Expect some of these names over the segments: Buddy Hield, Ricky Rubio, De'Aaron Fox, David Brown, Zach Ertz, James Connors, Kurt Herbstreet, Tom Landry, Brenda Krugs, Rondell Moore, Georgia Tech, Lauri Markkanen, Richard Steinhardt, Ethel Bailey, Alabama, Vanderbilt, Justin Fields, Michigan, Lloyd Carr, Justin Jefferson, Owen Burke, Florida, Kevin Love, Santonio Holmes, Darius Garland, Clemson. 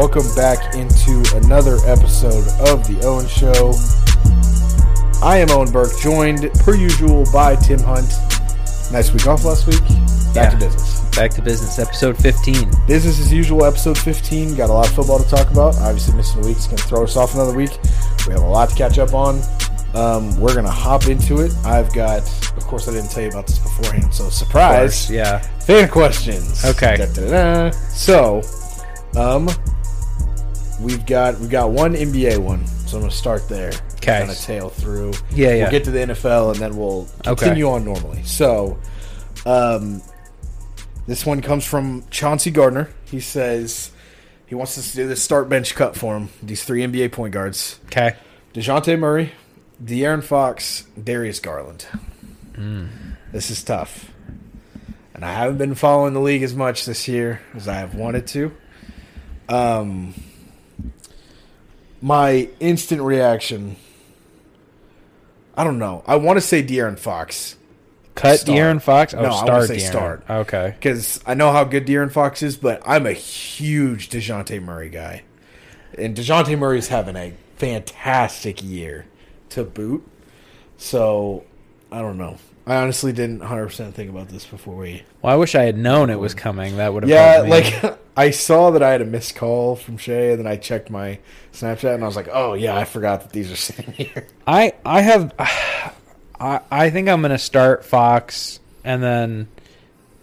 Welcome back into another episode of The Owen Show. I am Owen Burke, joined, per usual, by Tim Hunt. Nice week off last week. Back to business. Back to business. Episode 15. Business as usual, episode 15. Got a lot of football to talk about. Obviously, missing a week is going to throw us off another week. We have a lot to catch up on. We're going to hop into it. I've got, of course, I didn't tell you about this beforehand, so surprise. Course, yeah. Fan questions. Okay. Da-da-da. So, we've got one NBA one, so I'm going to start there. Okay. Kind of tail through. Yeah. We'll get to the NFL, and then we'll continue on normally. So, this one comes from Chauncey Gardner. He says he wants us to do this start-bench cut for him, these three NBA point guards. Okay. DeJounte Murray, De'Aaron Fox, Darius Garland. This is tough. And I haven't been following the league as much this year as I have wanted to. My instant reaction, I don't know. I want to say De'Aaron Fox. Cut start. De'Aaron Fox? Oh, no, I want to say De'Aaron. Start. Okay. Because I know how good De'Aaron Fox is, but I'm a huge DeJounte Murray guy. And DeJounte Murray's having a fantastic year to boot. So, I don't know. I honestly didn't 100% think about this before we... Well, I wish I had known it was coming. That would have helped me. I saw that I had a missed call from Shay, and then I checked my Snapchat, and I was like, oh, yeah, I forgot that these are sitting here. I think I'm going to start Fox and then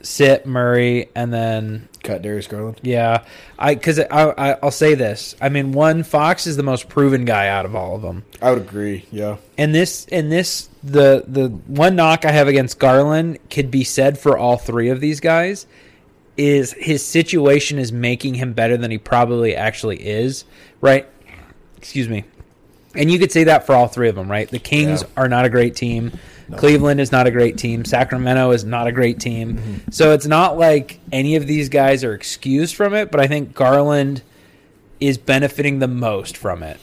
sit Murray and then... Cut Darius Garland? Yeah. Because I'll say this. I mean, one, Fox is the most proven guy out of all of them. I would agree, yeah. And the one knock I have against Garland could be said for all three of these guys is his situation is making him better than he probably actually is, right? Excuse me. And you could say that for all three of them, right? The Kings are not a great team. No. Cleveland is not a great team. Sacramento is not a great team. Mm-hmm. So it's not like any of these guys are excused from it, but I think Garland is benefiting the most from it.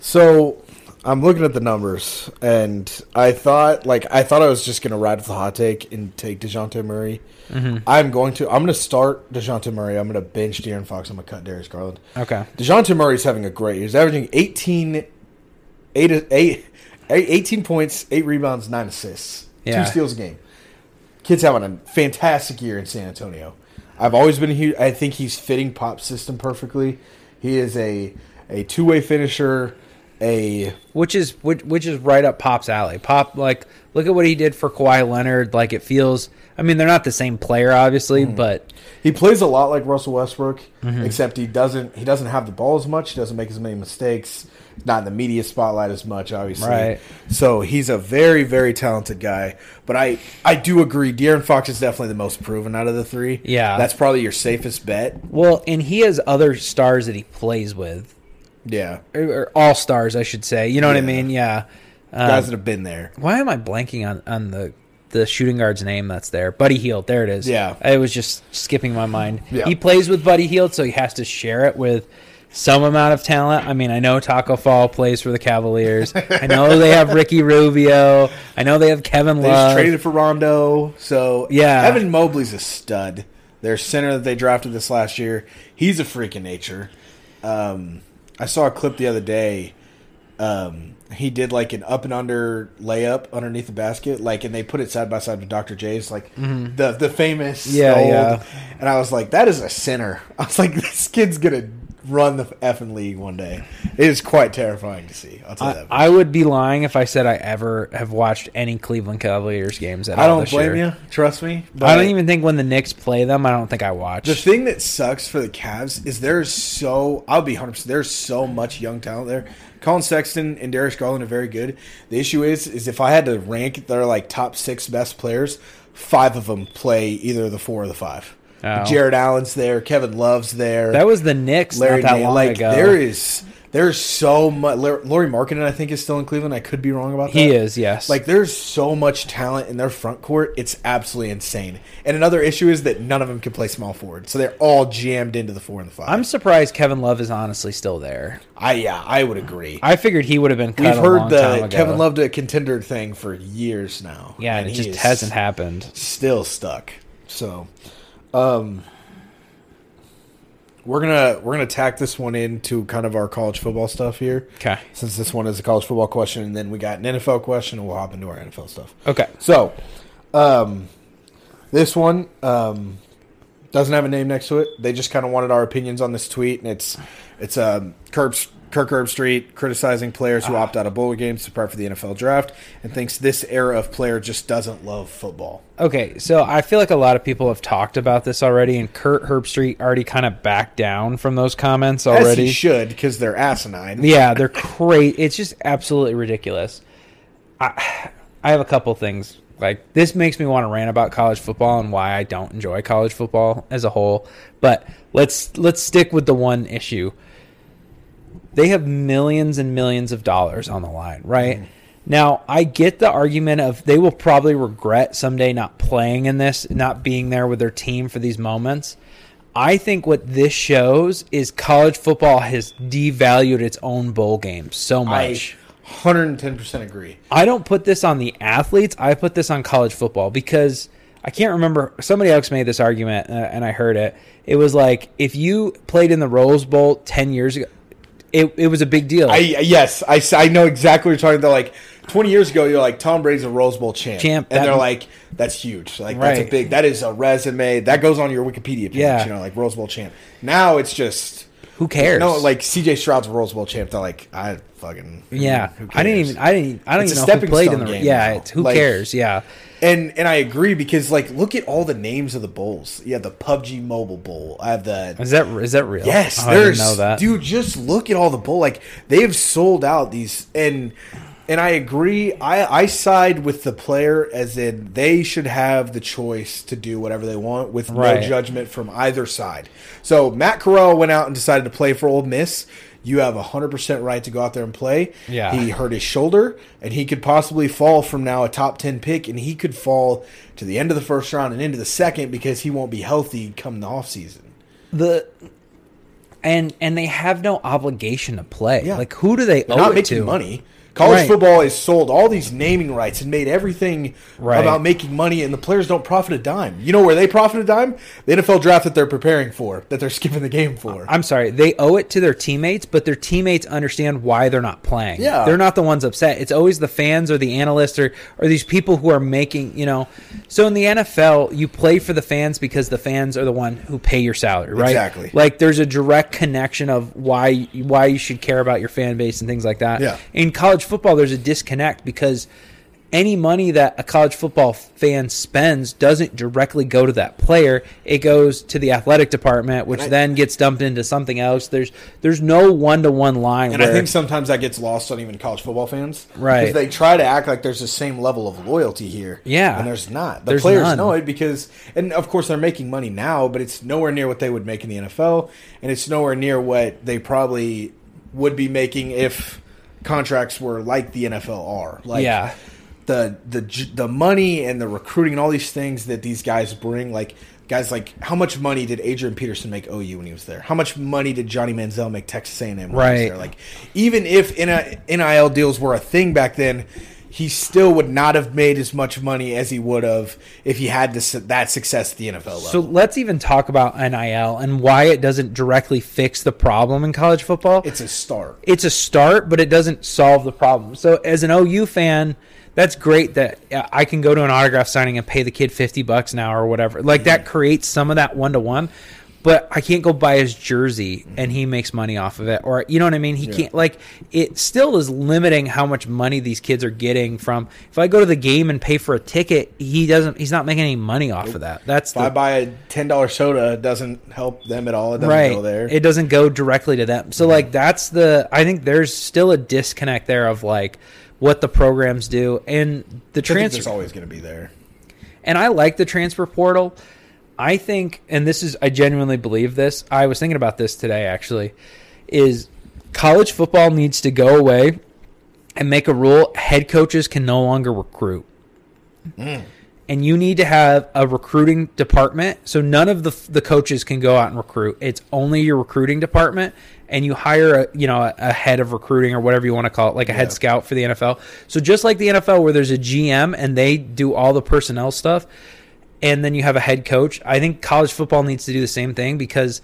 So I'm looking at the numbers, and I thought I was just going to ride with the hot take and take DeJounte Murray. Mm-hmm. I'm going to start DeJounte Murray. I'm going to bench De'Aaron Fox. I'm going to cut Darius Garland. Okay. DeJounte Murray's having a great year. He's averaging 18 points, 8 rebounds, 9 assists, 2 steals a game. Kid's having a fantastic year in San Antonio. I've always been huge. I think he's fitting Pop's system perfectly. He is a two-way finisher, which is right up Pop's alley. Pop, like, look at what he did for Kawhi Leonard. Like, it feels, I mean, they're not the same player, obviously, but he plays a lot like Russell Westbrook, except he doesn't have the ball as much. He doesn't make as many mistakes. Not in the media spotlight as much, obviously. Right. So he's a very, very talented guy. But I do agree, De'Aaron Fox is definitely the most proven out of the three. Yeah. That's probably your safest bet. Well, and he has other stars that he plays with. Yeah. Or all stars, I should say. You know what I mean? Yeah. Guys that have been there. Why am I blanking on the shooting guard's name that's there? Buddy Hield. There it is. Yeah. It was just skipping my mind. Yeah. He plays with Buddy Hield, so he has to share it with some amount of talent. I mean, I know Taco Fall plays for the Cavaliers. I know they have Ricky Rubio. I know they have Kevin Love. They just traded for Rondo. So, yeah. Evan Mobley's a stud. Their center that they drafted this last year, he's a freak of nature. I saw a clip the other day. He did like an up and under layup underneath the basket, like, and they put it side by side with Dr. J's, like the famous. Yeah. And I was like, that is a center. I was like, this kid's gonna run the effing league one day. It is quite terrifying to see. I'll tell you that. I would be lying if I said I ever have watched any Cleveland Cavaliers games at all. I don't blame you. Trust me. I don't even think when the Knicks play them, I don't think I watch. The thing that sucks for the Cavs is I'll be 100%, there's so much young talent there. Colin Sexton and Darius Garland are very good. The issue is if I had to rank their like top 6 best players, 5 of them play either the 4 or the 5. Oh. Jared Allen's there. Kevin Love's there. That was the Knicks Larry not that long ago. There's so much. Lauri Markkanen, I think, is still in Cleveland. I could be wrong about that. He is, yes. Like, there's so much talent in their front court. It's absolutely insane. And another issue is that none of them can play small forward. So they're all jammed into the 4 and the 5. I'm surprised Kevin Love is honestly still there. I would agree. I figured he would have been cut We've a heard long the time ago. Kevin Love to a contender thing for years now. Yeah, and it just hasn't happened. Still stuck. So... We're gonna tack this one into kind of our college football stuff here. Okay. Since this one is a college football question, and then we got an NFL question, and we'll hop into our NFL stuff. Okay. So, this one doesn't have a name next to it. They just kind of wanted our opinions on this tweet, and it's Kurt Herbstreet criticizing players who opt out of bowl games to prep for the NFL draft, and thinks this era of player just doesn't love football. Okay, so I feel like a lot of people have talked about this already, and Kurt Herbstreet already kind of backed down from those comments already. As he should, because they're asinine. Yeah, they're crazy. It's just absolutely ridiculous. I have a couple things. Like, this makes me want to rant about college football and why I don't enjoy college football as a whole. But let's stick with the one issue. They have millions and millions of dollars on the line, right? Mm. Now, I get the argument of they will probably regret someday not playing in this, not being there with their team for these moments. I think what this shows is college football has devalued its own bowl game so much. 110% agree. I don't put this on the athletes. I put this on college football because I can't remember. Somebody else made this argument, and I heard it. It was like, if you played in the Rose Bowl 10 years ago, It was a big deal. Yes, I know exactly what you're talking about. Like, 20 years ago, you're like, Tom Brady's a Rose Bowl champ. And they're like, that's huge. Like, right. That's that is a resume. That goes on your Wikipedia page, yeah. You know, like, Rose Bowl champ. Now it's just... Who cares? No, like, CJ Stroud's a Rose Bowl champ. They're like, I fucking... Yeah. Who cares? I don't even know who played in the... Yeah, it's, who cares? Yeah. And I agree because, like, look at all the names of the bowls. You have the PUBG Mobile Bowl. I have the... Is that real? Yes. Oh, I didn't know that. Dude, just look at all the bowl. Like, they've sold out these... And I agree. I side with the player as in they should have the choice to do whatever they want with no judgment from either side. So Matt Corral went out and decided to play for Ole Miss. You have 100% right to go out there and play. Yeah. He hurt his shoulder, and he could possibly fall from now a top 10 pick, and he could fall to the end of the first round and into the second because he won't be healthy come the offseason. And they have no obligation to play. Yeah. Like, who do they owe it to? Not making money. College football has sold all these naming rights and made everything about making money, and the players don't profit a dime. You know where they profit a dime? The NFL draft that they're preparing for, that they're skipping the game for. I'm sorry. They owe it to their teammates, but their teammates understand why they're not playing. Yeah. They're not the ones upset. It's always the fans or the analysts or these people who are making, you know. So in the NFL, you play for the fans because the fans are the one who pay your salary, right? Exactly. Like, there's a direct connection of why you should care about your fan base and things like that. Yeah. In college football, there's a disconnect because any money that a college football fan spends doesn't directly go to that player. It goes to the athletic department, which then gets dumped into something else. There's no one-to-one line. And I think sometimes that gets lost on even college football fans. Right. Because they try to act like there's the same level of loyalty here. Yeah. And there's not. The players know it because, and of course they're making money now, but it's nowhere near what they would make in the NFL. And it's nowhere near what they probably would be making if contracts were like the NFL are. Like, yeah, the money and the recruiting and all these things that these guys bring, like, guys like, how much money did Adrian Peterson make OU when he was there? How much money did Johnny Manziel make Texas A&M when he was there? Like, even if NIL deals were a thing back then, he still would not have made as much money as he would have if he had that success at the NFL level. So let's even talk about NIL and why it doesn't directly fix the problem in college football. It's a start. It's a start, but it doesn't solve the problem. So as an OU fan, that's great that I can go to an autograph signing and pay the kid $50 an hour or whatever. Like, that creates some of that one-to-one. But I can't go buy his jersey and he makes money off of it. Or, you know what I mean? He can't, like, it still is limiting how much money these kids are getting from. If I go to the game and pay for a ticket, he's not making any money off of that. If I buy a $10 soda, it doesn't help them at all. It doesn't go there. It doesn't go directly to them. So, like, I think there's still a disconnect there of, like, what the programs do. And the transfer is always going to be there. And I like the transfer portal. I think, and I genuinely believe this, I was thinking about this today actually, is college football needs to go away and make a rule head coaches can no longer recruit. Mm. And you need to have a recruiting department, so none of the coaches can go out and recruit. It's only your recruiting department, and you hire a head of recruiting or whatever you want to call it, like a head scout for the NFL. So just like the NFL where there's a GM and they do all the personnel stuff, and then you have a head coach. I think college football needs to do the same thing because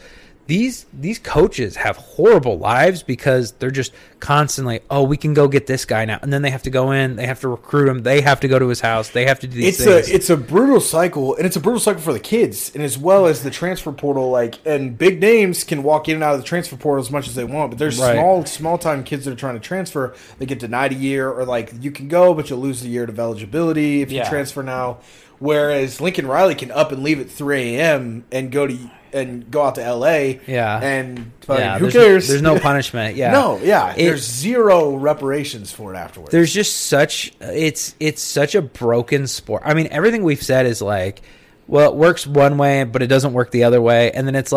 These coaches have horrible lives because they're just constantly, oh, we can go get this guy now. And then they have to go in. They have to recruit him. They have to go to his house. They have to do these things. It's a brutal cycle, and it's a brutal cycle for the kids, and as well as the transfer portal. And big names can walk in and out of the transfer portal as much as they want, but there's small-time kids that are trying to transfer. They get denied a year, or you can go, but you'll lose a year of eligibility if you transfer now. Whereas Lincoln Riley can up and leave at 3 a.m. and go out to L.A. Yeah, and who cares? There's no punishment. Yeah, there's zero reparations for it afterwards. There's just it's such a broken sport. I mean, everything we've said is well, it works one way, but it doesn't work the other way, and then it's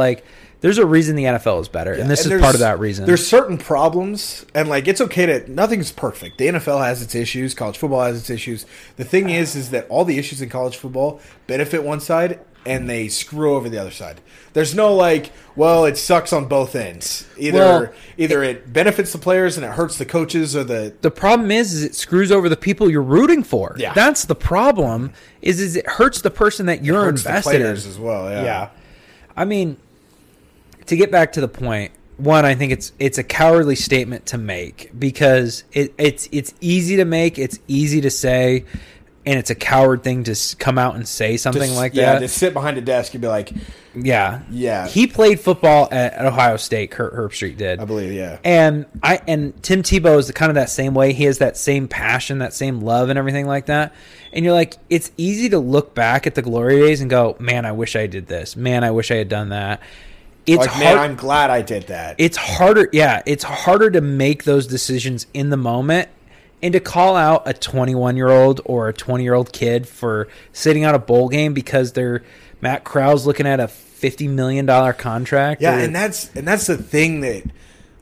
there's a reason the NFL is better, and this is part of that reason. There's certain problems, and it's okay to – nothing's perfect. The NFL has its issues. College football has its issues. The thing is that all the issues in college football benefit one side, and they screw over the other side. There's no it sucks on both ends. Either it benefits the players and it hurts the coaches or the – The problem is it screws over the people you're rooting for. Yeah. That's the problem is it hurts the person that you're invested in. It hurts the players as well, yeah. I mean – to get back to the point, one, I think it's a cowardly statement to make because it's easy to make, it's easy to say, and it's a coward thing to come out and say something that. Yeah, to sit behind a desk and be yeah. He played football at Ohio State, Kurt Herbstreet did. I believe, yeah. And Tim Tebow is kind of that same way. He has that same passion, that same love and everything like that. And you're it's easy to look back at the glory days and go, man, I wish I did this. Man, I wish I had done that. It's hard, man, I'm glad I did that. It's harder to make those decisions in the moment and to call out a 21-year-old or a 20-year-old kid for sitting out a bowl game because they're Matt Corral's looking at a $50 million contract. Yeah, and that's the thing that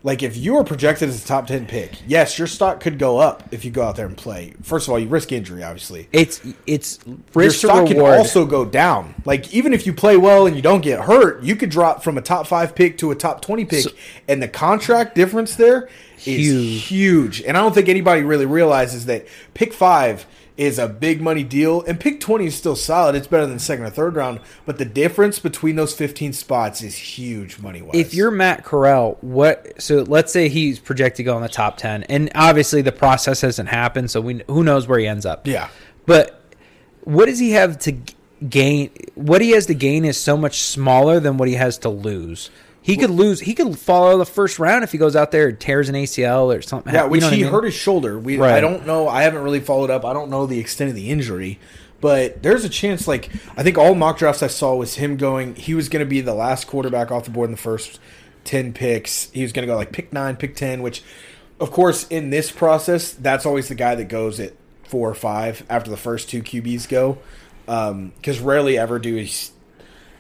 if you are projected as a top 10 pick, yes, your stock could go up if you go out there and play. First of all, you risk injury, obviously. It's risk to reward. Your stock can also go down. Even if you play well and you don't get hurt, you could drop from a top 5 pick to a top 20 pick. And the contract difference there is huge. And I don't think anybody really realizes that pick 5 is a big money deal, and pick 20 is still solid. It's better than second or third round, but the difference between those 15 spots is huge money-wise. If you're Matt Corral, so let's say he's projected to go in the top 10, and obviously the process hasn't happened, so who knows where he ends up. Yeah. But what does he have to gain? What he has to gain is so much smaller than what he has to lose. He could fall out of the first round if he goes out there and tears an ACL or something. Yeah, which hurt his shoulder. I don't know. I haven't really followed up. I don't know the extent of the injury. But there's a chance, I think all mock drafts I saw was him going, he was going to be the last quarterback off the board in the first 10 picks. He was going to go, pick 9, pick 10, which, of course, in this process, that's always the guy that goes at 4 or 5 after the first 2 QBs go. Because rarely ever do he's...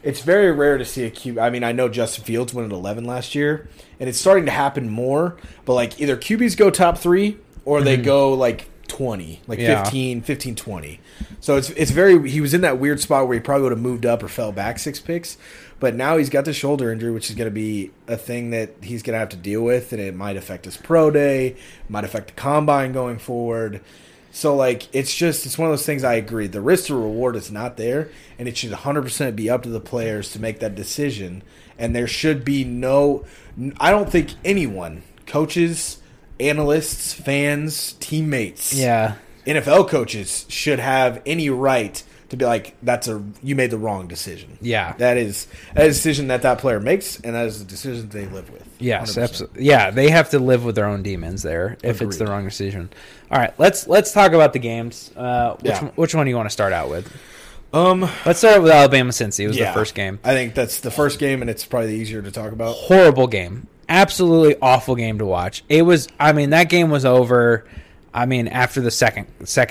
It's very rare to see a QB. I mean, I know Justin Fields went at 11 last year, and it's starting to happen more. But, either QBs go top 3 or they go, 20, 15, 20. So it's very – he was in that weird spot where he probably would have moved up or fell back 6 picks. But now he's got the shoulder injury, which is going to be a thing that he's going to have to deal with, and it might affect his pro day, might affect the combine going forward. So, it's just – it's one of those things I agree. The risk to reward is not there, and it should 100% be up to the players to make that decision. And there should be no – I don't think anyone, coaches, analysts, fans, teammates, NFL coaches should have any right to be you made the wrong decision. Yeah. That is a decision that player makes, and that is a decision they live with. Yes, 100%. Absolutely. Yeah, they have to live with their own demons there if Agreed. It's the wrong decision. All right, let's talk about the games. Which one do you want to start out with? Let's start with Alabama Cincy. It was the first game. I think that's the first game, and it's probably easier to talk about. Horrible game. Absolutely awful game to watch. It was. I mean, that game was over. I mean, after the second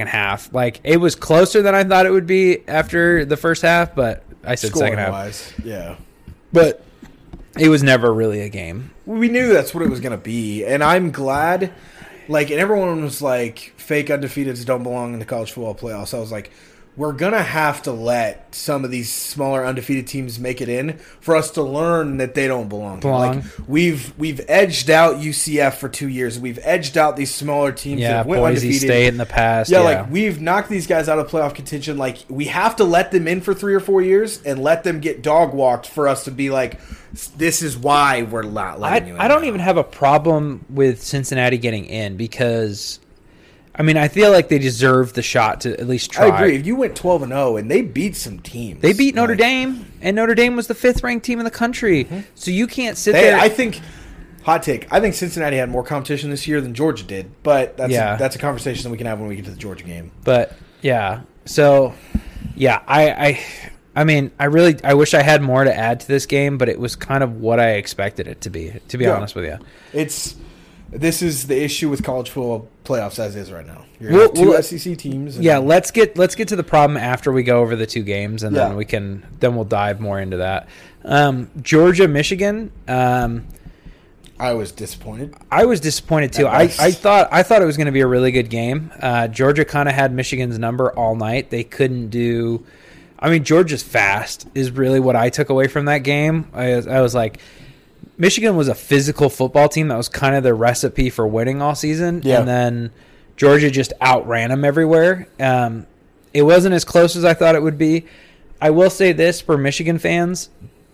half, it was closer than I thought it would be after the first half. But I said second half. Yeah, but it was never really a game. We knew that's what it was going to be, and I'm glad. And everyone was fake undefeateds don't belong in the college football playoffs. I was we're going to have to let some of these smaller undefeated teams make it in for us to learn that they don't belong. Like we've edged out UCF for 2 years. We've edged out these smaller teams that went undefeated. Boise State in the past. Yeah, like we've knocked these guys out of playoff contention. Like we have to let them in for 3 or 4 years and let them get dog walked for us to be like, this is why we're not letting you in. I don't even have a problem with Cincinnati getting in because – I mean, I feel like they deserve the shot to at least try. I agree. If you went 12-0 and they beat some teams. They beat Notre Dame, and Notre Dame was the 5th-ranked team in the country. Mm-hmm. So you can't sit there. I think, hot take, I think Cincinnati had more competition this year than Georgia did. But that's a conversation that we can have when we get to the Georgia game. But, yeah. So, yeah, I wish I had more to add to this game, but it was kind of what I expected it to be honest with you. This is the issue with college football playoffs as is right now. You're two SEC teams. Let's get to the problem after we go over the two games, and then we'll dive more into that. Georgia, Michigan. I was disappointed. I was disappointed too. I thought it was going to be a really good game. Georgia kind of had Michigan's number all night. They couldn't do. I mean, Georgia's fast is really what I took away from that game. I was like. Michigan was a physical football team. That was kind of their recipe for winning all season. Yeah. And then Georgia just outran them everywhere. It wasn't as close as I thought it would be. I will say this for Michigan fans,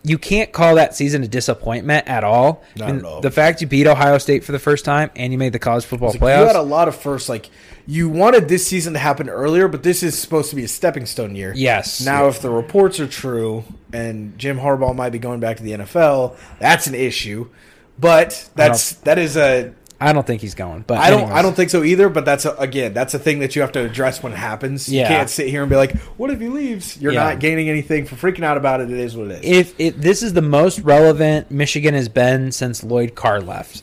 you can't call that season a disappointment at all. Not at all. The fact you beat Ohio State for the first time and you made the college football playoffs. You had a lot of firsts. Like, you wanted this season to happen earlier, but this is supposed to be a stepping stone year. Yes. Now, if the reports are true and Jim Harbaugh might be going back to the NFL, that's an issue. But I don't think he's going. But I don't think so either. But that's a thing that you have to address when it happens. Yeah. You can't sit here and be like, "What if he leaves?" You're not gaining anything for freaking out about it. It is what it is. This is the most relevant Michigan has been since Lloyd Carr left.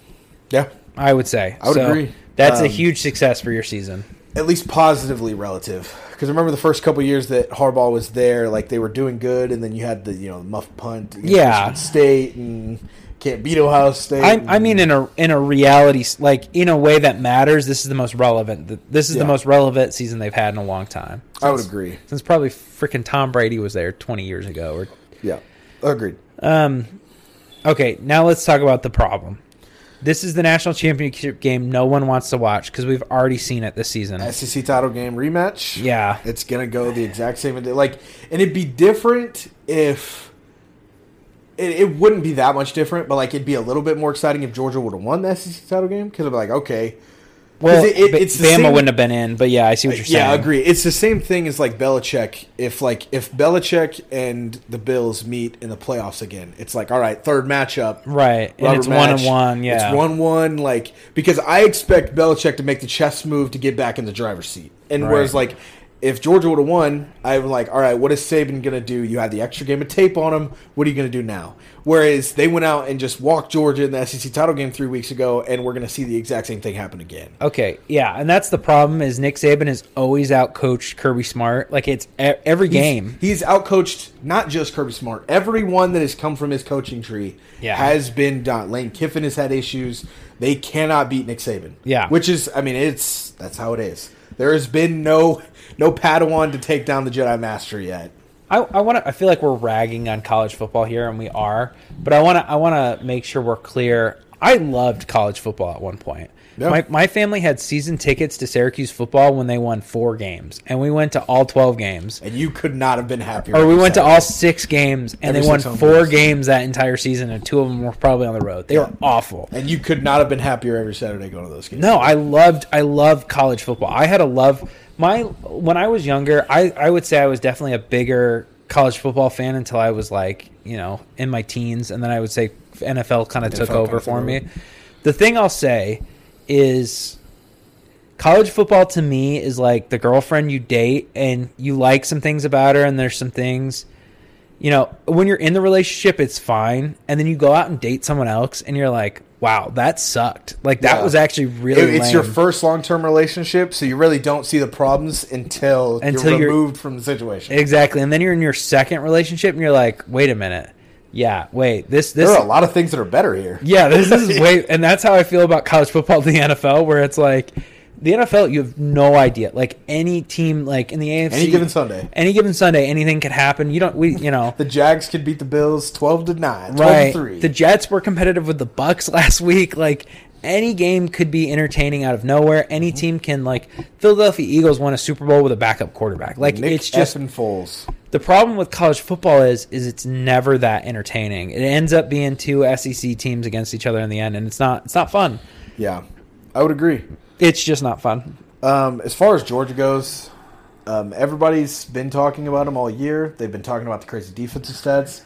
Yeah, I would say. I would agree. That's a huge success for your season. At least positively relative, because I remember the first couple of years that Harbaugh was there, like they were doing good, and then you had the muff punt, Michigan State and. Can't beat Ohio State. I mean, in a reality, like in a way that matters, this is the most relevant. This is the most relevant season they've had in a long time. I would agree. Since probably freaking Tom Brady was there 20 years ago. Agreed. Okay, now let's talk about the problem. This is the national championship game no one wants to watch because we've already seen it this season. SEC title game rematch. Yeah, it's gonna go the exact same. And it'd be different if. It wouldn't be that much different, but it'd be a little bit more exciting if Georgia would have won the SEC title game because I'd be like, okay. Well, it's the Bama wouldn't have been in, but I see what you're saying. Yeah, I agree. It's the same thing as Belichick. If Belichick and the Bills meet in the playoffs again, it's all right, third matchup, right? And it's 1-1. Yeah, it's 1-1. Because I expect Belichick to make the chess move to get back in the driver's seat, and whereas if Georgia would have won, I'm like, all right, what is Saban going to do? You had the extra game of tape on him. What are you going to do now? Whereas they went out and just walked Georgia in the SEC title game 3 weeks ago, and we're going to see the exact same thing happen again. Okay, yeah, and that's the problem is Nick Saban has always outcoached Kirby Smart. It's every game. He's outcoached not just Kirby Smart. Everyone that has come from his coaching tree has been done. Lane Kiffin has had issues. They cannot beat Nick Saban. Yeah. Which is, that's how it is. There has been no Padawan to take down the Jedi Master yet. I feel like we're ragging on college football here, and we are. But I want to make sure we're clear. I loved college football at one point. Yeah. My family had season tickets to Syracuse football when they won 4 games, and we went to all 12 games. And you could not have been happier. Or we went to all 6 games, and they won 4 games that entire season, and 2 of them were probably on the road. They were awful. And you could not have been happier every Saturday going to those games. No, I loved college football. I had a love. When I was younger, I would say I was definitely a bigger college football fan until I was in my teens, and then I would say NFL kind of took over for me. The thing I'll say is college football to me is like the girlfriend you date and you like some things about her and there's some things, when you're in the relationship, it's fine. And then you go out and date someone else and you're like, wow, that sucked. That was actually really lame. It's your first long-term relationship, so you really don't see the problems until you're removed from the situation. Exactly. And then you're in your second relationship, and you're like, wait a minute. Yeah, wait. This there are a lot of things that are better here. Yeah, this is way – and that's how I feel about college football to the NFL, where it's like The NFL, you have no idea. Like any team, like in the AFC, any given Sunday, anything could happen. You know, the Jags could beat the Bills 12-9, 12-3. The Jets were competitive with the Bucks last week. Like any game could be entertaining out of nowhere. Any team can, like Philadelphia Eagles won a Super Bowl with a backup quarterback. Like Nick it's just Effin Foles. The problem with college football is it's never that entertaining. It ends up being two SEC teams against each other in the end, and it's not fun. Yeah, I would agree. It's just not fun. As far as Georgia goes, everybody's been talking about them all year. They've been talking about the crazy defensive stats.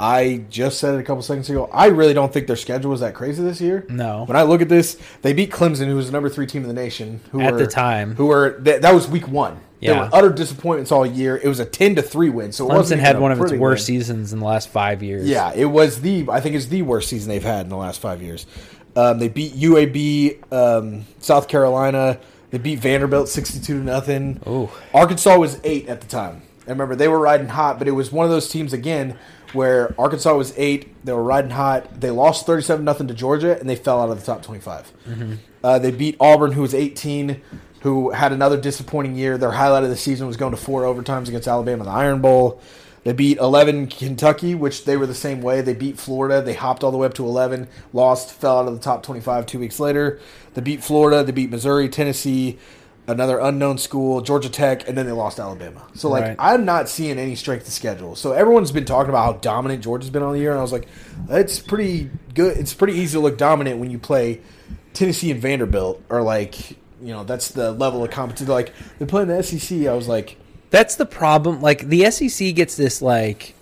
I just said it a couple seconds ago. I really don't think their schedule was that crazy this year. No. When I look at this, they beat Clemson, who was the number 3 team in the nation. That was week 1. Yeah. They were utter disappointments all year. It was a 10-3 win. So Clemson had one of its worst seasons in the last 5 years. Yeah, it was I think it's the worst season they've had in the last 5 years. They beat UAB, South Carolina. They beat Vanderbilt 62-0. Oh, Arkansas was 8 at the time. I remember they were riding hot, but it was one of those teams again where Arkansas was 8. They were riding hot. They lost 37-0 to Georgia, and they fell out of the top 25. Mm-hmm. They beat Auburn, who was 18, who had another disappointing year. Their highlight of the season was going to 4 overtimes against Alabama in the Iron Bowl. They beat 11 Kentucky, which they were the same way. They beat Florida. They hopped all the way up to 11, lost, fell out of the top 25 2 weeks later. They beat Florida. They beat Missouri, Tennessee, another unknown school, Georgia Tech, and then they lost Alabama. So, like, right. I'm not seeing any strength of schedule. So everyone's been talking about how dominant Georgia's been all year, and I was like, it's pretty good. It's pretty easy to look dominant when you play Tennessee and Vanderbilt, or, like, you know, that's the level of competition. Like, they're playing the SEC. I was like, that's the problem. Like, the SEC gets this, like,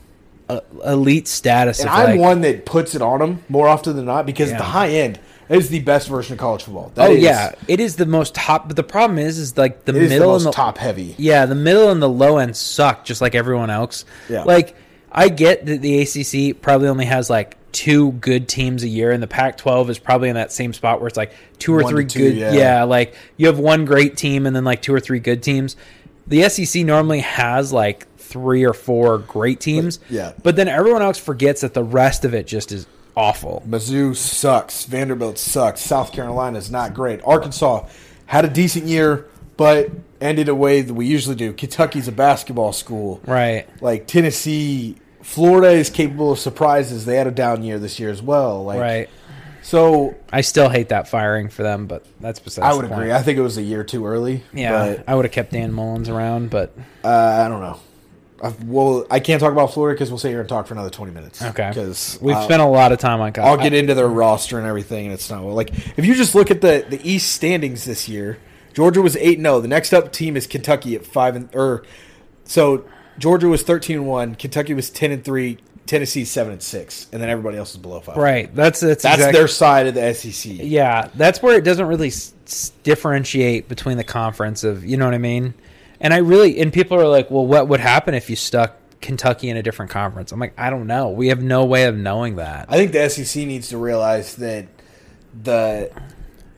elite status. And of, I'm like, one that puts it on them more often than not because the high end is the best version of college football. It is the most top. But the problem is like, the middle and the top heavy. Yeah, the middle and the low end suck, just like everyone else. Yeah. Like, I get that the ACC probably only has, like, 2 good teams a year, and the Pac-12 is probably in that same spot where it's, like, 2 or 3 good. Yeah, like, you have 1 great team and then, like, 2 or 3 good teams. The SEC normally has, like, 3 or 4 great teams. Yeah. But then everyone else forgets that the rest of it just is awful. Mizzou sucks. Vanderbilt sucks. South Carolina's not great. Arkansas had a decent year, but ended the way that we usually do. Kentucky's a basketball school. Right. Like, Tennessee, Florida is capable of surprises. They had a down year this year as well. Like, right. So I still hate that firing for them, but that's besides the point. I would agree. I think it was a year too early. Yeah, but I would have kept Dan Mullins around, but I don't know. I can't talk about Florida because we'll sit here and talk for another 20 minutes. Okay, because we've spent a lot of time on college. I'll get into their roster and everything, and it's not like if you just look at the East standings this year. Georgia was 8-0. The next up team is Kentucky at 5 and so. Georgia was 13-1. Kentucky was 10-3. Tennessee 7-6, and then everybody else is below 5. Right, that's their side of the SEC. Yeah, that's where it doesn't really differentiate between the conference of, you know what I mean. And people are like, well, what would happen if you stuck Kentucky in a different conference? I'm like, I don't know. We have no way of knowing that. I think the SEC needs to realize that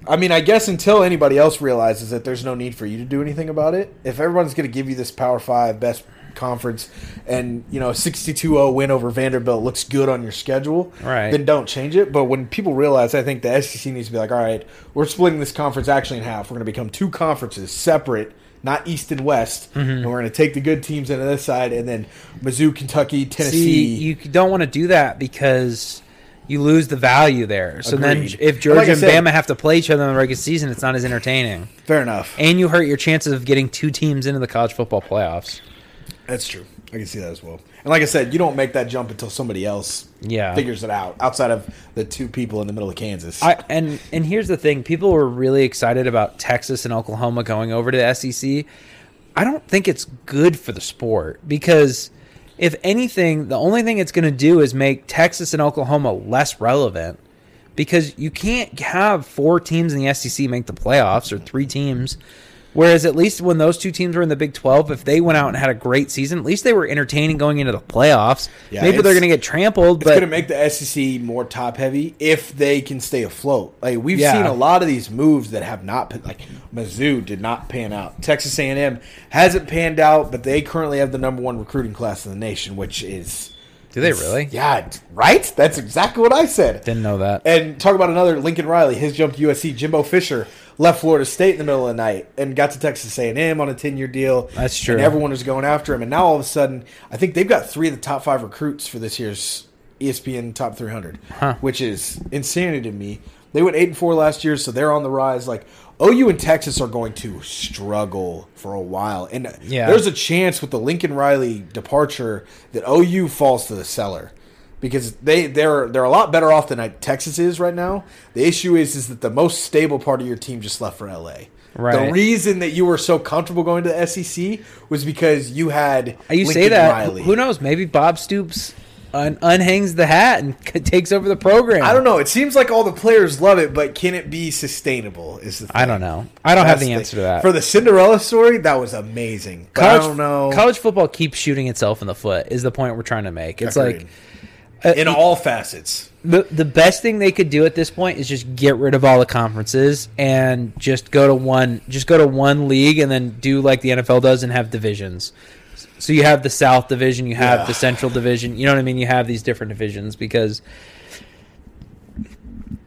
I guess until anybody else realizes that there's no need for you to do anything about it. If everyone's going to give you this Power 5 best conference and, you know, 62-0 win over Vanderbilt looks good on your schedule, right, then don't change it. But when people realize, I think the SEC needs to be like, all right, we're splitting this conference actually in half. We're going to become 2 conferences separate, not East and West, and we're going to take the good teams into this side, and then Mizzou, Kentucky, Tennessee. See, you don't want to do that because you lose the value there. So Agreed. Then if Georgia and Bama have to play each other in the regular season, it's not as entertaining. Fair enough. And you hurt your chances of getting 2 teams into the college football playoffs. That's true. I can see that as well. And like I said, you don't make that jump until somebody else figures it out, outside of the 2 people in the middle of Kansas. And here's the thing. People were really excited about Texas and Oklahoma going over to the SEC. I don't think it's good for the sport because, if anything, the only thing it's going to do is make Texas and Oklahoma less relevant, because you can't have 4 teams in the SEC make the playoffs, or 3 teams. Whereas at least when those 2 teams were in the Big 12, if they went out and had a great season, at least they were entertaining going into the playoffs. Yeah, maybe they're going to get trampled. It's going to make the SEC more top-heavy if they can stay afloat. Like, we've seen a lot of these moves that have not been, like Mizzou did not pan out. Texas A&M hasn't panned out, but they currently have the number 1 recruiting class in the nation, which is... Do they really? Yeah, right? That's exactly what I said. Didn't know that. And talk about another, Lincoln Riley, his jump to USC, Jimbo Fisher... left Florida State in the middle of the night and got to Texas A&M on a 10-year deal. That's true. And everyone was going after him. And now all of a sudden, I think they've got 3 of the top 5 recruits for this year's ESPN Top 300, which is insanity to me. They went 8-4 last year, so they're on the rise. Like, OU and Texas are going to struggle for a while. And there's a chance with the Lincoln Riley departure that OU falls to the cellar. Because they're a lot better off than Texas is right now. The issue is that the most stable part of your team just left for L.A. Right. The reason that you were so comfortable going to the SEC was because you had Lincoln Riley. Who knows? Maybe Bob Stoops unhangs the hat and takes over the program. I don't know. It seems like all the players love it, but can it be sustainable is the thing. I don't know. I don't have the answer to that. For the Cinderella story, that was amazing. I don't know. College football keeps shooting itself in the foot is the point we're trying to make. It's Agreed. Like... in all facets. The best thing they could do at this point is just get rid of all the conferences and just go to one league and then do like the NFL does and have divisions. So you have the South Division, you have the Central Division. You know what I mean? You have these different divisions because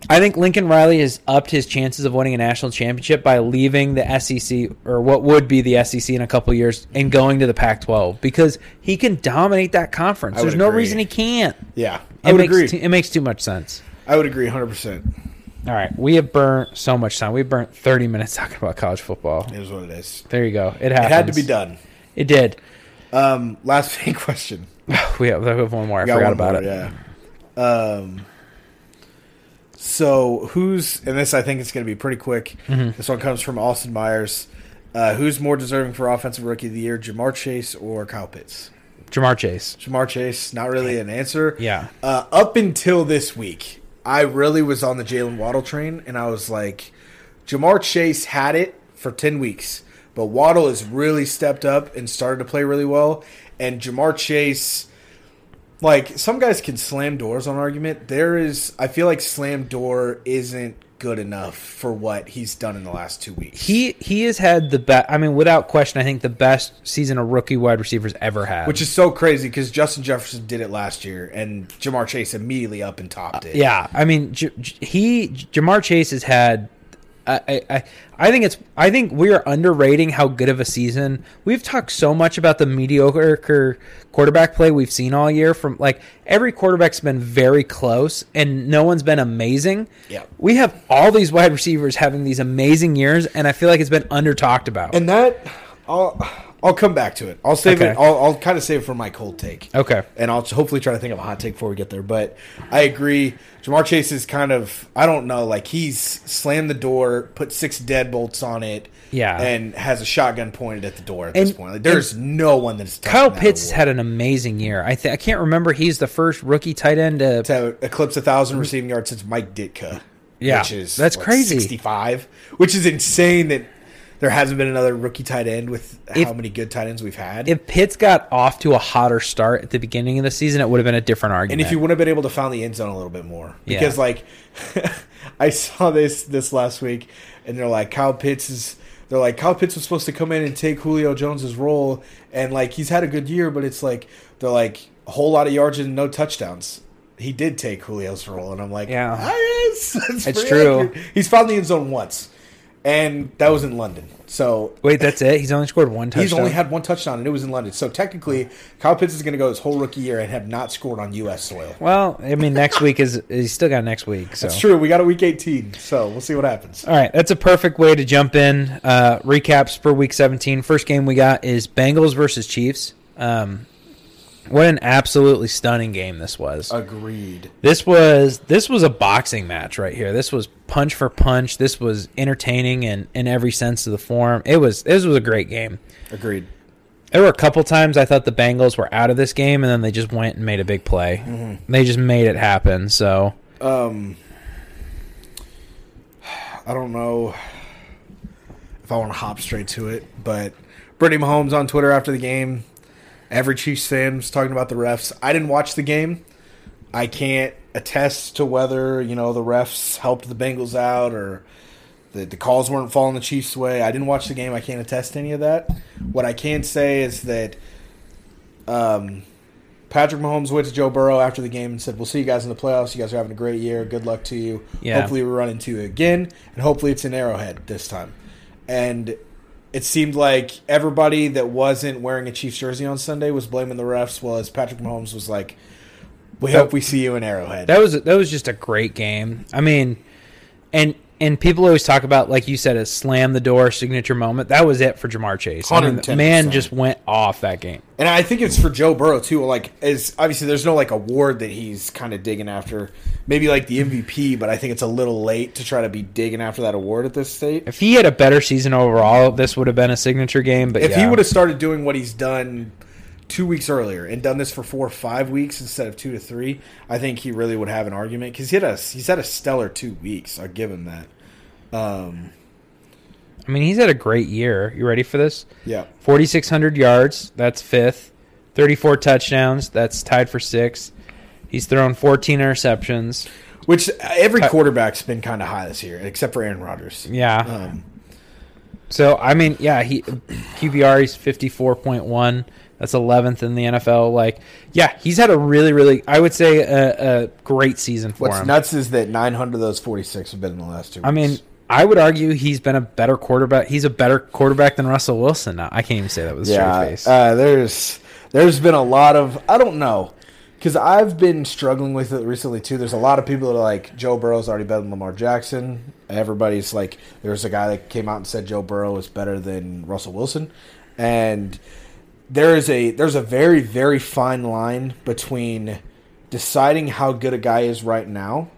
I think Lincoln Riley has upped his chances of winning a national championship by leaving the SEC or what would be the SEC in a couple of years and going to the Pac-12 because he can dominate that conference. There's no reason he can't. Yeah, I would agree. It makes too much sense. I would agree 100%. All right, we have burnt so much time. We burnt 30 minutes talking about college football. It is what it is. There you go. It happens. It had to be done. It did. Last big question. we have one more. I forgot about it. Yeah. So I think it's going to be pretty quick. Mm-hmm. This one comes from Austin Myers. Who's more deserving for Offensive Rookie of the Year, Ja'Marr Chase or Kyle Pitts? Ja'Marr Chase. Ja'Marr Chase, not really an answer. Yeah. Up until this week, I really was on the Jaylen Waddle train, and I was like, Ja'Marr Chase had it for 10 weeks, but Waddle has really stepped up and started to play really well, and Ja'Marr Chase... Like, some guys can slam doors on argument. I feel like slam door isn't good enough for what he's done in the last 2 weeks. He has had the best, without question, I think the best season a rookie wide receiver's ever had. Which is so crazy because Justin Jefferson did it last year and Ja'Marr Chase immediately up and topped it. Yeah, Ja'Marr Chase has had, I think we are underrating how good of a season. We've talked so much about the mediocre quarterback play we've seen all year from like every quarterback's been very close and no one's been amazing. Yeah. We have all these wide receivers having these amazing years and I feel like it's been under talked about. And that I'll come back to it. I'll save it. I'll kind of save it for my cold take. Okay. And I'll hopefully try to think of a hot take before we get there. But I agree. Ja'Marr Chase is kind of, I don't know, like he's slammed the door, put 6 deadbolts on it. Yeah. And has a shotgun pointed at the door at this point. Like, there's no one that's touching Kyle Pitts had an amazing year. I can't remember. He's the first rookie tight end to eclipse 1,000 receiving yards since Mike Ditka. Yeah. Which is, that's crazy. 65. Which is insane that there hasn't been another rookie tight end with how many good tight ends we've had. If Pitts got off to a hotter start at the beginning of the season, it would have been a different argument. And if you would have been able to find the end zone a little bit more. Because, I saw this last week, and they're like, Kyle Pitts was supposed to come in and take Julio Jones' role, and, he's had a good year, but it's like, they're like, a whole lot of yards and no touchdowns. He did take Julio's role, and I'm like, it's true. Accurate. He's found the end zone once. And that was in London. So wait, that's it? He's only scored 1 touchdown? He's only had 1 touchdown, and it was in London. So technically, Kyle Pitts is going to go his whole rookie year and have not scored on U.S. soil. Well, next week is – he's still got next week. So. That's true. We got a Week 18, so we'll see what happens. All right, that's a perfect way to jump in. Recaps for Week 17. First game we got is Bengals versus Chiefs. What an absolutely stunning game this was. Agreed. This was a boxing match right here. This was punch for punch. This was entertaining in every sense of the form. This was a great game. Agreed. There were a couple times I thought the Bengals were out of this game, and then they just went and made a big play. Mm-hmm. They just made it happen. So, I don't know if I want to hop straight to it, but Brittany Mahomes on Twitter after the game. Every Chiefs fan was talking about the refs. I didn't watch the game. I can't attest to whether, the refs helped the Bengals out or the calls weren't falling the Chiefs' way. I didn't watch the game. I can't attest to any of that. What I can say is that Patrick Mahomes went to Joe Burrow after the game and said, "We'll see you guys in the playoffs. You guys are having a great year. Good luck to you. Yeah. Hopefully we run into you again, and hopefully it's in Arrowhead this time." And it seemed like everybody that wasn't wearing a Chiefs jersey on Sunday was blaming the refs, while as Patrick Mahomes was like, "We hope we see you in Arrowhead." That was just a great game. I mean, and people always talk about, like you said, a slam the door signature moment. That was it for Ja'Marr Chase. I mean, the man just went off that game. And I think it's for Joe Burrow too. Like, is obviously there's no like award that he's kind of digging after. Maybe like the MVP, but I think it's a little late to try to be digging after that award at this state. If he had a better season overall, this would have been a signature game. But if he would have started doing what he's done 2 weeks earlier and done this for 4 or 5 weeks instead of 2 to 3, I think he really would have an argument, because he's had a stellar 2 weeks. I'll give him that. I mean, he's had a great year. You ready for this? Yeah. 4,600 yards. That's fifth. 34 touchdowns. That's tied for sixth. He's thrown 14 interceptions. Which every quarterback's been kind of high this year, except for Aaron Rodgers. Yeah. So, I mean, yeah, QBR, he's 54.1. That's 11th in the NFL. Like, yeah, he's had a really, really, I would say, a great season for him. What's nuts is that 900 of those 46 have been in the last 2 weeks. I mean, I would argue he's been a better quarterback. He's a better quarterback than Russell Wilson now. I can't even say that with a straight face. There's been a lot of, I don't know, because I've been struggling with it recently too. There's a lot of people that are like, Joe Burrow's already better than Lamar Jackson. Everybody's like, there's a guy that came out and said Joe Burrow is better than Russell Wilson. And there's a very, very fine line between deciding how good a guy is right now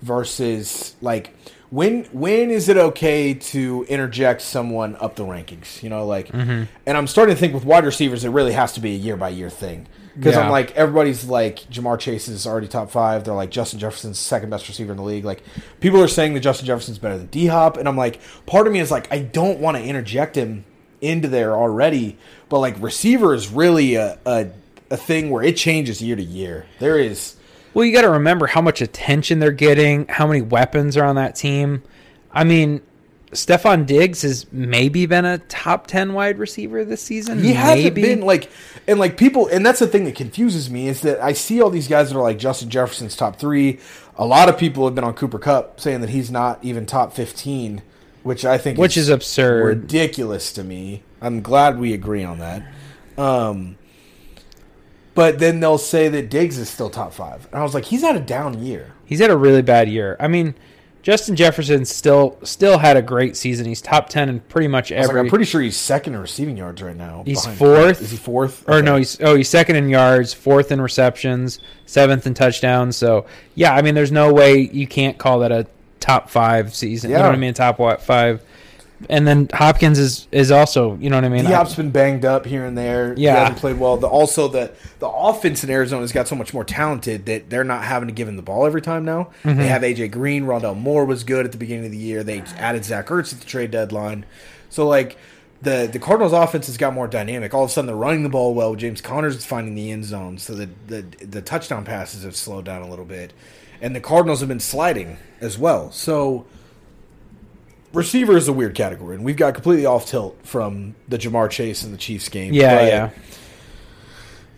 versus like when is it okay to interject someone up the rankings, you know, like, mm-hmm. And I'm starting to think with wide receivers, it really has to be a year by year thing. Because I'm like, everybody's like, Ja'Marr Chase is already top five. They're like, Justin Jefferson's second best receiver in the league. Like, people are saying that Justin Jefferson's better than D-Hop. And I'm like, part of me is like, I don't want to interject him into there already. But, like, receiver is really a thing where it changes year to year. There is. Well, you got to remember how much attention they're getting, how many weapons are on that team. I mean, Stephon Diggs has maybe been a top 10 wide receiver this season. He hasn't been like people, and that's the thing that confuses me is that I see all these guys that are like Justin Jefferson's top 3. A lot of people have been on Cooper Kupp saying that he's not even top 15, which I think is absurd, ridiculous to me. I'm glad we agree on that. But then they'll say that Diggs is still top 5, and I was like, he's had a down year. He's had a really bad year. I mean, Justin Jefferson still had a great season. He's top 10 in pretty much every. I'm pretty sure he's second in receiving yards right now. He's fourth. Is he fourth? Okay. Or no, he's second in yards, fourth in receptions, seventh in touchdowns. So yeah, I mean, there's no way you can't call that a top 5 season. Yeah. You know what I mean? Top 5. And then Hopkins is also, you know what I mean? D-Hop's been banged up here and there. Yeah. He hasn't played well. The offense in Arizona's got so much more talented that they're not having to give him the ball every time now. Mm-hmm. They have A.J. Green. Rondell Moore was good at the beginning of the year. They added Zach Ertz at the trade deadline. So, like, the Cardinals' offense has got more dynamic. All of a sudden, they're running the ball well. James Connors is finding the end zone. So the touchdown passes have slowed down a little bit. And the Cardinals have been sliding as well. So receiver is a weird category, and we've got completely off tilt from the Ja'Marr Chase and the Chiefs game. Yeah.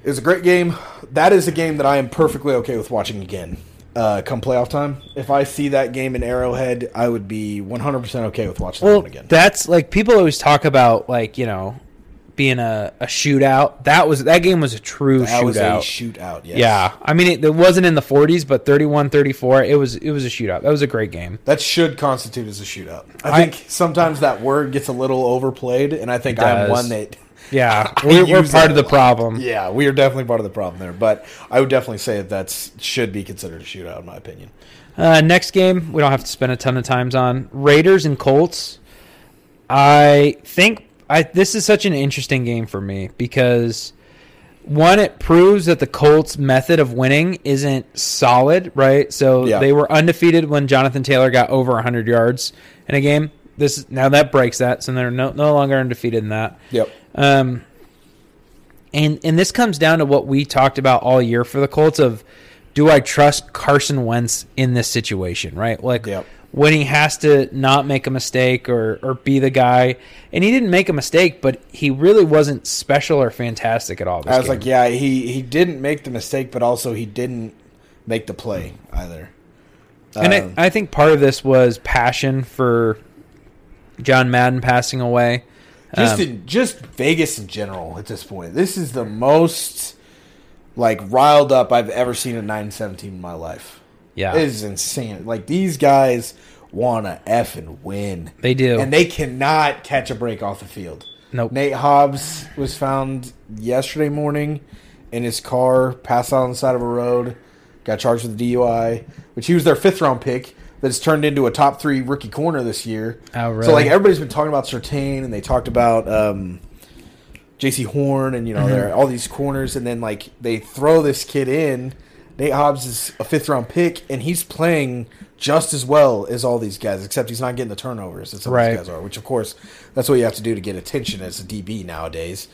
It was a great game. That is a game that I am perfectly okay with watching again come playoff time. If I see that game in Arrowhead, I would be 100% okay with watching that one again. That's like people always talk about, like, you know, being a shootout. That game was a true shootout. That was a shootout, yes. Yeah. I mean, it wasn't in the 40s, but 31-34, it was a shootout. That was a great game. That should constitute as a shootout. I think sometimes that word gets a little overplayed, and I think I'm one that... Yeah, we're part of the problem. Yeah, we are definitely part of the problem there, but I would definitely say that should be considered a shootout, in my opinion. Next game, we don't have to spend a ton of time on. Raiders and Colts. I think... this is such an interesting game for me because, one, it proves that the Colts' method of winning isn't solid, right? So They were undefeated when Jonathan Taylor got over 100 yards in a game. Now that breaks that, so they're no longer undefeated in that. Yep. And this comes down to what we talked about all year for the Colts of, do I trust Carson Wentz in this situation, right? Like, when he has to not make a mistake or be the guy. And he didn't make a mistake, but he really wasn't special or fantastic at all this game. Like, yeah, he didn't make the mistake, but also he didn't make the play either. And I think part of this was passion for John Madden passing away. Just Vegas in general at this point. This is the most, like, riled up I've ever seen a 9-17 in my life. Yeah. It is insane. Like, these guys want to effing win. They do. And they cannot catch a break off the field. Nope. Nate Hobbs was found yesterday morning in his car, passed out on the side of a road, got charged with DUI, which he was their 5th-round pick. That's turned into a top 3 rookie corner this year. Oh, really? So, like, everybody's been talking about Surtain, and they talked about J.C. Horn, and, you know, there are all these corners. And then, like, they throw this kid in. Nate Hobbs is a 5th-round pick, and he's playing just as well as all these guys, except he's not getting the turnovers that some of these guys are, which, of course, that's what you have to do to get attention as a DB nowadays.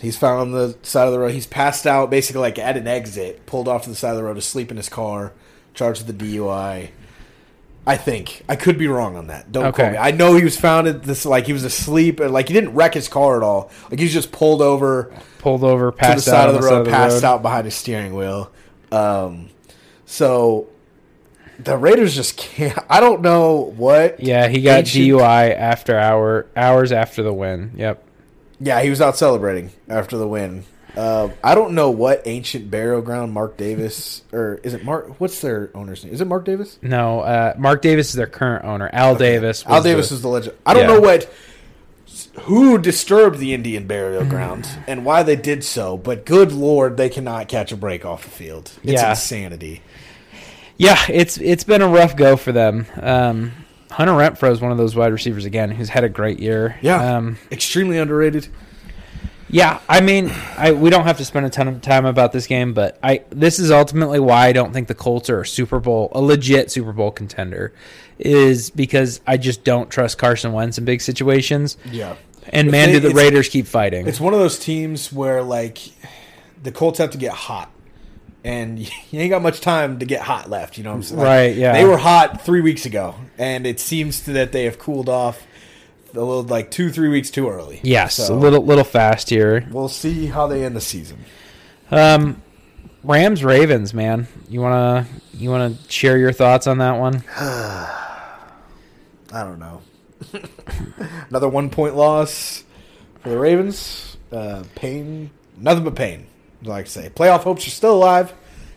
He's found on the side of the road. He's passed out basically, like, at an exit, pulled off to the side of the road to sleep in his car. Charged with the DUI, I think. I could be wrong on that. Don't call me. I know he was found at this, like, he was asleep, and, like, he didn't wreck his car at all. Like, he was just pulled over, passed to the side of the road, passed out behind his steering wheel. So the Raiders just can't. I don't know what. Yeah, he got DUI after hours after the win. Yep. Yeah, he was out celebrating after the win. I don't know what ancient burial ground Mark Davis, or is it Mark? What's their owner's name? Is it Mark Davis? No, Mark Davis is their current owner. Al Davis. Al Davis is the legend. I don't know who disturbed the Indian burial ground and why they did so, but good Lord, they cannot catch a break off the field. It's insanity. Yeah, it's been a rough go for them. Hunter Renfrow is one of those wide receivers again who's had a great year. Yeah, extremely underrated. Yeah, I mean, we don't have to spend a ton of time about this game, but this is ultimately why I don't think the Colts are a legit Super Bowl contender, is because I just don't trust Carson Wentz in big situations. Yeah. And, man, do the Raiders keep fighting. It's one of those teams where, like, the Colts have to get hot, and you ain't got much time to get hot left, you know what I'm saying? Like, right, yeah. They were hot 3 weeks ago, and it seems that they have cooled off a little, like, 2-3 weeks too early. Yes, so, a little fast here. We'll see how they end the season. Rams Ravens, man. You wanna share your thoughts on that one? I don't know. Another 1-point loss for the Ravens. Pain, nothing but pain. Like I say, playoff hopes are still alive.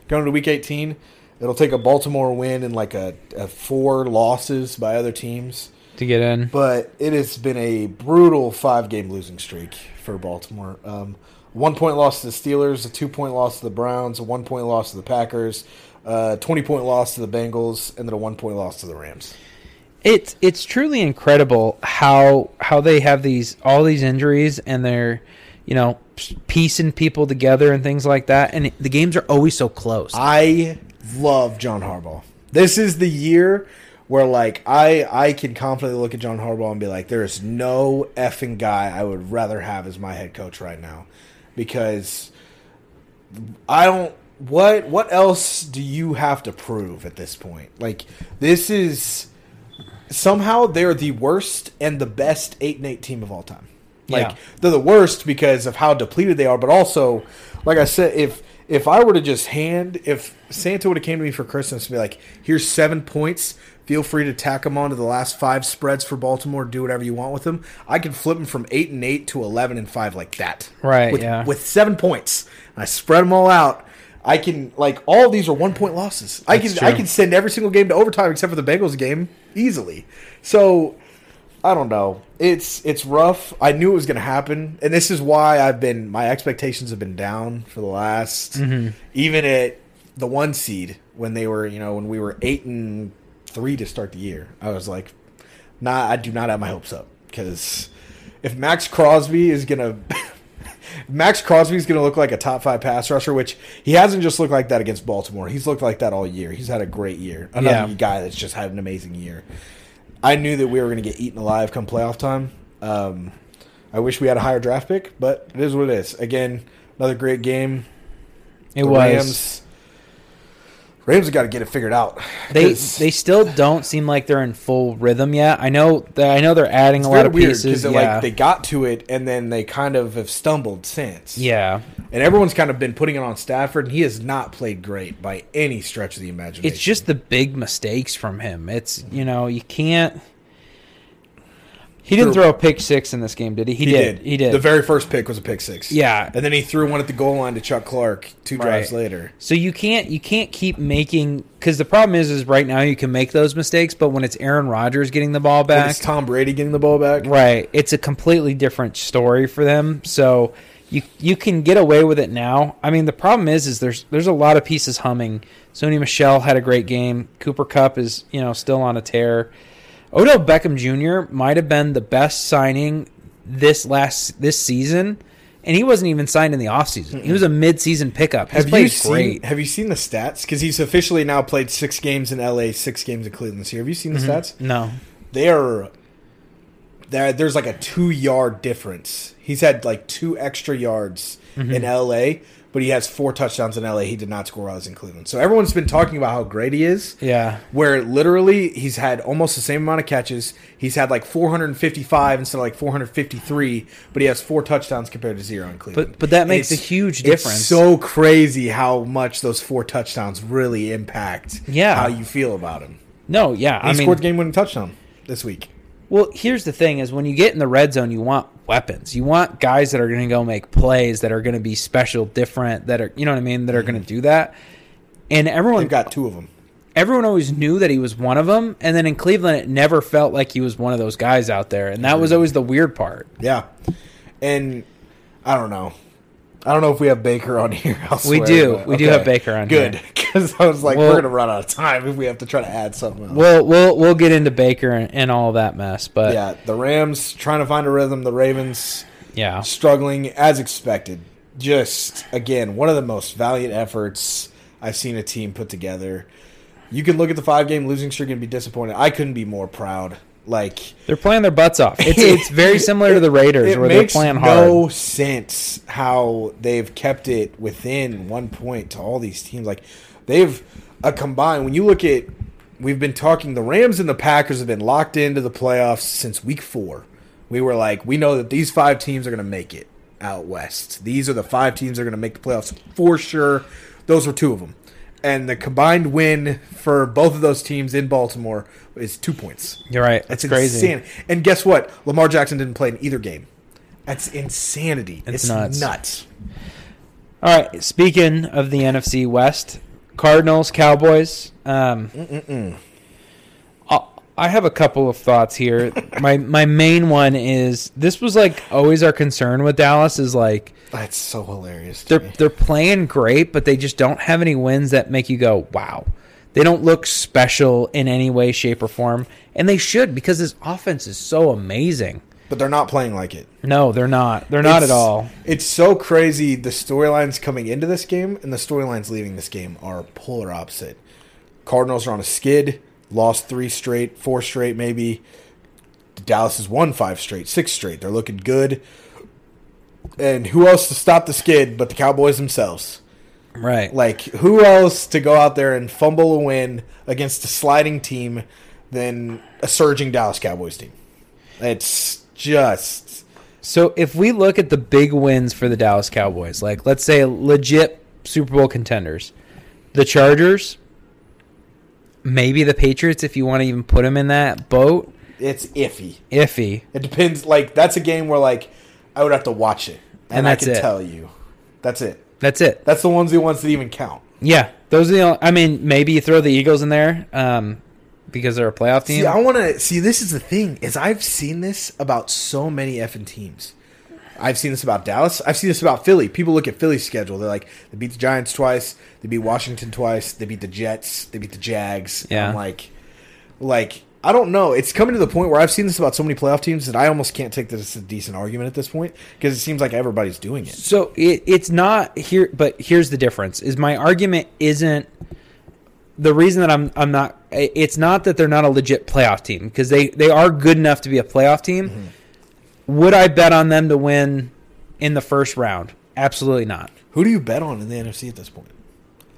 Going to Week 18, it'll take a Baltimore win and like a 4 losses by other teams to get in. But it has been a brutal 5-game losing streak for Baltimore. 1-point loss to the Steelers, a 2-point loss to the Browns, a 1-point loss to the Packers, a 20-point loss to the Bengals, and then a 1-point loss to the Rams. It's truly incredible how they have all these injuries and they're, you know, piecing people together and things like that. And the games are always so close. I love John Harbaugh. This is the year where, like, I can confidently look at John Harbaugh and be like, there is no effing guy I would rather have as my head coach right now. Because I don't – what else do you have to prove at this point? Like, this is – somehow they're the worst and the best 8-8 team of all time. Like, they're the worst because of how depleted they are. But also, like I said, if I were to just if Santa would have came to me for Christmas and be like, here's 7 points – feel free to tack them on to the last 5 spreads for Baltimore. Do whatever you want with them. I can flip them from 8-8 to 11-5 like that. Right. With 7 points, and I spread them all out. I can, like, all these are 1-point losses. I can send every single game to overtime except for the Bengals game easily. So I don't know. It's rough. I knew it was going to happen, and this is why my expectations have been down for the last even at the 1 seed when they were, you know, when we were 8-3 to start the year. I was like, nah, I do not have my hopes up, because if Max Crosby is gonna look like a top 5 pass rusher, which he hasn't just looked like that against Baltimore. He's looked like that all year. He's had a great year. Another guy that's just had an amazing year. I knew that we were gonna get eaten alive come playoff time. I wish we had a higher draft pick, but it is what it is. Again, another great game. It was. Rams, Rams have got to get it figured out. They still don't seem like they're in full rhythm yet. I know they're adding a lot of pieces. Yeah. Like, they got to it, and then they kind of have stumbled since. Yeah. And everyone's kind of been putting it on Stafford, and he has not played great by any stretch of the imagination. It's just the big mistakes from him. It's, you know, you can't – he didn't throw a pick six in this game, did he? He did. The very first pick was a pick six. Yeah. And then he threw one at the goal line to Chuck Clark two drives later. So you can't keep making – because the problem is right now you can make those mistakes, but when it's Aaron Rodgers getting the ball back – when it's Tom Brady getting the ball back. Right. It's a completely different story for them, so – You can get away with it now. I mean, the problem is there's a lot of pieces humming. Sony Michel had a great game. Cooper Kupp is, you know, still on a tear. Odell Beckham Jr. might have been the best signing this season, and he wasn't even signed in the offseason. He was a midseason pickup. Have you seen the stats? Because he's officially now played 6 games in LA, 6 games in Cleveland this year. Have you seen the stats? No. They are. There's like a 2-yard difference. He's had like 2 extra yards in L.A., but he has 4 touchdowns in L.A. He did not score while he was in Cleveland. So everyone's been talking about how great he is. Yeah. Where literally he's had almost the same amount of catches. He's had like 455 instead of like 453, but he has 4 touchdowns compared to 0 in Cleveland. But that makes a huge difference. It's so crazy how much those 4 touchdowns really impact how you feel about him. No, yeah. And he scored game-winning touchdown this week. Well, here's the thing is when you get in the red zone, you want weapons. You want guys that are going to go make plays, that are going to be special, different, that are, you know what I mean, that are going to do that. And they've got 2 of them. Everyone always knew that he was one of them. And then in Cleveland, it never felt like he was one of those guys out there. And that was always the weird part. Yeah. And I don't know. I don't know if we have Baker on here. We do have Baker on here. Good, because I was like, we're going to run out of time if we have to try to add something else. We'll get into Baker and all that mess. But yeah, the Rams trying to find a rhythm. The Ravens struggling as expected. Just, again, one of the most valiant efforts I've seen a team put together. You can look at the 5-game losing streak and be disappointed. I couldn't be more proud. Like, they're playing their butts off. It's very similar to the Raiders where they're playing hard. It makes no sense how they've kept it within 1 point to all these teams. Like, they've a combined. When you look at, we've been talking, the Rams and the Packers have been locked into the playoffs since week 4. We were like, we know that these 5 teams are going to make it out west. These are the 5 teams that are going to make the playoffs for sure. Those were 2 of them. And the combined win for both of those teams in Baltimore is 2 points. You're right. That's crazy. Insane. And guess what? Lamar Jackson didn't play in either game. That's insanity. It's nuts. All right. Speaking of the NFC West, Cardinals, Cowboys. I have a couple of thoughts here. My main one is this was like always our concern with Dallas is like that's so hilarious. They're playing great, but they just don't have any wins that make you go wow. They don't look special in any way, shape, or form, and they should because this offense is so amazing. But they're not playing like it. No, they're not. They're not at all. It's so crazy. The storylines coming into this game and the storylines leaving this game are polar opposite. Cardinals are on a skid. Lost 3 straight, 4 straight maybe. Dallas has won 5 straight, 6 straight. They're looking good. And who else to stop the skid but the Cowboys themselves? Right. Like, who else to go out there and fumble a win against a sliding team than a surging Dallas Cowboys team? It's just... So if we look at the big wins for the Dallas Cowboys, like let's say legit Super Bowl contenders, the Chargers... Maybe the Patriots, if you want to even put them in that boat. It's iffy. It depends. Like, that's a game where, like, I would have to watch it. And I can tell you. That's it. That's the ones that even count. Yeah. Those are the only, I mean, maybe you throw the Eagles in there because they're a playoff team. See, this is the thing, is I've seen this about so many effing teams. I've seen this about Dallas. I've seen this about Philly. People look at Philly's schedule. They're like, they beat the Giants twice. They beat Washington twice. They beat the Jets. They beat the Jags. Yeah. And I'm like, I don't know. It's coming to the point where I've seen this about so many playoff teams that I almost can't take this as a decent argument at this point because it seems like everybody's doing it. So it's not here, but here's the difference is my argument isn't the reason that I'm not, it's not that they're not a legit playoff team because they are good enough to be a playoff team. Mm-hmm. Would I bet on them to win in the first round? Absolutely not. Who do you bet on in the NFC at this point?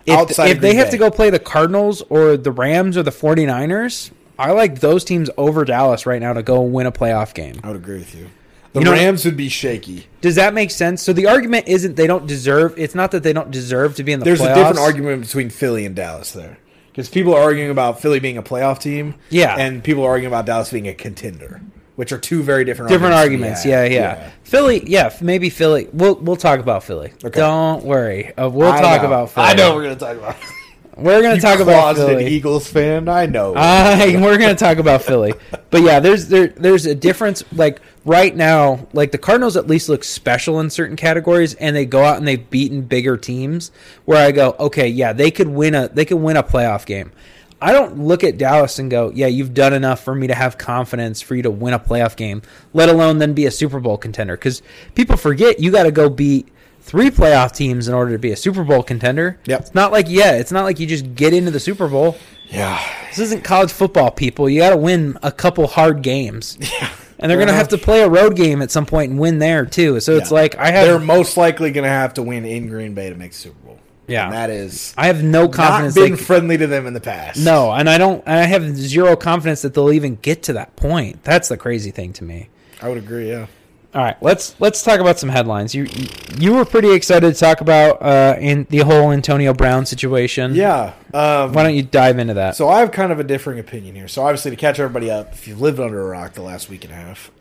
If they have to go play the Cardinals or the Rams or the 49ers, I like those teams over Dallas right now to go win a playoff game. I would agree with you. The Rams would be shaky. Does that make sense? So the argument isn't they don't deserve. It's not that they don't deserve to be in the playoffs. There's a different argument between Philly and Dallas there. Because people are arguing about Philly being a playoff team. Yeah. And people are arguing about Dallas being a contender, which are two very different arguments. Yeah. Philly, yeah, maybe Philly. We'll talk about Philly. Okay. Don't worry. We'll talk about Philly. I know we're going to talk about Philly. We're going to talk about Philly. Closeted Eagles fan, I know. We're going to talk about Philly. But, yeah, there's a difference. Like, right now, like the Cardinals at least look special in certain categories, and they go out and they've beaten bigger teams where I go, okay, yeah, they could win a playoff game. I don't look at Dallas and go, yeah, you've done enough for me to have confidence for you to win a playoff game, let alone then be a Super Bowl contender. Because people forget you got to go beat three playoff teams in order to be a Super Bowl contender. Yep. It's not like you just get into the Super Bowl. Yeah. This isn't college football, people. You got to win a couple hard games. Yeah. And they're going to have to play a road game at some point and win there too. So it's like they're most likely going to have to win in Green Bay to make the Super Bowl. Yeah. And that is I have no confidence not been friendly to them in the past. No, and I have zero confidence that they'll even get to that point. That's the crazy thing to me. I would agree, yeah. All right, let's talk about some headlines. You were pretty excited to talk about in the whole Antonio Brown situation. Yeah. Why don't you dive into that? So I have kind of a differing opinion here. So obviously, to catch everybody up, if you've lived under a rock the last week and a half,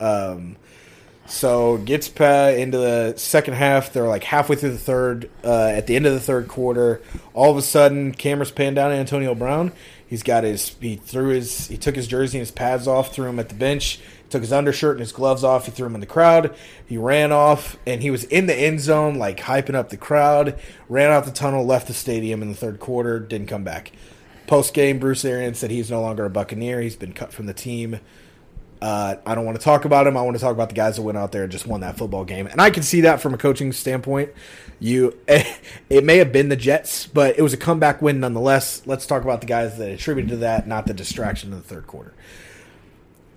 gets into the second half. They're like halfway through the third. At the end of the third quarter, all of a sudden, cameras pan down on Antonio Brown. He took his jersey and his pads off, threw them at the bench. Took his undershirt and his gloves off. He threw them in the crowd. He ran off, and he was in the end zone, like hyping up the crowd. Ran out the tunnel, left the stadium in the third quarter, didn't come back. Post game, Bruce Arians said he's no longer a Buccaneer. He's been cut from the team. I don't want to talk about him. I want to talk about the guys that went out there and just won that football game. And I can see that from a coaching standpoint. It may have been the Jets, but it was a comeback win nonetheless. Let's talk about the guys that attributed to that, not the distraction in the third quarter.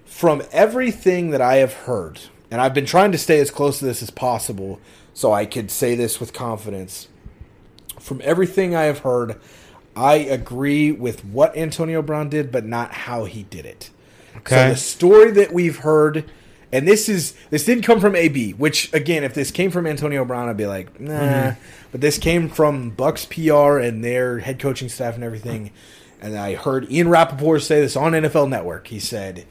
From everything that I have heard, and I've been trying to stay as close to this as possible so I could say this with confidence, from everything I have heard, I agree with what Antonio Brown did, but not how he did it. Okay. So the story that we've heard, and this didn't come from AB, which, again, if this came from Antonio Brown, I'd be like, nah. Mm-hmm. But this came from Bucks PR and their head coaching staff and everything. And I heard Ian Rappaport say this on NFL Network. He said...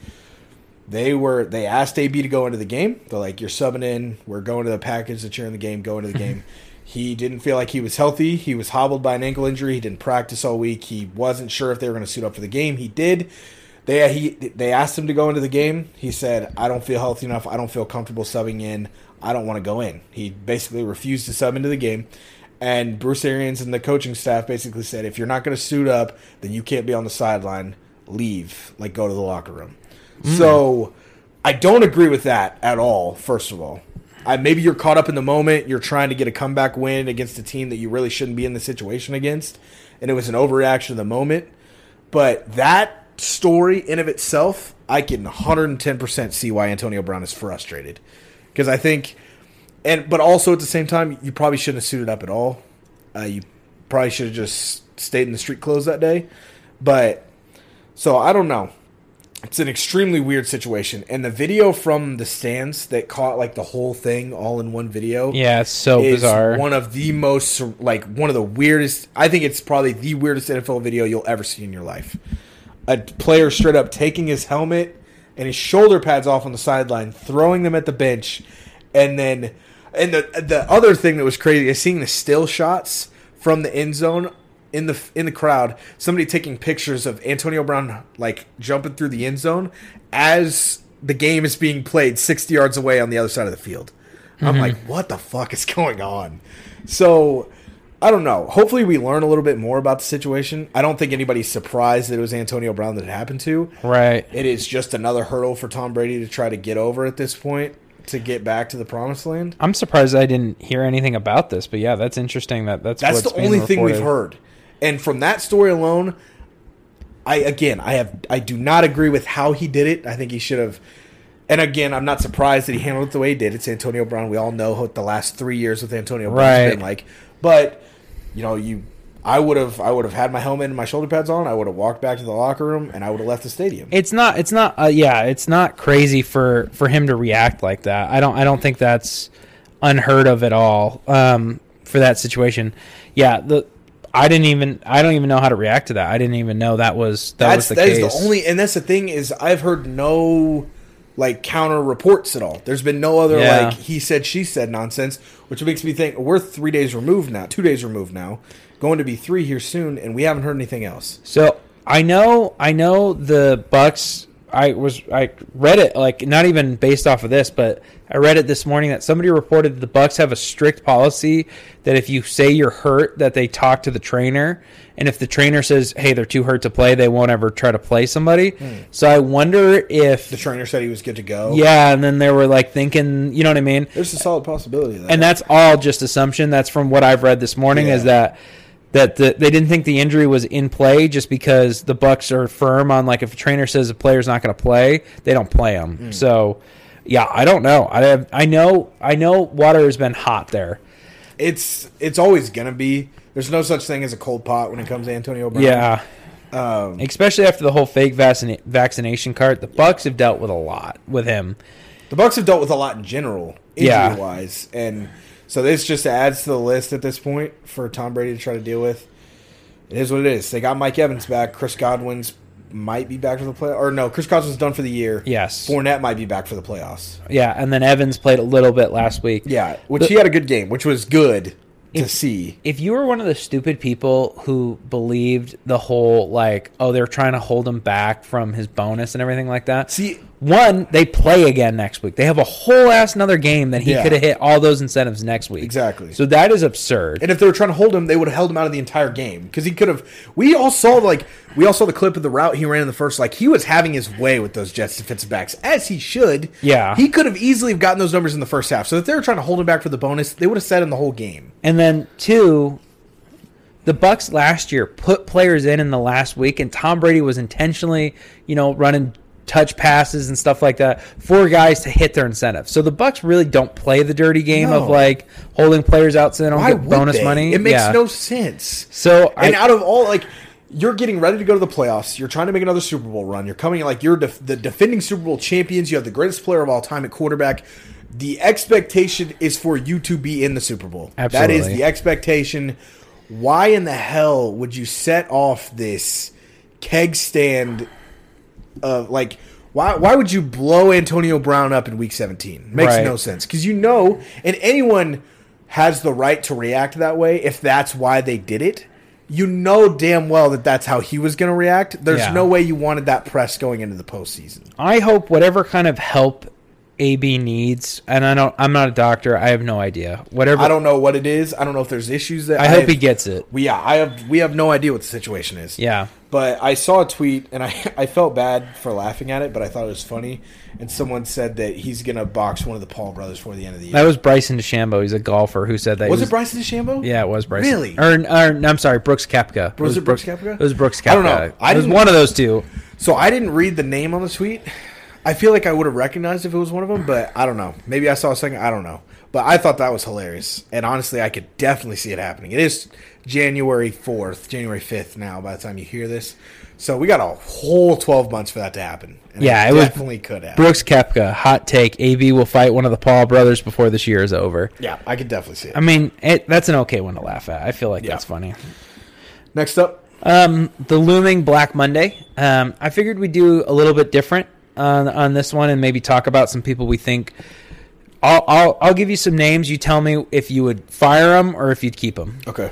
They asked AB to go into the game. They're like, you're subbing in. We're going to the package that you're in the game. Go into the game. He didn't feel like he was healthy. He was hobbled by an ankle injury. He didn't practice all week. He wasn't sure if they were going to suit up for the game. He did. They asked him to go into the game. He said, I don't feel healthy enough. I don't feel comfortable subbing in. I don't want to go in. He basically refused to sub into the game. And Bruce Arians and the coaching staff basically said, if you're not going to suit up, then you can't be on the sideline. Leave. Like, go to the locker room. So I don't agree with that at all, first of all. Maybe you're caught up in the moment. You're trying to get a comeback win against a team that you really shouldn't be in the situation against, and it was an overreaction of the moment. But that story in of itself, I can 110% see why Antonio Brown is frustrated. Because I think – but also at the same time, you probably shouldn't have suited up at all. You probably should have just stayed in the street clothes that day. But – so I don't know. It's an extremely weird situation. And the video from the stands that caught like the whole thing all in one video. Yeah, it's so bizarre. One of the most, like, one of the weirdest. I think it's probably the weirdest NFL video you'll ever see in your life. A player straight up taking his helmet and his shoulder pads off on the sideline, throwing them at the bench. And then, and the other thing that was crazy is seeing the still shots from the end zone. In the crowd, somebody taking pictures of Antonio Brown like jumping through the end zone as the game is being played 60 yards away on the other side of the field. Mm-hmm. I'm like, what the fuck is going on? So I don't know. Hopefully we learn a little bit more about the situation. I don't think anybody's surprised that it was Antonio Brown that it happened to. Right. It is just another hurdle for Tom Brady to try to get over at this point. To get back to the promised land. I'm surprised I didn't hear anything about this, but yeah, that's interesting. That's the only thing we've heard. And from that story alone, I do not agree with how he did it. I think he should have. And again, I'm not surprised that he handled it the way he did. It's Antonio Brown. We all know what the last 3 years with Antonio Brown has been like. But you know, you I would have had my helmet and my shoulder pads on. I would have walked back to the locker room, and I would have left the stadium. It's not crazy for him to react like that. I don't think that's unheard of at all for that situation. Yeah, I don't even know how to react to that. I didn't even know that was the case. That is the only, and that's the thing is I've heard no like counter reports at all. There's been no other like he said she said nonsense, which makes me think we're 3 days removed now, 2 days removed now. Going to be 3 here soon, and we haven't heard anything else. So I know the Bucks. I read it like not even based off of this, but I read it this morning that somebody reported the Bucks have a strict policy that if you say you're hurt, that they talk to the trainer, and if the trainer says, "Hey, they're too hurt to play," they won't ever try to play somebody. So I wonder if the trainer said he was good to go. Yeah, and then they were like thinking, you know what I mean? There's a solid possibility of that. And that's all just assumption. That's from what I've read this morning. Is that they didn't think the injury was in play just because the Bucks are firm on, like, if a trainer says a player's not going to play, they don't play him. So, yeah, I don't know. I know water has been hot there. It's always going to be. There's no such thing as a cold pot when it comes to Antonio Brown. Yeah. Especially after the whole fake vaccination card. The Bucks have dealt with a lot with him. The Bucks have dealt with a lot in general, injury-wise. And so this just adds to the list at this point for Tom Brady to try to deal with. It is what it is. They got Mike Evans back. Chris Godwin's might be back for the playoffs. Or no, Chris Godwin's done for the year. Yes. Fournette might be back for the playoffs. Yeah, and then Evans played a little bit last week. Yeah, he had a good game, which was good to see. If you were one of the stupid people who believed the whole, like, oh, they're trying to hold him back from his bonus and everything like that. See, one, they play again next week. They have a whole ass another game that he could have hit all those incentives next week. Exactly. So that is absurd. And if they were trying to hold him, they would have held him out of the entire game because he could have. We all saw the clip of the route he ran in the first. Like, he was having his way with those Jets defensive backs, as he should. Yeah. He could have easily gotten those numbers in the first half. So if they were trying to hold him back for the bonus, they would have set him the whole game. And then two, the Bucks last year put players in the last week, and Tom Brady was intentionally, running touch passes and stuff like that for guys to hit their incentive. So the Bucks really don't play the dirty game of like holding players out so they don't get bonus money. It makes no sense. So out of all, like, you're getting ready to go to the playoffs. You're trying to make another Super Bowl run. You're coming like you're the defending Super Bowl champions. You have the greatest player of all time at quarterback. The expectation is for you to be in the Super Bowl. Absolutely. That is the expectation. Why in the hell would you set off this keg stand of, like, why would you blow Antonio Brown up in Week 17? Makes no sense. Because and anyone has the right to react that way if that's why they did it. You know damn well that that's how he was going to react. There's no way you wanted that press going into the postseason. I hope whatever kind of help AB needs, and I'm not a doctor. I have no idea. Whatever. I don't know what it is. I don't know if there's issues that I hope he gets it. We have no idea what the situation is. Yeah. But I saw a tweet, and I felt bad for laughing at it, but I thought it was funny. And someone said that he's going to box one of the Paul brothers for the end of the year. That was Bryson DeChambeau. He's a golfer who said that. Was it Bryson DeChambeau? Yeah, it was Bryson. Really? Or I'm sorry, Brooks Koepka. Was it Brooks Koepka? It was Brooks Koepka. I don't know. It was one of those two. So I didn't read the name on the tweet. I feel like I would have recognized if it was one of them, but I don't know. Maybe I saw a second. I don't know. But I thought that was hilarious. And honestly, I could definitely see it happening. It is January 4th, January 5th now by the time you hear this. So we got a whole 12 months for that to happen. And it definitely could happen. Brooks Koepka, hot take. AB will fight one of the Paul brothers before this year is over. Yeah, I could definitely see it. I mean, that's an okay one to laugh at. I feel like that's funny. Next up. The looming Black Monday. I figured we'd do a little bit different on this one and maybe talk about some people we think. I'll give you some names. You tell me if you would fire them or if you'd keep them. Okay.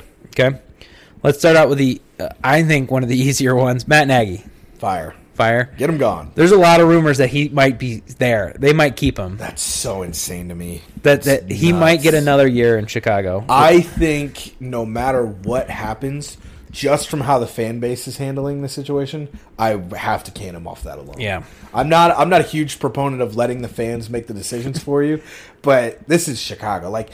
Let's start out with the I think one of the easier ones, Matt Nagy. Fire. Get him gone. There's a lot of rumors that he might be there. They might keep him. That's so insane to me. That he might get another year in Chicago. I think no matter what happens, just from how the fan base is handling the situation, I have to can him off that alone. Yeah. I'm not a huge proponent of letting the fans make the decisions for you, but this is Chicago. Like,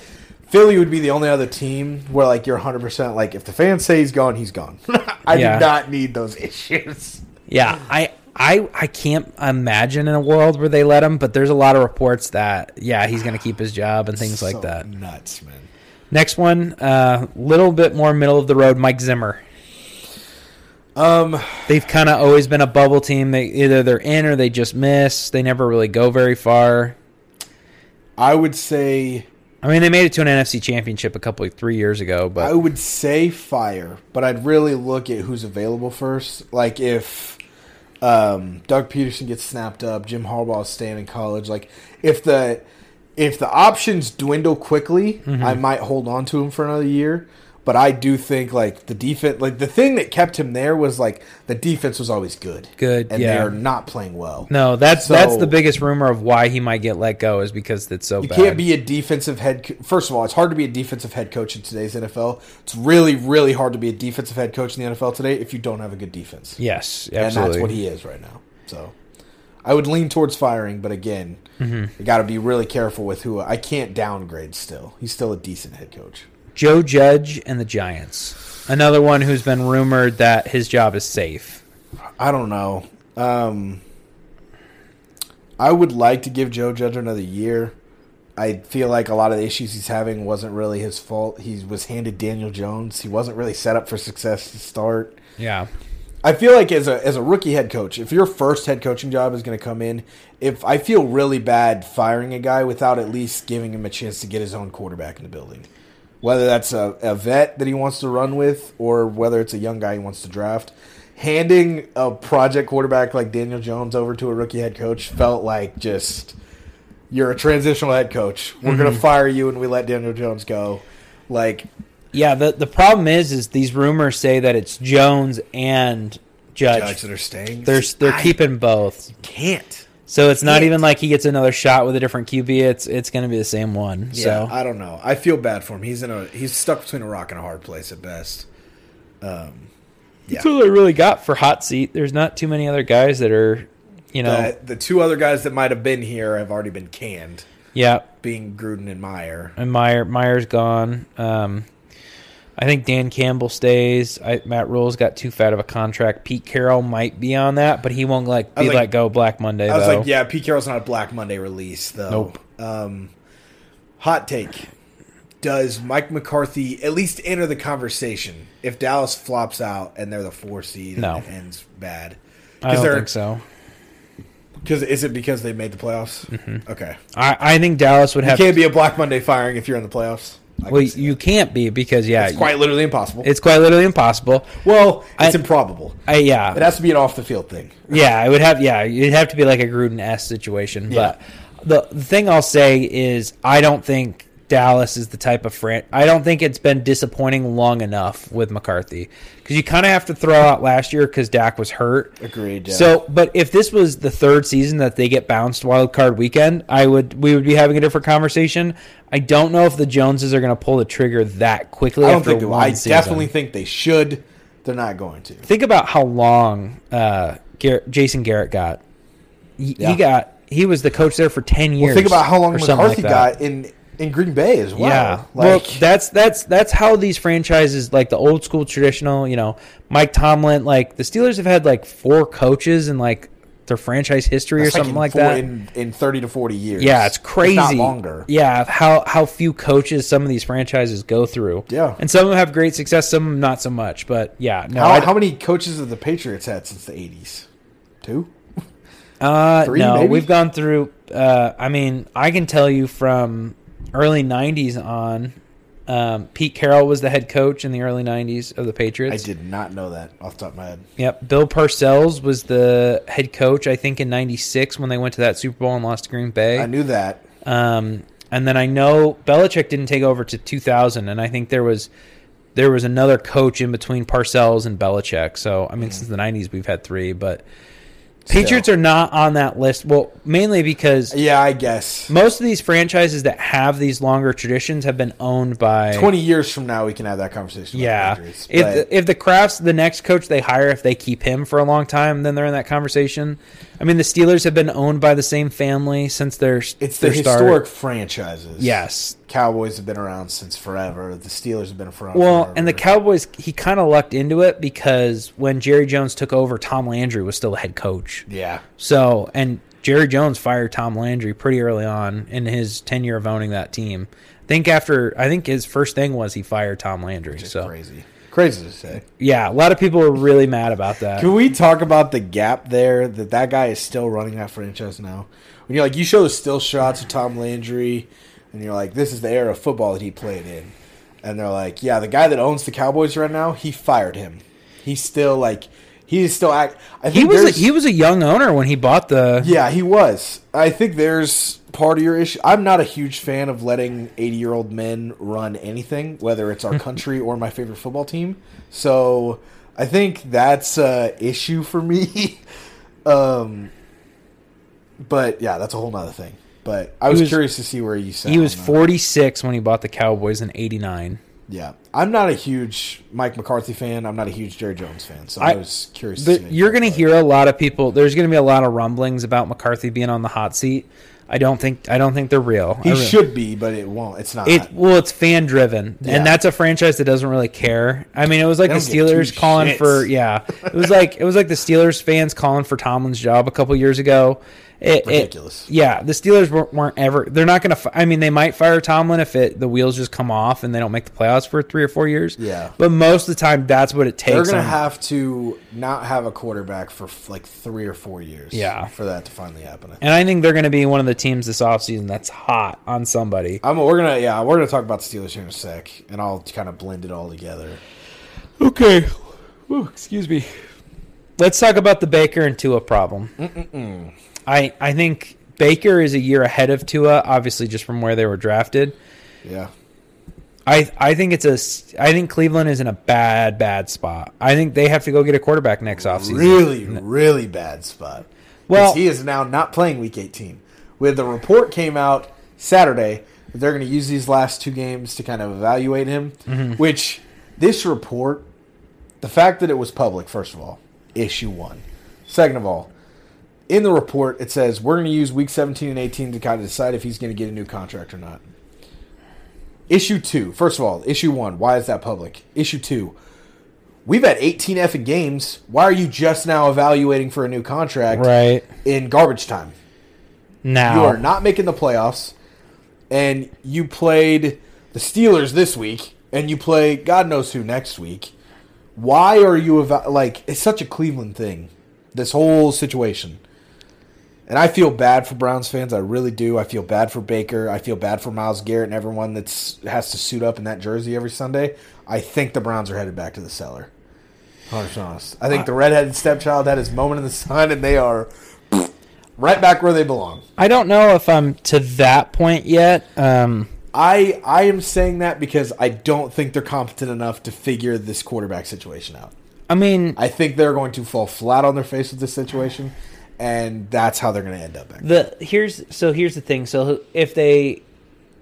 Philly would be the only other team where, like, you're 100% like, if the fans say he's gone, he's gone. I do not need those issues. Yeah, I can't imagine in a world where they let him, but there's a lot of reports that, he's going to keep his job and things like that. Nuts, man. Next one, little bit more middle of the road, Mike Zimmer. They've kind of always been a bubble team. They either they're in or they just miss. They never really go very far. I would say... I mean, they made it to an NFC championship a couple of 3 years ago. But I would say fire, but I'd really look at who's available first. Like if Doug Peterson gets snapped up, Jim Harbaugh's staying in college. Like if the options dwindle quickly, mm-hmm. I might hold on to him for another year. But I do think like the defense, like the thing that kept him there was like the defense was always good. Good, and yeah. They're not playing well. No, that's the biggest rumor of why he might get let go is because it's so bad. You can't be a defensive head. First of all, it's hard to be a defensive head coach in today's NFL. It's really, really hard to be a defensive head coach in the NFL today if you don't have a good defense. Yes, absolutely. And that's what he is right now. So I would lean towards firing, but again, you got to be really careful with who. I can't downgrade still. He's still a decent head coach. Joe Judge and the Giants. Another one who's been rumored that his job is safe. I don't know. I would like to give Joe Judge another year. I feel like a lot of the issues he's having wasn't really his fault. He was handed Daniel Jones. He wasn't really set up for success to start. Yeah. I feel like as a rookie head coach, if your first head coaching job is going to come in, if I feel really bad firing a guy without at least giving him a chance to get his own quarterback in the building. Whether that's a vet that he wants to run with or whether it's a young guy he wants to draft, handing a project quarterback like Daniel Jones over to a rookie head coach felt like just, you're a transitional head coach. We're going to fire you and we let Daniel Jones go. Like, yeah, the problem is these rumors say that it's Jones and Judge that are staying. They're keeping both. You can't. So it's not even like he gets another shot with a different QB. It's going to be the same one. Yeah, so I don't know. I feel bad for him. He's stuck between a rock and a hard place at best. Yeah. That's all I really got for hot seat. There's not too many other guys that are, you know. The two other guys that might have been here have already been canned. Yeah. Being Gruden and Meyer. And Meyer's gone. I think Dan Campbell stays. Matt Rule's got too fat of a contract. Pete Carroll might be on that, but he won't let go Black Monday. I was though. Like, yeah, Pete Carroll's not a Black Monday release though. Nope. Hot take: does Mike McCarthy at least enter the conversation if Dallas flops out and they're the 4 seed? No. And it ends bad. I don't think so. Is it because they made the playoffs? Mm-hmm. Okay, I think Dallas would have. You can't be a Black Monday firing if you're in the playoffs. Well, you can't be because, yeah. It's quite literally impossible. Well, it's improbable. Yeah. It has to be an off-the-field thing. Yeah, it would have it'd have to be like a Gruden-esque situation. Yeah. But the thing I'll say is I don't think Dallas is the type of – I don't think it's been disappointing long enough with McCarthy because you kind of have to throw out last year because Dak was hurt. Agreed. Yeah. So, but if this was the third season that they get bounced wild card weekend, we would be having a different conversation. I don't know if the Joneses are going to pull the trigger that quickly. I definitely think they should. They're not going to. Think about how long Jason Garrett got. He was the coach there for 10 years. Well, think about how long McCarthy got in Green Bay as well. Yeah. Well, that's how these franchises, like the old school traditional, you know, Mike Tomlin, like the Steelers have had like 4 coaches in like their franchise history or something like that. In 30 to 40 years. Yeah, it's crazy. If not longer. Yeah, how few coaches some of these franchises go through. Yeah. And some of them have great success, some not so much. But yeah, no. How many coaches have the Patriots had since the 80s? 2? 3, no, maybe? We've gone through I mean, I can tell you from early 90s on, Pete Carroll was the head coach in the early 90s of the Patriots. I did not know that off the top of my head. Yep. Bill Parcells was the head coach, I think, in 96 when they went to that Super Bowl and lost to Green Bay. I knew that. And then I know Belichick didn't take over to 2000, and I think there was another coach in between Parcells and Belichick. So, I mean, since the 90s we've had 3, but... Patriots are not on that list. Well, mainly because... Yeah, I guess. Most of these franchises that have these longer traditions have been owned by... 20 years from now, we can have that conversation. Yeah. Patriots, if the Kraft's the next coach they hire, if they keep him for a long time, then they're in that conversation. I mean, the Steelers have been owned by the same family since their It's the historic franchises. Yes. Cowboys have been around since forever. The Steelers have been around forever. And the Cowboys, he kind of lucked into it because when Jerry Jones took over, Tom Landry was still the head coach. Yeah. So, and Jerry Jones fired Tom Landry pretty early on in his tenure of owning that team. I think his first thing was he fired Tom Landry. Which is so crazy. Crazy to say. Yeah, a lot of people are really mad about that. Can we talk about the gap there that guy is still running that franchise now? When you're like, you show the still shots of Tom Landry, and you're like, this is the era of football that he played in. And they're like, yeah, the guy that owns the Cowboys right now, he fired him. He's still like, he's still act. I think he was a young owner when he bought the. Yeah, he was. I think there's part of your issue. I'm not a huge fan of letting 80-year-old men run anything, whether it's our country or my favorite football team. So I think that's an issue for me. But yeah, that's a whole nother thing. But I was curious to see where you sat. He was 46 when he bought the Cowboys in 89. Yeah. I'm not a huge Mike McCarthy fan. I'm not a huge Jerry Jones fan. So I was curious to see. You're going to hear a lot of people. There's going to be a lot of rumblings about McCarthy being on the hot seat. I don't think they're real. He should be, but it won't. It's not. It's fan driven, yeah. And that's a franchise that doesn't really care. I mean, it was like the Steelers calling for it was like the Steelers fans calling for Tomlin's job a couple years ago. Ridiculous. The Steelers weren't ever. They're not going to. I mean, they might fire Tomlin if the wheels just come off and they don't make the playoffs for 3 or 4 years. Yeah. But most of the time, that's what it takes. They're going to have to not have a quarterback for like 3 or 4 years. Yeah. For that to finally happen. I think they're going to be one of the teams this offseason that's hot on somebody. We're gonna talk about the Steelers here in a sec, and I'll kind of blend it all together. Okay. Ooh, excuse me. Let's talk about the Baker and Tua problem. Mm-mm-mm. I think Baker is a year ahead of Tua, obviously just from where they were drafted. Yeah. I think Cleveland is in a bad spot. I think they have to go get a quarterback next offseason. Really bad spot. Well, he is now not playing Week 18. When the report came out Saturday, they're going to use these last two games to kind of evaluate him. Mm-hmm. Which this report, the fact that it was public, first of all, issue one. Second of all, in the report, it says we're going to use Week 17 and 18 to kind of decide if he's going to get a new contract or not. Issue 2. First of all, Issue 1. Why is that public? Issue 2. We've had 18 effing games. Why are you just now evaluating for a new contract in garbage time? Now. You are not making the playoffs, and you played the Steelers this week, and you play God knows who next week. Why are you it's such a Cleveland thing, this whole situation. And I feel bad for Browns fans. I really do. I feel bad for Baker. I feel bad for Myles Garrett and everyone that has to suit up in that jersey every Sunday. I think the Browns are headed back to the cellar. Honest. I think the redheaded stepchild had his moment in the sun, and they are right back where they belong. I don't know if I'm to that point yet. I am saying that because I don't think they're competent enough to figure this quarterback situation out. I mean, I think they're going to fall flat on their face with this situation. And that's how they're going to end up. Here's the thing. So if they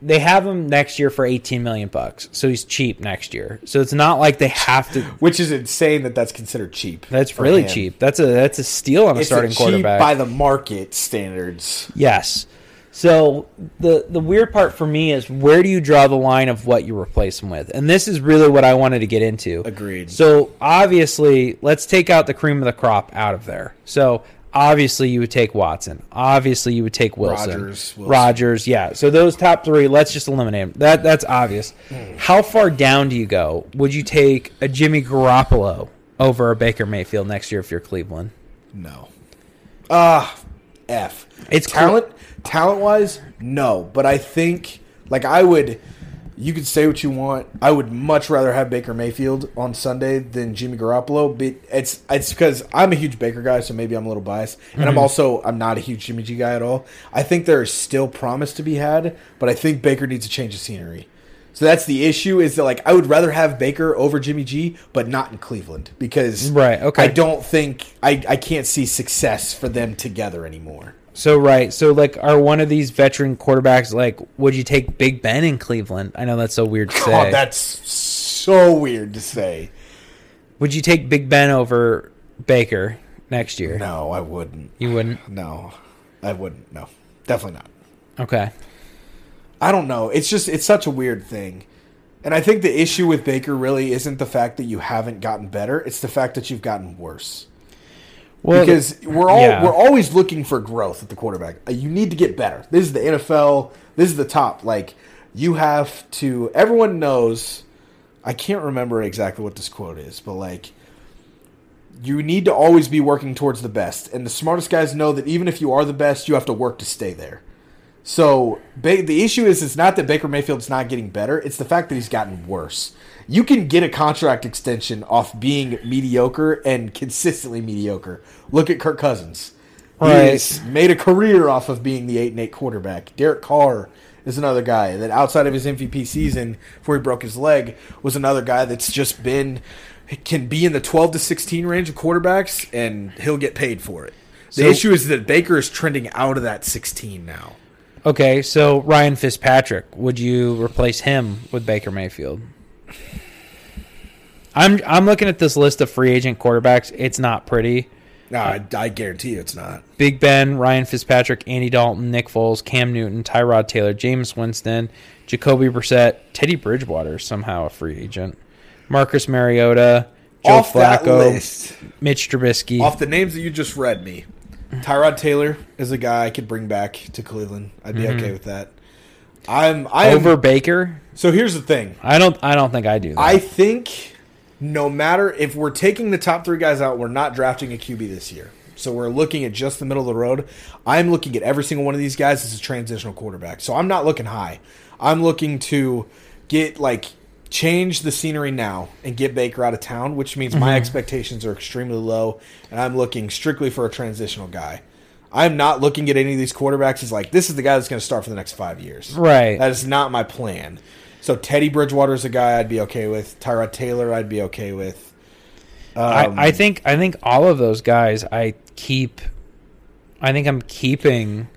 have him next year for $18 million, so he's cheap next year. So it's not like they have to, which is insane that that's considered cheap. That's really cheap. That's a steal on a starting quarterback by the market standards. Yes. So the weird part for me is where do you draw the line of what you replace him with? And this is really what I wanted to get into. Agreed. So obviously, let's take out the cream of the crop out of there. So. Obviously, you would take Watson. Obviously, you would take Wilson. Rodgers, yeah. So those top three, let's just eliminate them. That's obvious. How far down do you go? Would you take a Jimmy Garoppolo over a Baker Mayfield next year if you're Cleveland? No. It's talent-wise, no. But I think, you can say what you want. I would much rather have Baker Mayfield on Sunday than Jimmy Garoppolo. But it's because I'm a huge Baker guy, so maybe I'm a little biased. And I'm not a huge Jimmy G guy at all. I think there is still promise to be had, but I think Baker needs a change of scenery. So that's the issue is that I would rather have Baker over Jimmy G, but not in Cleveland because I don't think I can't see success for them together anymore. So, are one of these veteran quarterbacks, would you take Big Ben in Cleveland? I know that's so weird to say. God, that's so weird to say. Would you take Big Ben over Baker next year? No, I wouldn't. You wouldn't? No, I wouldn't. No, definitely not. Okay. I don't know. It's just, it's such a weird thing. And I think the issue with Baker really isn't the fact that you haven't gotten better. It's the fact that you've gotten worse. Well, because we're always looking for growth at the quarterback. You need to get better. This is the NFL. This is the top. Like, you have to – everyone knows – I can't remember exactly what this quote is, but, like, you need to always be working towards the best. And the smartest guys know that even if you are the best, you have to work to stay there. So the issue is it's not that Baker Mayfield's not getting better. It's the fact that he's gotten worse. You can get a contract extension off being mediocre and consistently mediocre. Look at Kirk Cousins. Right. He's made a career off of being the 8-8 quarterback. Derek Carr is another guy that outside of his MVP season before he broke his leg was another guy that's just been – can be in the 12 to 16 range of quarterbacks, and he'll get paid for it. The issue is that Baker is trending out of that 16 now. Okay, so Ryan Fitzpatrick, would you replace him with Baker Mayfield? I'm looking at this list of free agent quarterbacks. It's not pretty. No, I guarantee you it's not. Big Ben, Ryan Fitzpatrick, Andy Dalton, Nick Foles, Cam Newton, Tyrod Taylor, Jameis Winston, Jacoby Brissett, Teddy Bridgewater is somehow a free agent, Marcus Mariota, Joe off Flacco, list, Mitch Trubisky. Off the names that you just read me, Tyrod Taylor is a guy I could bring back to Cleveland. I'd be okay with that. I am over Baker. So here's the thing. I don't think I do that. I think no matter if we're taking the top three guys out, we're not drafting a QB this year. So we're looking at just the middle of the road. I'm looking at every single one of these guys as a transitional quarterback. So I'm not looking high. I'm looking to get change the scenery now and get Baker out of town, which means my expectations are extremely low, and I'm looking strictly for a transitional guy. I'm not looking at any of these quarterbacks as this is the guy that's going to start for the next 5 years. Right. That is not my plan. So Teddy Bridgewater is a guy I'd be okay with. Tyrod Taylor I'd be okay with. I think all of those guys I keep. I think I'm keeping.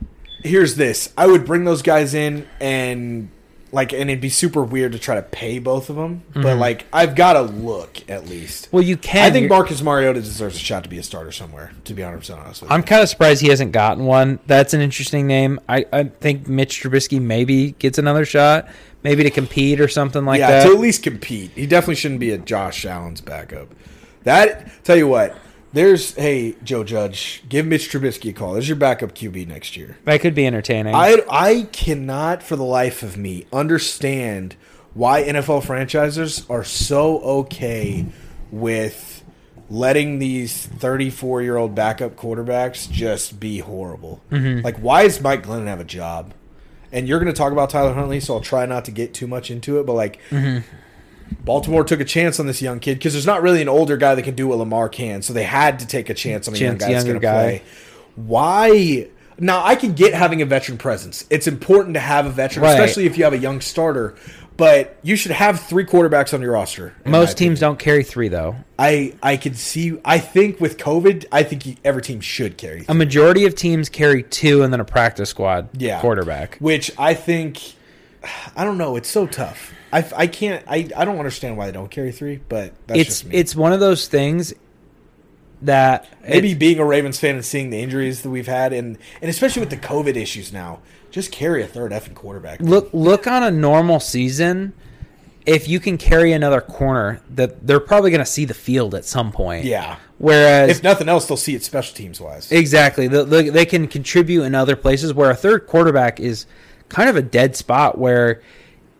Here's this. I would bring those guys in and. And it'd be super weird to try to pay both of them. Mm-hmm. But, I've got to look, at least. Well, you can. I think Marcus Mariota deserves a shot to be a starter somewhere, to be 100% honest with you. I'm kind of surprised he hasn't gotten one. That's an interesting name. I think Mitch Trubisky maybe gets another shot, maybe to compete or something like that. Yeah, to at least compete. He definitely shouldn't be a Josh Allen's backup. That, tell you what, hey, Joe Judge, give Mitch Trubisky a call. There's your backup QB next year. That could be entertaining. I cannot, for the life of me, understand why NFL franchises are so okay with letting these 34-year-old backup quarterbacks just be horrible. Mm-hmm. Why does Mike Glennon have a job? And you're going to talk about Tyler Huntley, so I'll try not to get too much into it, but Baltimore took a chance on this young kid because there's not really an older guy that can do what Lamar can, so they had to take a chance on a young guy that's going to play. Why? Now, I can get having a veteran presence. It's important to have a veteran, especially if you have a young starter, but you should have three quarterbacks on your roster. Most teams don't carry three, though. I could see – I think with COVID, I think every team should carry three. A majority of teams carry two and then a practice squad quarterback. Which I think – I don't know. It's so tough. I can't. I don't understand why they don't carry three, but that's just me. It's one of those things that maybe being a Ravens fan and seeing the injuries that we've had, and especially with the COVID issues now, just carry a third effing quarterback. Look on a normal season, if you can carry another corner, that they're probably going to see the field at some point. Yeah. Whereas if nothing else, they'll see it special teams wise. Exactly. They can contribute in other places where a third quarterback is kind of a dead spot where.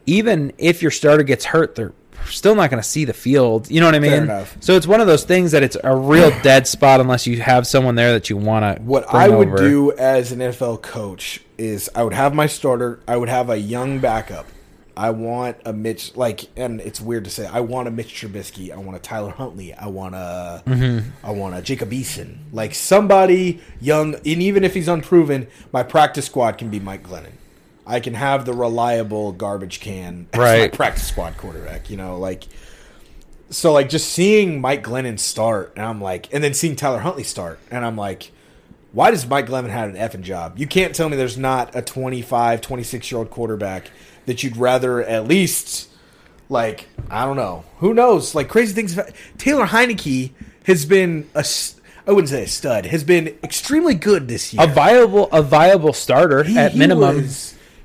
Even if your starter gets hurt, they're still not going to see the field. You know what I mean? Fair enough. So it's one of those things that it's a real dead spot unless you have someone there that you want to What I would do as an NFL coach is I would have my starter. I would have a young backup. I want a Mitch, and it's weird to say, I want a Mitch Trubisky. I want a Tyler Huntley. I want a Jacob Eason. Somebody young, and even if he's unproven, my practice squad can be Mike Glennon. I can have the reliable garbage can as my practice squad quarterback, just seeing Mike Glennon start, and I'm and then seeing Tyler Huntley start, and I'm why does Mike Glennon have an effing job? You can't tell me there's not a 25, 26-year-old quarterback that you'd rather at least, I don't know. Who knows? Crazy things. Taylor Heineke has been a I wouldn't say a stud, has been extremely good this year. A viable starter at minimum.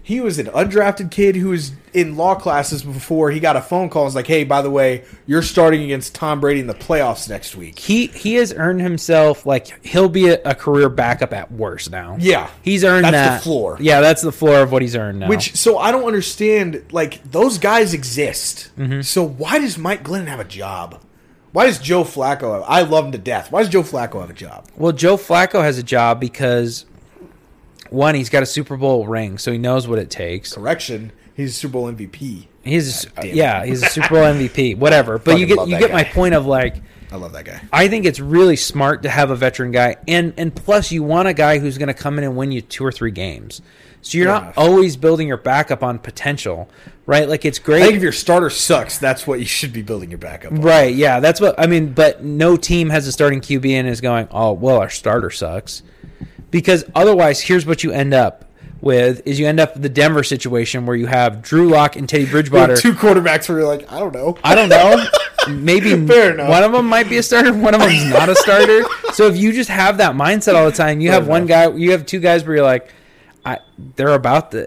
He was an undrafted kid who was in law classes before he got a phone call. It's like, hey, by the way, you're starting against Tom Brady in the playoffs next week. He has earned himself, like, he'll be a career backup at worst now. Yeah. He's earned that. That's the floor. Yeah, that's the floor of what he's earned now. Which, so I don't understand, like, those guys exist. Mm-hmm. So why does Mike Glennon have a job? Why does Joe Flacco have, I love him to death. Why does Joe Flacco have a job? Well, Joe Flacco has a job because... One, he's got a Super Bowl ring, so he knows what it takes. Correction, he's a Super Bowl MVP. He's a Super Bowl MVP, whatever. But you get my point of, like, I love that guy. I think it's really smart to have a veteran guy, and plus you want a guy who's going to come in and win you 2 or 3 games. So you're not always building your backup on potential, right? Like, it's great. I think if your starter sucks, that's what you should be building your backup on. Right, yeah, that's what I mean, but no team has a starting QB and is going, "Oh, well, our starter sucks." Because otherwise, here's what you end up with, is you end up with the Denver situation where you have Drew Lock and Teddy Bridgewater. 2 quarterbacks where you're like, I don't know. Maybe one of them might be a starter, one of them's not a starter. So if you just have that mindset all the time, you have one guy, you have 2 guys where you're like, they're about the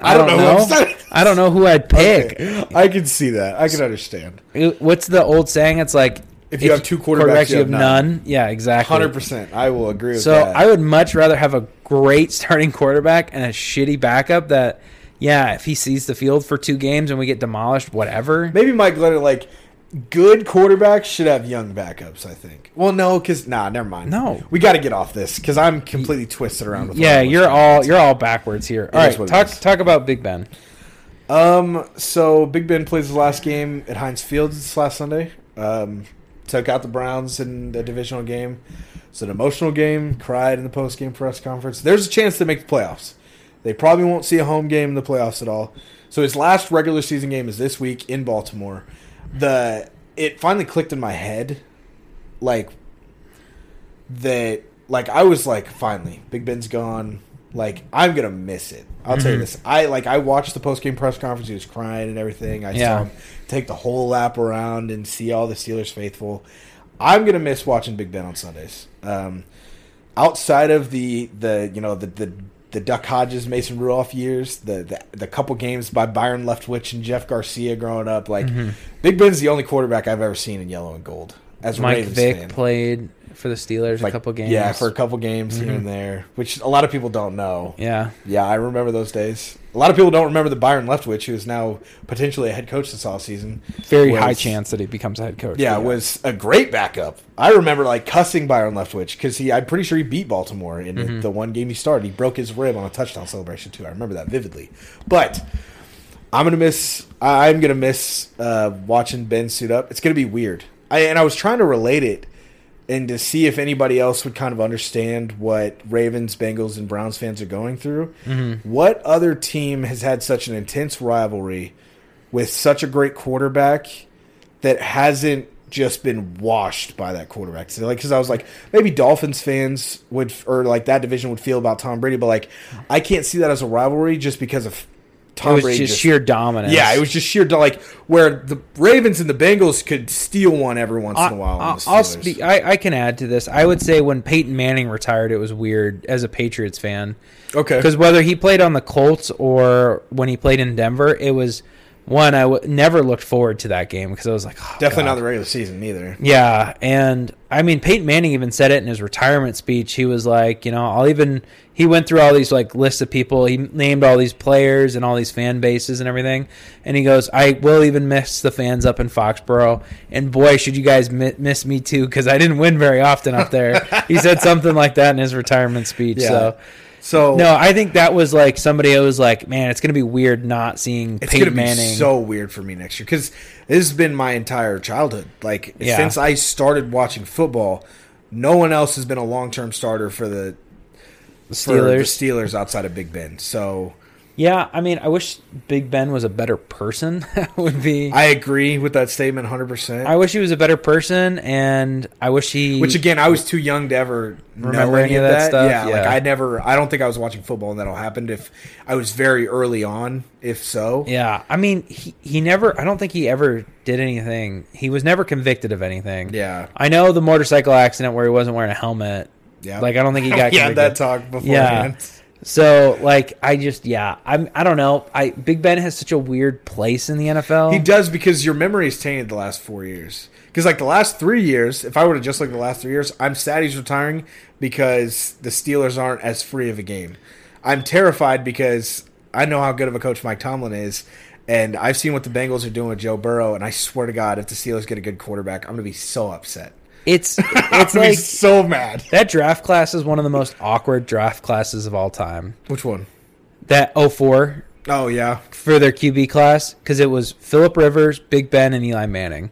I don't know. I don't know who I'd pick. Okay. I can see that. I can understand. What's the old saying? It's like, if you have 2 quarterbacks, you have none. Yeah, exactly. 100%. I will agree with that. So I would much rather have a great starting quarterback and a shitty backup that, yeah, if he sees the field for 2 games and we get demolished, whatever. Maybe Mike Leonard, like, good quarterbacks should have young backups, I think. Well, no, because, never mind. No. We got to get off this because I'm completely twisted around with you're all backwards here. All right, talk about Big Ben. So Big Ben plays his last game at Heinz Field this last Sunday. Took out the Browns in the divisional game. It's an emotional game. Cried in the post-game press conference. There's a chance they make the playoffs. They probably won't see a home game in the playoffs at all. So his last regular season game is this week in Baltimore. It finally clicked in my head, like, that. Like, I was like, finally, Big Ben's gone. Like, I'm gonna miss it. I'll tell you this. I watched the post-game press conference. He was crying and everything. I saw him take the whole lap around and see all the Steelers faithful. I'm gonna miss watching Big Ben on Sundays. Outside of the Duck Hodges, Mason Rudolph years, the couple games by Byron Leftwich and Jeff Garcia growing up, like, Big Ben's the only quarterback I've ever seen in yellow and gold. As Mike Ravens Vick fan. Played for the Steelers a couple games. Yeah, for a couple games here and there, which a lot of people don't know. Yeah. Yeah, I remember those days. A lot of people don't remember the Byron Leftwich, who is now potentially a head coach this offseason. Very high chance that he becomes a head coach. Yeah, was a great backup. I remember, like, cussing Byron Leftwich because I'm pretty sure he beat Baltimore in the one game he started. He broke his rib on a touchdown celebration, too. I remember that vividly. But I'm gonna miss watching Ben suit up. It's going to be weird. I was trying to relate it and to see if anybody else would kind of understand what Ravens, Bengals, and Browns fans are going through. Mm-hmm. What other team has had such an intense rivalry with such a great quarterback that hasn't just been washed by that quarterback? So, like, because I was like, maybe Dolphins fans would, or like that division would feel about Tom Brady, but like, I can't see that as a rivalry just because of Tom Brady. It was just sheer dominance. Yeah, it was just sheer, like, where the Ravens and the Bengals could steal one every once in a while. I can add to this. I would say when Peyton Manning retired, it was weird as a Patriots fan. Okay. Because whether he played on the Colts or when he played in Denver, it was one I never looked forward to that game because I was like, oh, definitely God. Not the regular season either. Yeah, and I mean, Peyton Manning even said it in his retirement speech. He was like, you know, he went through all these, like, lists of people. He named all these players and all these fan bases and everything. And he goes, I will even miss the fans up in Foxborough. And boy, should you guys miss me too, because I didn't win very often up there. He said something like that in his retirement speech. Yeah. So no, I think that was like somebody who was like, man, it's going to be weird not seeing Peyton Manning. It's going to be so weird for me next year because this has been my entire childhood. Like, since I started watching football, no one else has been a long-term starter for the Steelers outside of Big Ben. So, yeah, I mean, I wish Big Ben was a better person. I agree with that statement 100%. I wish he was a better person, and I wish he... Which, again, I was too young to ever remember any of that stuff. Yeah, like, I don't think I was watching football, and that'll happen if I was very early on, if so. Yeah, I mean, he never... I don't think he ever did anything. He was never convicted of anything. Yeah. I know the motorcycle accident where he wasn't wearing a helmet. Yeah. Like, I don't think he got convicted. We had that talk beforehand. Yeah. So, like, I just, yeah, I don't know. Big Ben has such a weird place in the NFL. He does, because your memory is tainted the last 4 years. Because, like, the last 3 years, if I were to just look at the last 3 years, I'm sad he's retiring because the Steelers aren't as free of a game. I'm terrified because I know how good of a coach Mike Tomlin is, and I've seen what the Bengals are doing with Joe Burrow, and I swear to God, if the Steelers get a good quarterback, I'm going to be so upset. It's like so mad. That draft class is one of the most awkward draft classes of all time. Which one? That 04. Oh yeah, for their QB class, because it was Philip Rivers, Big Ben, and Eli Manning.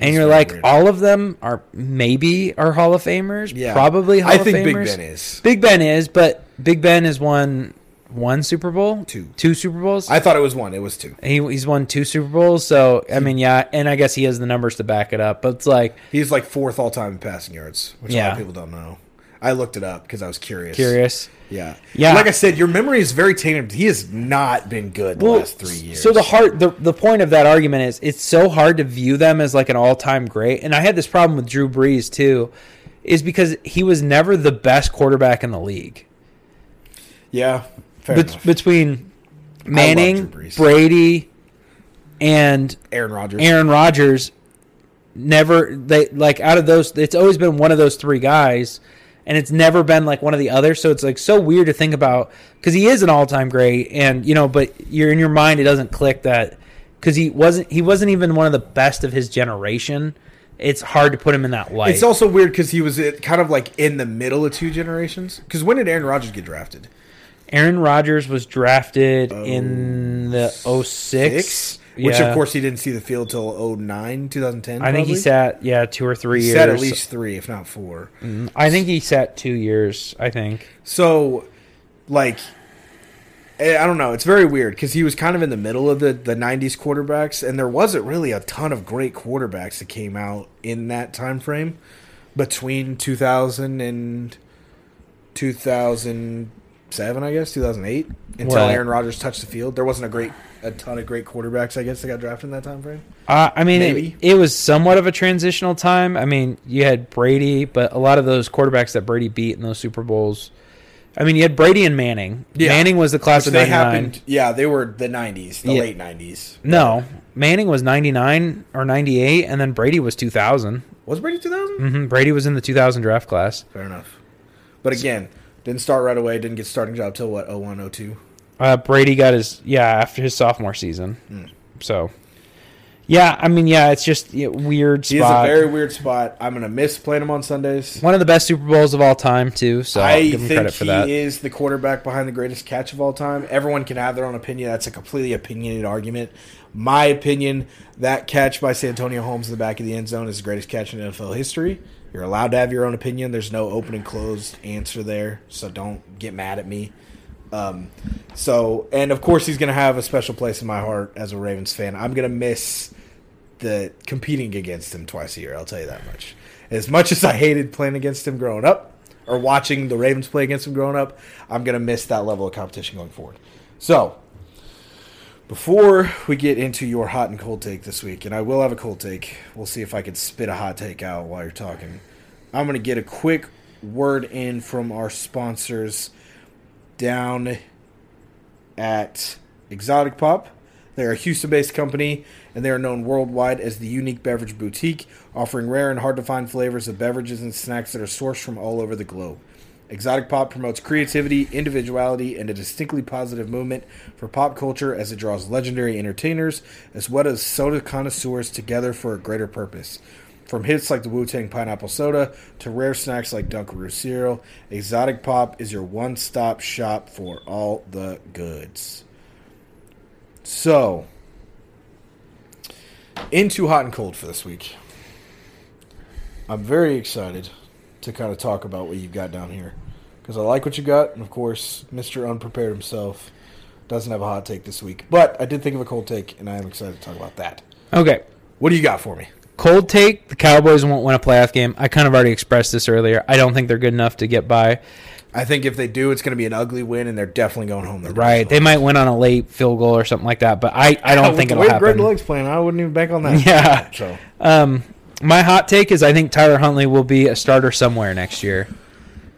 And you're really like, weird. All of them are Hall of Famers. Yeah, probably Hall of Famers. I think Big Ben is. Big Ben is, but Big Ben has won one Super Bowl, two Super Bowls. I thought it was one. It was two. He's won two Super Bowls. So I mean, yeah, and I guess he has the numbers to back it up. But it's like he's like fourth all time in passing yards, which a lot of people don't know. I looked it up because I was curious. Yeah. Yeah. Like I said, your memory is very tainted. He has not been good the last 3 years. So the point of that argument is it's so hard to view them as like an all-time great. And I had this problem with Drew Brees too, is because he was never the best quarterback in the league. Yeah, fair enough. Between Manning, Brady, and Aaron Rodgers, out of those, it's always been one of those three guys. And it's never been like one of the others, so it's like so weird to think about because he is an all-time great, and you know, but you're in your mind it doesn't click that because he wasn't even one of the best of his generation. It's hard to put him in that light. It's also weird because he was kind of like in the middle of two generations. Because when did Aaron Rodgers get drafted? Aaron Rodgers was drafted in the 06. Which, of course, he didn't see the field till 09, 2010. I think he sat, 2 or 3 years. He sat at least 3, if not 4. Mm-hmm. I think he sat 2 years, I think. So, like, I don't know. It's very weird because he was kind of in the middle of the 90s quarterbacks, and there wasn't really a ton of great quarterbacks that came out in that time frame between 2000 and 2007, I guess, 2008, until Aaron Rodgers touched the field. There wasn't a ton of great quarterbacks, I guess, that got drafted in that time frame. I mean, it was somewhat of a transitional time. I mean, you had Brady, but a lot of those quarterbacks that Brady beat in those Super Bowls. I mean, you had Brady and Manning. Yeah. Manning was the class of 99. They were the 90s, the late 90s. No, Manning was 99 or 98, and then Brady was 2000. Was Brady 2000? Mm-hmm. Brady was in the 2000 draft class. Fair enough. But again, didn't start right away, didn't get starting job till what, 01, 02? Brady got after his sophomore season. Mm. So, it's just a weird spot. He is a very weird spot. I'm going to miss playing him on Sundays. One of the best Super Bowls of all time, too, so I give him credit for that. I think he is the quarterback behind the greatest catch of all time. Everyone can have their own opinion. That's a completely opinionated argument. My opinion, that catch by Santonio Holmes in the back of the end zone is the greatest catch in NFL history. You're allowed to have your own opinion. There's no open and closed answer there, so don't get mad at me. And of course he's going to have a special place in my heart as a Ravens fan. I'm going to miss the competing against him twice a year. I'll tell you that much. As much as I hated playing against him growing up or watching the Ravens play against him growing up, I'm going to miss that level of competition going forward. So before we get into your hot and cold take this week, and I will have a cold take. We'll see if I can spit a hot take out while you're talking. I'm going to get a quick word in from our sponsors down at Exotic Pop. They're a Houston-based company, and they are known worldwide as the Unique Beverage Boutique, offering rare and hard-to-find flavors of beverages and snacks that are sourced from all over the globe. Exotic Pop promotes creativity, individuality, and a distinctly positive movement for pop culture as it draws legendary entertainers as well as soda connoisseurs together for a greater purpose. From hits like the Wu-Tang Pineapple Soda to rare snacks like Dunkaroo Cereal, Exotic Pop is your one-stop shop for all the goods. So, into hot and cold for this week. I'm very excited to kind of talk about what you've got down here, because I like what you got, and of course, Mr. Unprepared himself doesn't have a hot take this week. But I did think of a cold take, and I am excited to talk about that. Okay. What do you got for me? Cold take, the Cowboys won't win a playoff game. I kind of already expressed this earlier. I don't think they're good enough to get by. I think if they do, it's going to be an ugly win, and they're definitely going home. Right. They might win on a late field goal or something like that, but I don't think it'll happen. With Greg Lake's playing, I wouldn't even bank on that. Yeah. So. My hot take is I think Tyler Huntley will be a starter somewhere next year.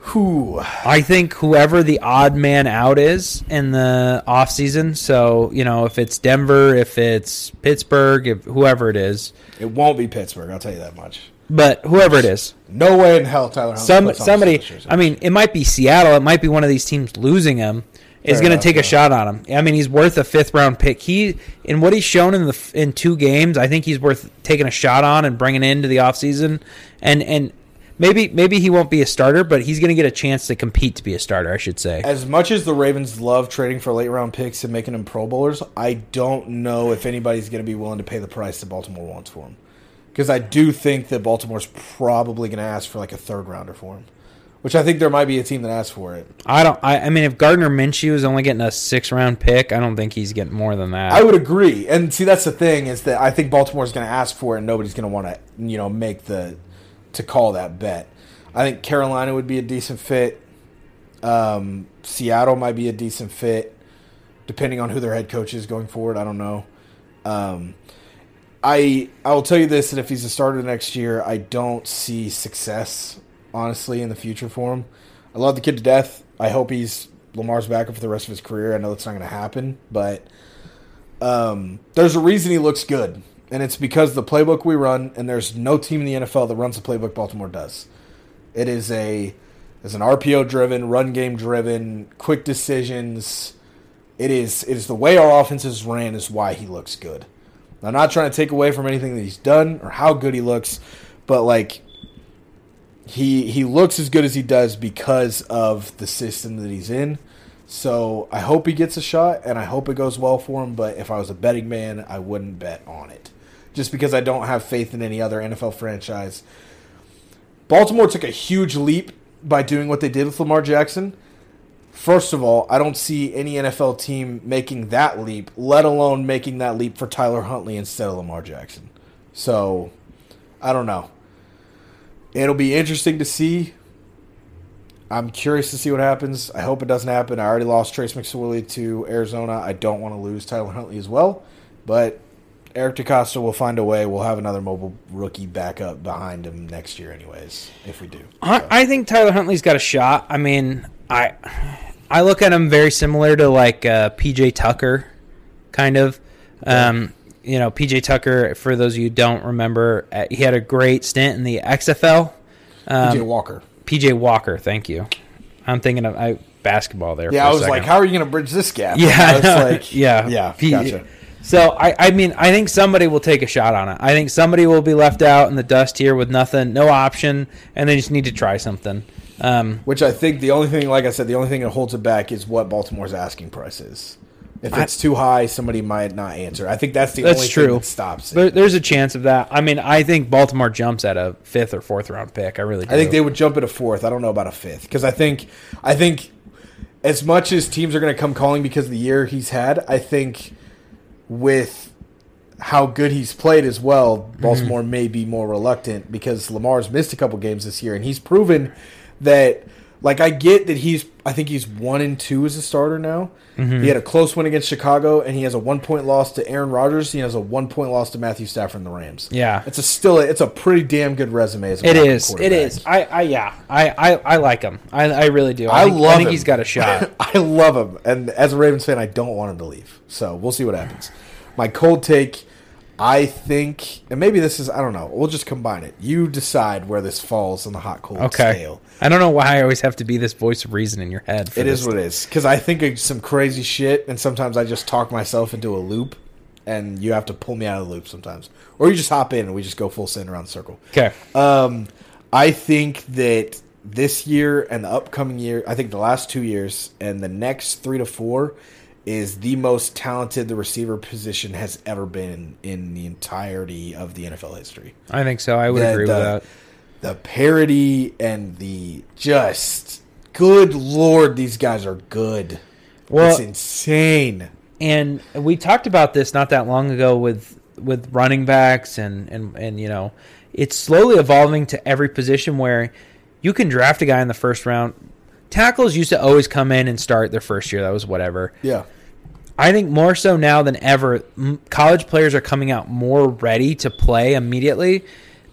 Who? I think whoever the odd man out is in the offseason. So, you know, if it's Denver, if it's Pittsburgh, if whoever it is. It won't be Pittsburgh, I'll tell you that much. But whoever it is. No way in hell Tyler Huntley somebody, I mean, it might be Seattle. It might be one of these teams losing him. Is going to take a shot on him. I mean, he's worth a fifth-round pick. He and what he's shown in two games, I think he's worth taking a shot on and bringing into the offseason. And maybe he won't be a starter, but he's going to get a chance to compete to be a starter, I should say. As much as the Ravens love trading for late-round picks and making them Pro Bowlers, I don't know if anybody's going to be willing to pay the price that Baltimore wants for him. Because I do think that Baltimore's probably going to ask for like a third-rounder for him. Which I think there might be a team that asks for it. I mean, if Gardner Minshew is only getting a 6th-round pick, I don't think he's getting more than that. I would agree. And see, that's the thing is that I think Baltimore's going to ask for it, and nobody's going to want to, you know, make the to call that bet. I think Carolina would be a decent fit. Seattle might be a decent fit, depending on who their head coach is going forward. I don't know. I will tell you this: that if he's a starter next year, I don't see success. Honestly, in the future for him. I love the kid to death. I hope he's Lamar's backup for the rest of his career. I know that's not going to happen, but there's a reason he looks good, and it's because the playbook we run, and there's no team in the NFL that runs the playbook Baltimore does. It is an RPO-driven, run game-driven, quick decisions. It is the way our offense is ran is why he looks good. I'm not trying to take away from anything that he's done or how good he looks, but like... He looks as good as he does because of the system that he's in. So I hope he gets a shot, and I hope it goes well for him. But if I was a betting man, I wouldn't bet on it. Just because I don't have faith in any other NFL franchise. Baltimore took a huge leap by doing what they did with Lamar Jackson. First of all, I don't see any NFL team making that leap, let alone making that leap for Tyler Huntley instead of Lamar Jackson. So, I don't know. It'll be interesting to see. I'm curious to see what happens. I hope it doesn't happen. I already lost Trace McSorley to Arizona. I don't want to lose Tyler Huntley as well. But Eric DeCosta will find a way. We'll have another mobile rookie backup behind him next year anyways, if we do. So. I think Tyler Huntley's got a shot. I mean, I look at him very similar to like P.J. Tucker, kind of. You know, PJ Tucker, for those of you who don't remember, he had a great stint in the XFL. PJ Walker. PJ Walker, thank you. I'm thinking of basketball there. Yeah, for I was a second. Like, how are you going to bridge this gap? Yeah. Gotcha. So, I mean, I think somebody will take a shot on it. I think somebody will be left out in the dust here with nothing, no option, and they just need to try something. Which I think the only thing, like I said, the only thing that holds it back is what Baltimore's asking price is. If it's too high, somebody might not answer. I think that's only true. Thing that stops it. But there's a chance of that. I mean, I think Baltimore jumps at a 5th or 4th round pick. I really do. I think they would jump at a 4th. I don't know about a 5th. Because I think as much as teams are going to come calling because of the year he's had, I think with how good he's played as well, Baltimore may be more reluctant because Lamar's missed a couple games this year. And he's proven that... Like, I get that I think he's 1-2 as a starter now. He had a close win against Chicago, and he has a 1-point loss to Aaron Rodgers. He has a 1-point loss to Matthew Stafford and the Rams. Yeah. It's a pretty damn good resume as a quarterback. It is. I like him. I really do. I think he's got a shot. I love him. And as a Ravens fan, I don't want him to leave. So we'll see what happens. My cold take, I think, and maybe this is, I don't know, we'll just combine it. You decide where this falls on the hot, cold scale. I don't know why I always have to be this voice of reason in your head. It is what it is, because I think of some crazy shit, and sometimes I just talk myself into a loop, and you have to pull me out of the loop sometimes. Or you just hop in, and we just go full send around the circle. Okay. I think that this year and the upcoming year, I think the last 2 years and the next 3 to 4 is the most talented the receiver position has ever been in the entirety of the NFL history. I think so. I would agree with that. The parity and the just, good Lord, these guys are good. Well, it's insane. And we talked about this not that long ago with running backs and you know, it's slowly evolving to every position where you can draft a guy in the 1st round. Tackles used to always come in and start their 1st year. That was whatever. Yeah. I think more so now than ever, college players are coming out more ready to play immediately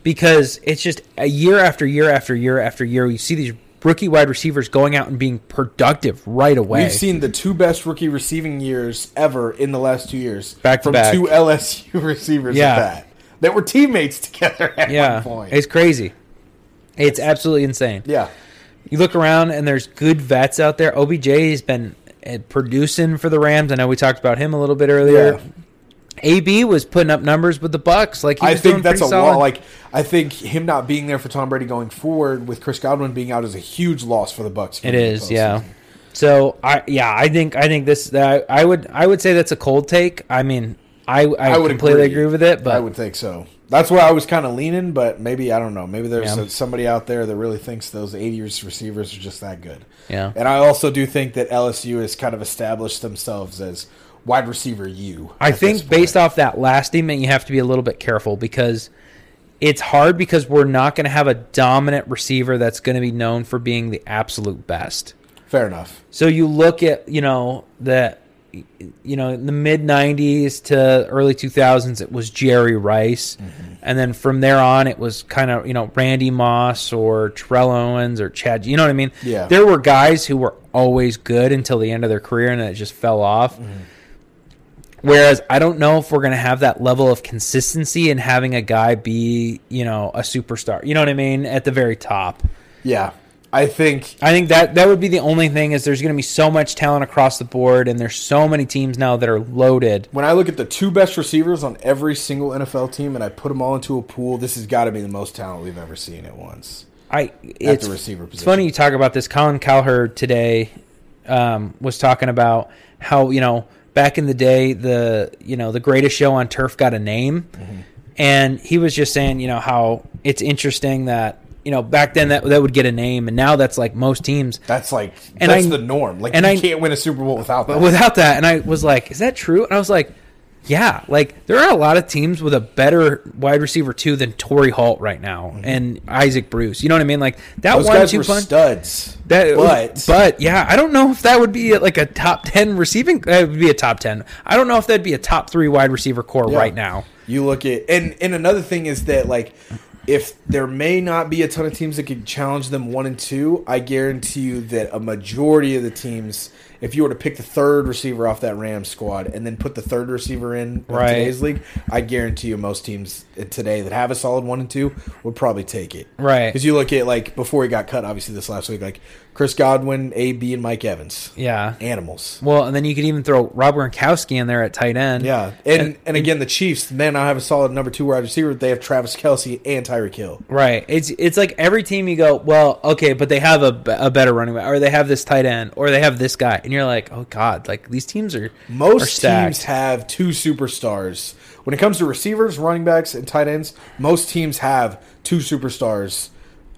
because it's just a year after year after year after year. You see these rookie wide receivers going out and being productive right away. We've seen the two best rookie receiving years ever in the last 2 years. Back to back. From two LSU receivers that were teammates together at one point. It's crazy. It's absolutely insane. Yeah. You look around, and there's good vets out there. OBJ has been producing for the Rams. I know we talked about him a little bit earlier. Yeah. AB was putting up numbers with the Bucks. Like, he was doing pretty solid. I think him not being there for Tom Brady going forward with Chris Godwin being out is a huge loss for the Bucks. It is, yeah. So I would say that's a cold take. I mean, I would completely agree with it, but I would think so. That's where I was kind of leaning, but maybe, I don't know, maybe there's somebody out there that really thinks those 80s receivers are just that good. Yeah. And I also do think that LSU has kind of established themselves as wide receiver U. I think based off that last statement, you have to be a little bit careful because it's hard because we're not going to have a dominant receiver that's going to be known for being the absolute best. Fair enough. So you look at, in the mid-90s to early 2000s, it was Jerry Rice. Mm-hmm. And then from there on, it was kind of, Randy Moss or Terrell Owens or Chad. You know what I mean? Yeah. There were guys who were always good until the end of their career, and it just fell off. Mm-hmm. Whereas I don't know if we're going to have that level of consistency in having a guy be, a superstar. You know what I mean? At the very top. Yeah. I think that would be the only thing is there's going to be so much talent across the board, and there's so many teams now that are loaded. When I look at the two best receivers on every single NFL team and I put them all into a pool, this has got to be the most talent we've ever seen at once at the receiver position. It's funny you talk about this. Colin Cowherd today was talking about how, back in the day, the greatest show on turf got a name. Mm-hmm. And he was just saying, how it's interesting that, back then that would get a name, and now that's like most teams. That's the norm. Like, you can't win a Super Bowl without that. Without that. And I was like, is that true? And I was like, yeah. Like, there are a lot of teams with a better wide receiver too than Torrey Holt right now, mm-hmm. and Isaac Bruce. You know what I mean? Like, that those guys were studs. I don't know if that would be like a top 10 receiving. That would be a top 10. I don't know if that'd be a top 3 wide receiver core right now. You look at and another thing is that like. If there may not be a ton of teams that can challenge them 1 and 2, I guarantee you that a majority of the teams, if you were to pick the third receiver off that Rams squad and then put the third receiver in today's league, I guarantee you most teams today that have a solid 1 and 2 would probably take it. Right. Because you look at, like, before he got cut, obviously this last week, like Chris Godwin, AB, and Mike Evans. Yeah. Animals. Well, and then you could even throw Rob Gronkowski in there at tight end. Yeah. And again, the Chiefs, man, I have a solid number 2 wide receiver. They have Travis Kelce and Tyreek Hill. Right. It's like every team you go, well, okay, but they have a better running back, or they have this tight end, or they have this guy. And you're like, oh, God, like these teams are most teams have 2 superstars. When it comes to receivers, running backs, and tight ends, most teams have 2 superstars.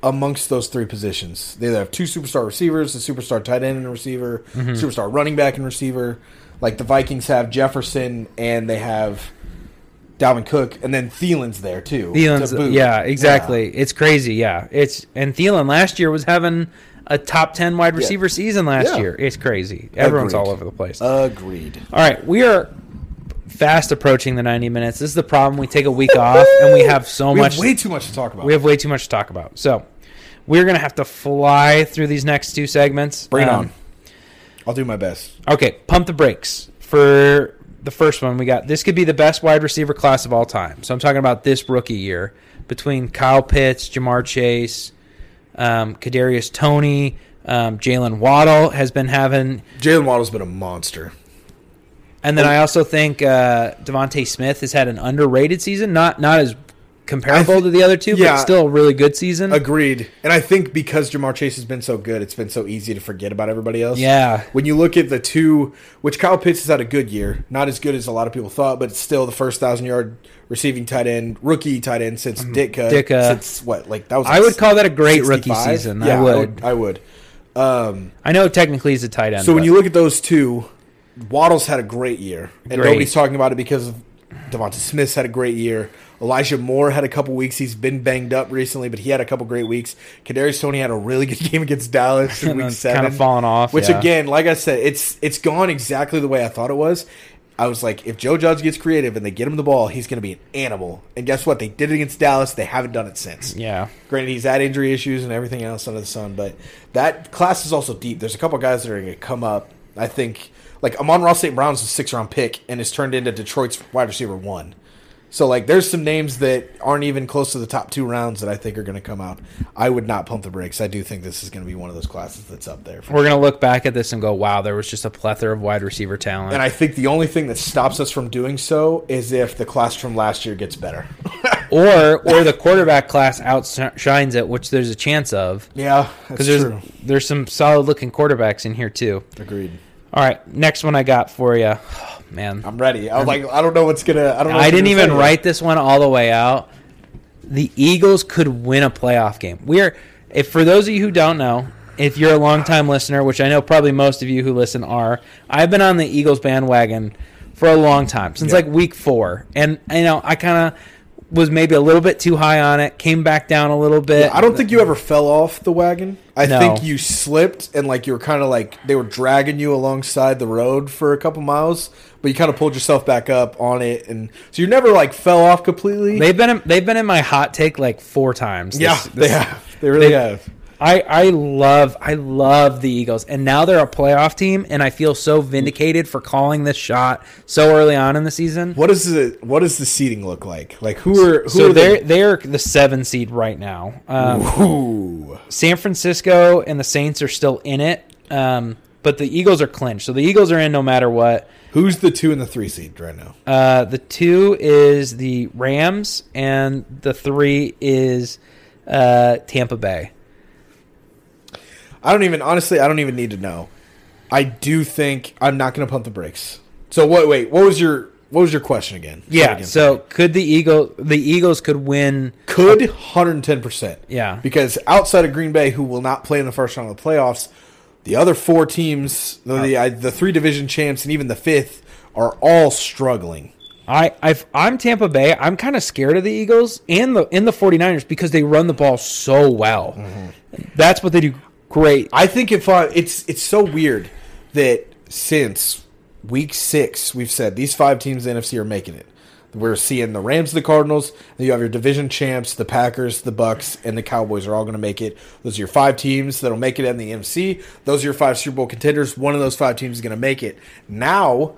Amongst those 3 positions, they have 2 superstar receivers, a superstar tight end and a receiver, mm-hmm. superstar running back and receiver. Like the Vikings have Jefferson and they have Dalvin Cook, and then Thielen's there too. Exactly. Yeah. It's crazy. Yeah, Thielen last year was having a top 10 wide receiver season last year. It's crazy. Everyone's all over the place. Agreed. All right, we are fast approaching the 90 minutes. This is the problem. We take a week off, and way too much to talk about. We have way too much to talk about. So we're going to have to fly through these next 2 segments. Bring it on. I'll do my best. Okay, pump the brakes. For the first one, we got, this could be the best wide receiver class of all time. So I'm talking about this rookie year between Kyle Pitts, Ja'Marr Chase, Kadarius Toney, Jaylen Waddle has been having. Jaylen Waddle's been a monster. And then I also think Devontae Smith has had an underrated season, not as comparable to the other two, but still a really good season. Agreed. And I think because Ja'Marr Chase has been so good, it's been so easy to forget about everybody else. Yeah. When you look at the two, which Kyle Pitts has had a good year, not as good as a lot of people thought, but it's still the first 1,000-yard receiving tight end, rookie tight end since Ditka. Since what? Like that was. I would call that a great 65. Rookie season. Yeah, I would. I know technically he's a tight end. So when you look at those two. Waddle's had a great year, and nobody's talking about it because Devonta Smith's had a great year. Elijah Moore had a couple weeks. He's been banged up recently, but he had a couple great weeks. Kadarius Toney had a really good game against Dallas in week 7. Kind of fallen off. Which, again, like I said, it's gone exactly the way I thought it was. I was like, if Joe Judge gets creative and they get him the ball, he's going to be an animal. And guess what? They did it against Dallas. They haven't done it since. Yeah. Granted, he's had injury issues and everything else under the sun, but that class is also deep. There's a couple guys that are going to come up. I think, like, Amon-Ra St. Brown's a 6th-round pick and is turned into Detroit's wide receiver 1. So, like, there's some names that aren't even close to the top 2 rounds that I think are going to come out. I would not pump the brakes. I do think this is going to be one of those classes that's up there. We're going to look back at this and go, wow, there was just a plethora of wide receiver talent. And I think the only thing that stops us from doing so is if the class from last year gets better. or the quarterback class outshines it, which there's a chance of. Yeah, that's true. Because there's some solid-looking quarterbacks in here, too. Agreed. All right, next one I got for you. Oh, man. I'm ready. I was like, I don't know what's going to – I didn't even write this one all the way out. The Eagles could win a playoff game. For those of you who don't know, if you're a longtime listener, which I know probably most of you who listen are, I've been on the Eagles bandwagon for a long time, since like week 4. And, you know, I kind of – was maybe a little bit too high on it, came back down a little bit. Yeah, I don't think you ever fell off the wagon. I think you slipped and like you were kind of like they were dragging you alongside the road for a couple miles, but you kind of pulled yourself back up on it, and so you never like fell off completely. They've been in my hot take like 4 times. They really have. I love the Eagles, and now they're a playoff team, and I feel so vindicated for calling this shot so early on in the season. What does the seeding look like? Like they're the 7 seed right now. San Francisco and the Saints are still in it, but the Eagles are clinched, so the Eagles are in no matter what. Who's the 2 and the 3 seed right now? The 2 is the Rams, and the 3 is Tampa Bay. I don't even need to know. I do think I'm not going to pump the brakes. So what was your question again? Yeah. Again, so could the Eagles could win? Could 110%. Yeah. Because outside of Green Bay, who will not play in the first round of the playoffs, the other 4 teams, the 3 division champs, and even the 5th are all struggling. I'm Tampa Bay. I'm kind of scared of the Eagles and the 49ers because they run the ball so well. Mm-hmm. That's what they do. Great. I think it's so weird that since week 6, we've said these 5 teams in the NFC are making it. We're seeing the Rams, the Cardinals, and you have your division champs, the Packers, the Bucks, and the Cowboys are all going to make it. Those are your 5 teams that'll make it in the NFC. Those are your 5 Super Bowl contenders. One of those 5 teams is going to make it. Now,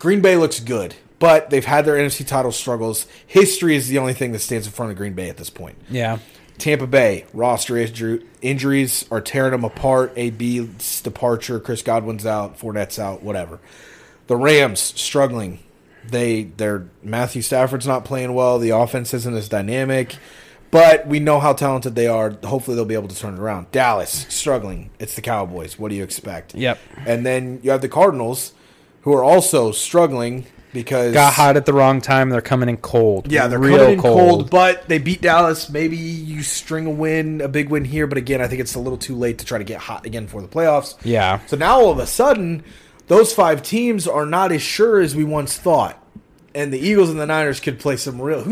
Green Bay looks good, but they've had their NFC title struggles. History is the only thing that stands in front of Green Bay at this point. Yeah. Tampa Bay, roster injuries are tearing them apart. AB's departure, Chris Godwin's out, Fournette's out, whatever. The Rams, struggling. They're Matthew Stafford's not playing well. The offense isn't as dynamic. But we know how talented they are. Hopefully they'll be able to turn it around. Dallas, struggling. It's the Cowboys. What do you expect? Yep. And then you have the Cardinals, who are also struggling. Because got hot at the wrong time. They're coming in cold. Yeah, they're real coming in cold, but they beat Dallas. Maybe you string a big win here. But again, I think it's a little too late to try to get hot again for the playoffs. Yeah. So now all of a sudden, those 5 teams are not as sure as we once thought. And the Eagles and the Niners could play some real.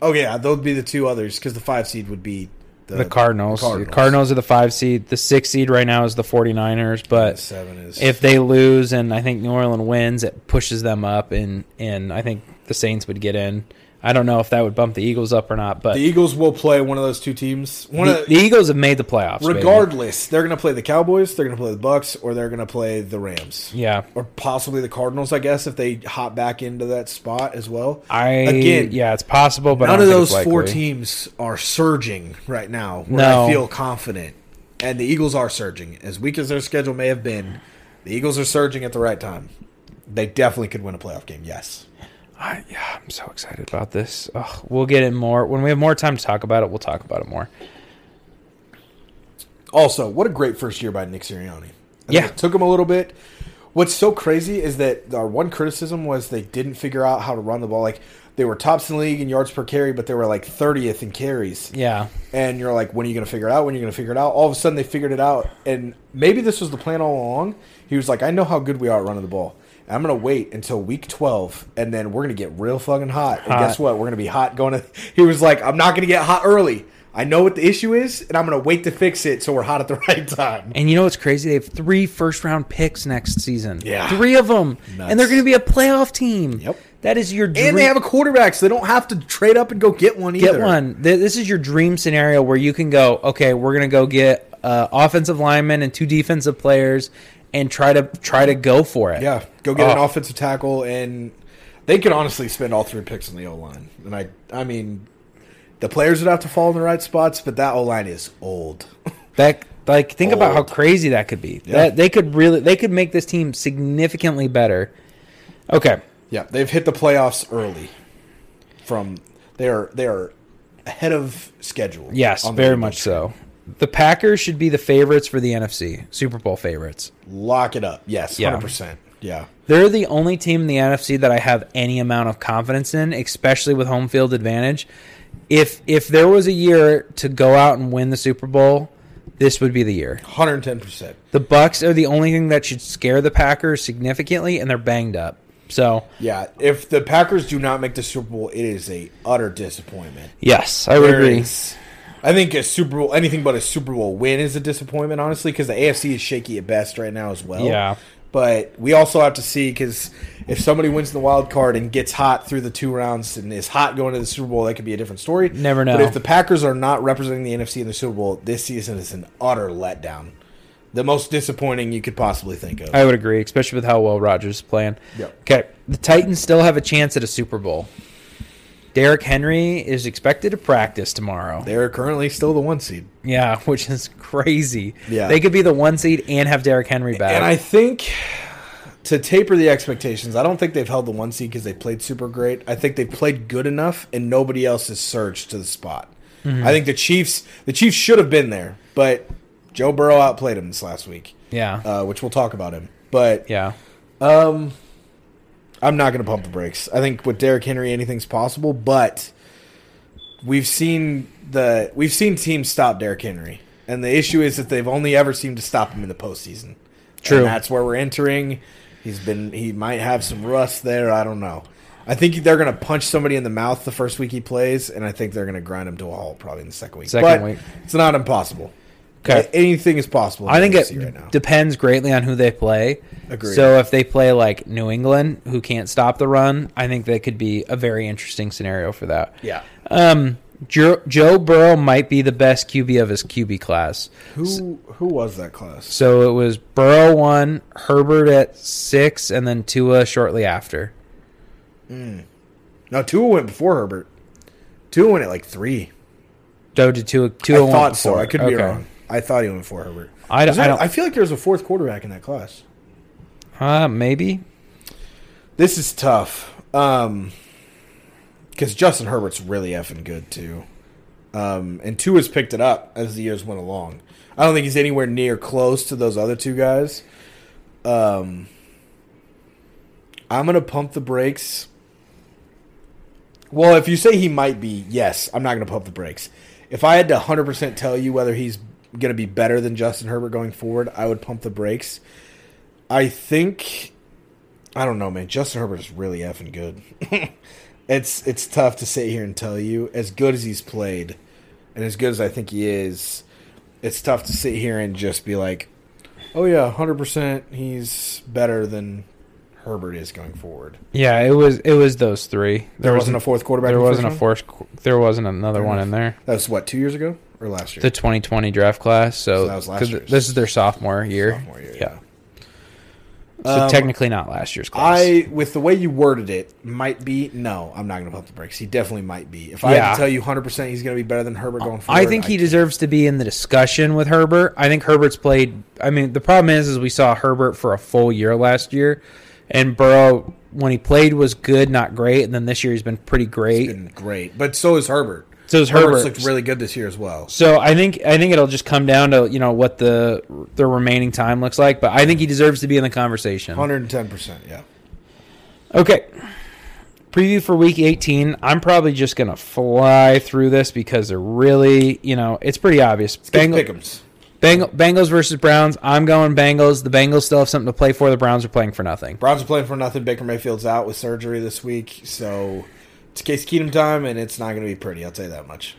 Oh, yeah, those would be the 2 others because the 5 seed would be the Cardinals. The Cardinals are the 5 seed. The 6 seed right now is the 49ers, but the 7 is... if they lose and I think New Orleans wins, it pushes them up, and I think the Saints would get in. I don't know if that would bump the Eagles up or not, but the Eagles will play one of those 2 teams. The Eagles have made the playoffs. Regardless, baby. They're going to play the Cowboys, they're going to play the Bucks, or they're going to play the Rams. Yeah. Or possibly the Cardinals, I guess, if they hop back into that spot as well. It's possible, but none of those 4 teams are surging right now. I feel confident. And the Eagles are surging. As weak as their schedule may have been, the Eagles are surging at the right time. They definitely could win a playoff game, yes. I'm so excited about this. Oh, we'll get it more. When we have more time to talk about it, we'll talk about it more. Also, what a great first year by Nick Sirianni. It took him a little bit. What's so crazy is that our one criticism was they didn't figure out how to run the ball. Like, they were tops in the league in yards per carry, but they were like 30th in carries. Yeah. And you're like, when are you going to figure it out? When are you going to figure it out? All of a sudden, they figured it out. And maybe this was the plan all along. He was like, I know how good we are at running the ball. I'm going to wait until week 12, and then we're going to get real fucking hot. And guess what? We're going to be hot going to – he was like, I'm not going to get hot early. I know what the issue is, and I'm going to wait to fix it so we're hot at the right time. And you know what's crazy? They have 3 first-round picks next season. Yeah. 3 of them. Nuts. And they're going to be a playoff team. Yep. That is your dream. And they have a quarterback, so they don't have to trade up and go get one either. Get one. This is your dream scenario where you can go, okay, we're going to go get offensive linemen and 2 defensive players and try to go for it. Yeah, go get an offensive tackle, and they could honestly spend all 3 picks on the O-line. And I mean, the players would have to fall in the right spots, but that O-line is old. Think about how crazy that could be. Yeah. They could make this team significantly better. Okay. Yeah, they've hit the playoffs early. They are ahead of schedule. Yes, very much so. The Packers should be the favorites for the NFC. Super Bowl favorites. Lock it up. Yes, yeah. 100%. Yeah. They're the only team in the NFC that I have any amount of confidence in, especially with home field advantage. If there was a year to go out and win the Super Bowl, this would be the year. 110%. The Bucs are the only thing that should scare the Packers significantly, and they're banged up. So yeah, if the Packers do not make the Super Bowl, it is an utter disappointment. Yes, I would agree. I think a Super Bowl, anything but a Super Bowl win is a disappointment, honestly, because the AFC is shaky at best right now as well. Yeah. But we also have to see, because if somebody wins the wild card and gets hot through the 2 rounds and is hot going to the Super Bowl, that could be a different story. Never know. But if the Packers are not representing the NFC in the Super Bowl, this season is an utter letdown. The most disappointing you could possibly think of. I would agree, especially with how well Rodgers is playing. Yep. Okay, the Titans still have a chance at a Super Bowl. Derrick Henry is expected to practice tomorrow. They're currently still the 1 seed. Yeah, which is crazy. Yeah. They could be the 1 seed and have Derrick Henry back. And I think, to taper the expectations, I don't think they've held the 1 seed because they played super great. I think they've played good enough, and nobody else has surged to the spot. Mm-hmm. I think the Chiefs should have been there, but Joe Burrow outplayed him this last week. Yeah. Which we'll talk about him. But yeah. I'm not going to pump the brakes. I think with Derrick Henry, anything's possible. But we've seen teams stop Derrick Henry, and the issue is that they've only ever seemed to stop him in the postseason. True, and that's where we're entering. He might have some rust there. I don't know. I think they're going to punch somebody in the mouth the first week he plays, and I think they're going to grind him to a halt probably in the second week. It's not impossible. Okay. Anything is possible. I think it depends greatly on who they play. Agreed. So if they play like New England, who can't stop the run, I think that could be a very interesting scenario for that. Yeah. Joe Burrow might be the best QB of his QB class. Who was that class? So it was Burrow 1, Herbert at 6, and then Tua shortly after. No, Tua went before Herbert. Tua went at like 3. So did Tua I thought so. I could be wrong. I thought he went for Herbert. I feel like there was a 4th quarterback in that class. Maybe. This is tough. Because Justin Herbert's really effing good, too. And Tua's picked it up as the years went along. I don't think he's anywhere near close to those other 2 guys. I'm going to pump the brakes. Well, if you say he might be, yes, I'm not going to pump the brakes. If I had to 100% tell you whether he's going to be better than Justin Herbert going forward, I would pump the brakes. I don't know, man. Justin Herbert is really effing good. It's tough to sit here and tell you. As good as he's played and as good as I think he is, it's tough to sit here and just be like, oh, yeah, 100% he's better than Herbert is going forward. Yeah, it was those 3. There wasn't a 4th quarterback. There wasn't another one in there. That was what, 2 years ago or last year? The 2020 draft class. So that was last year. This is their sophomore year. Yeah. So technically not last year's class. With the way you worded it, might be. No, I'm not going to pump the brakes. He definitely might be. If I had to tell you 100% he's going to be better than Herbert going forward, I think he deserves to be in the discussion with Herbert. I think Herbert's played. I mean, the problem is we saw Herbert for a full year last year. And Burrow, when he played, was good, not great. And then this year he's been pretty great. He's been great. But so is Herbert. Herbert's looked really good this year as well. So I think it'll just come down to, you know, what the remaining time looks like. But I think he deserves to be in the conversation. 110%, yeah. Okay. Preview for Week 18. I'm probably just going to fly through this because they're really, you know, it's pretty obvious. Bengals versus Browns. I'm going Bengals. The Bengals still have something to play for. The Browns are playing for nothing. Baker Mayfield's out with surgery this week, so it's Case Keenum time, and it's not going to be pretty. I'll tell you that much.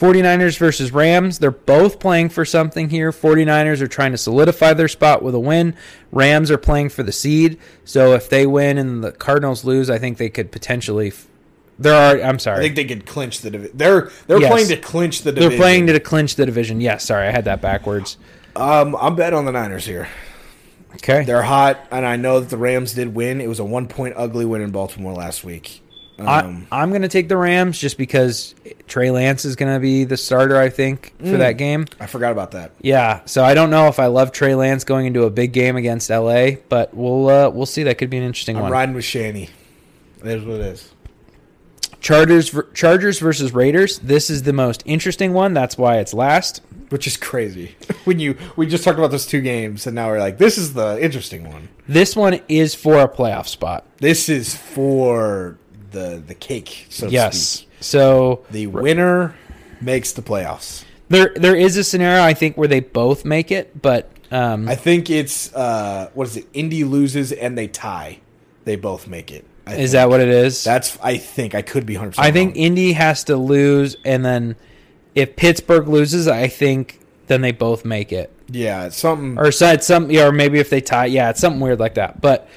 49ers versus Rams. They're both playing for something here. 49ers are trying to solidify their spot with a win. Rams are playing for the seed. So if they win and the Cardinals lose, I think they could potentially I think they could clinch the division. They're playing to clinch the division. They're playing to clinch the division. Yes, sorry, I had that backwards. I'm betting on the Niners here. Okay. They're hot, and I know that the Rams did win. It was a one-point ugly win in Baltimore last week. I'm going to take the Rams just because Trey Lance is going to be the starter, I think, for that game. I forgot about that. Yeah, so I don't know if I love Trey Lance going into a big game against L.A., but we'll see. That could be an interesting one. I'm riding with Shanny. That's what it is. Chargers versus Raiders. This is the most interesting one. That's why it's last. Which is crazy. We just talked about those two games, and now we're like, this is the interesting one. This one is for a playoff spot. This is for the cake, so to speak. Yes. So the winner makes the playoffs. There is a scenario, I think, where they both make it, but I think it's Indy loses and they tie. They both make it. Is that what it is? I could be 100%. I think Indy has to lose, and then if Pittsburgh loses, I think then they both make it. Yeah, it's something. Or maybe if they tie, yeah, it's something weird like that. But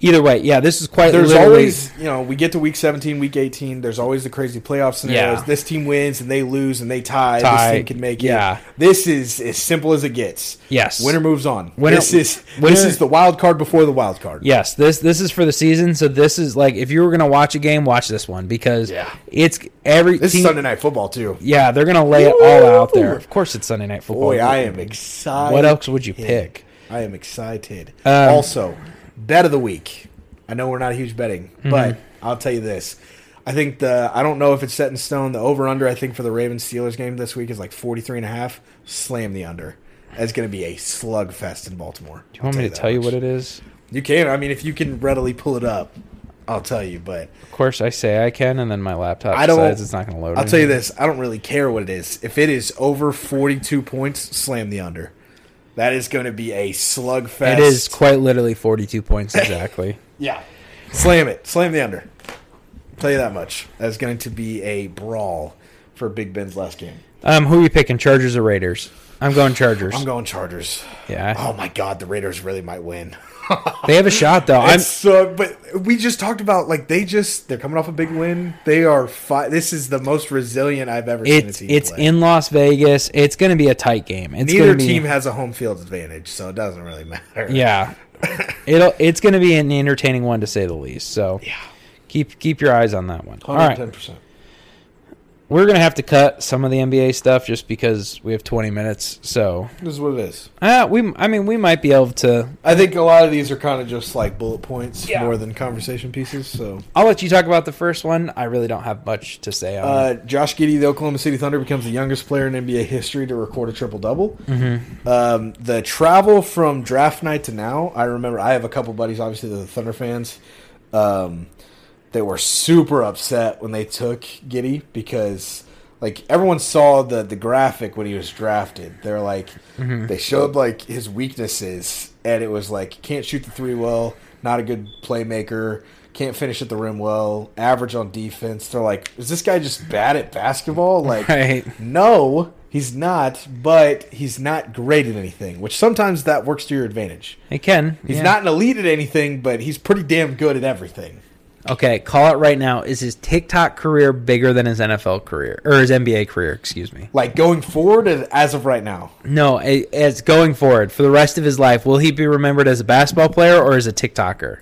either way, yeah, this is quite. There's always, we get to week 17, week 18. There's always the crazy playoff scenarios. Yeah. This team wins and they lose and they tie. This team can make it. This is as simple as it gets. Yes, winner moves on. This is the wild card before the wild card. Yes, this is for the season. So this is like if you were going to watch a game, watch this one because it's every. This is Sunday Night Football too. Yeah, they're going to lay it all out there. Of course, it's Sunday Night Football. Boy, I am excited. What else would you pick? I am excited. Also. Bet of the week. I know we're not huge betting, but I'll tell you this. I think I don't know if it's set in stone. The over-under, I think, for the Ravens-Steelers game this week is like 43.5. Slam the under. That's going to be a slugfest in Baltimore. Do you want me to tell you what it is? You can. I mean, if you can readily pull it up, I'll tell you. But of course, I say I can, and then my laptop decides it's not going to load. I'll tell you this. I don't really care what it is. If it is over 42 points, slam the under. That is going to be a slugfest. It is quite literally 42 points exactly. Yeah. Slam it. Slam the under. I'll tell you that much. That's going to be a brawl for Big Ben's last game. Who are you picking, Chargers or Raiders? I'm going Chargers. I'm going Chargers. Yeah. Oh, my God. The Raiders really might win. They have a shot, though. But we just talked about, like, they're coming off a big win. They are – this is the most resilient I've ever seen a team play. It's in Las Vegas. It's going to be a tight game. Neither team has a home field advantage, so it doesn't really matter. Yeah. It's going to be an entertaining one, to say the least. So keep your eyes on that one. 110%. All right. We're going to have to cut some of the NBA stuff just because we have 20 minutes. So this is what it is. We might be able to. I think a lot of these are kind of just like bullet points more than conversation pieces. So I'll let you talk about the first one. I really don't have much to say on it. Josh Giddey, the Oklahoma City Thunder, becomes the youngest player in NBA history to record a triple-double. Mm-hmm. The travel from draft night to now, I remember I have a couple buddies, obviously, that are Thunder fans. They were super upset when they took Giddey because, like, everyone saw the graphic when he was drafted. They're like, they showed, like, his weaknesses, and it was like, can't shoot the three well, not a good playmaker, can't finish at the rim well, average on defense. They're like, is this guy just bad at basketball? Like, No, he's not, but he's not great at anything, which sometimes that works to your advantage. It can. He's not an elite at anything, but he's pretty damn good at everything. Okay, call it right now. Is his TikTok career bigger than his NFL career? Or his NBA career, excuse me. Like going forward as of right now? No, as going forward. For the rest of his life, will he be remembered as a basketball player or as a TikToker?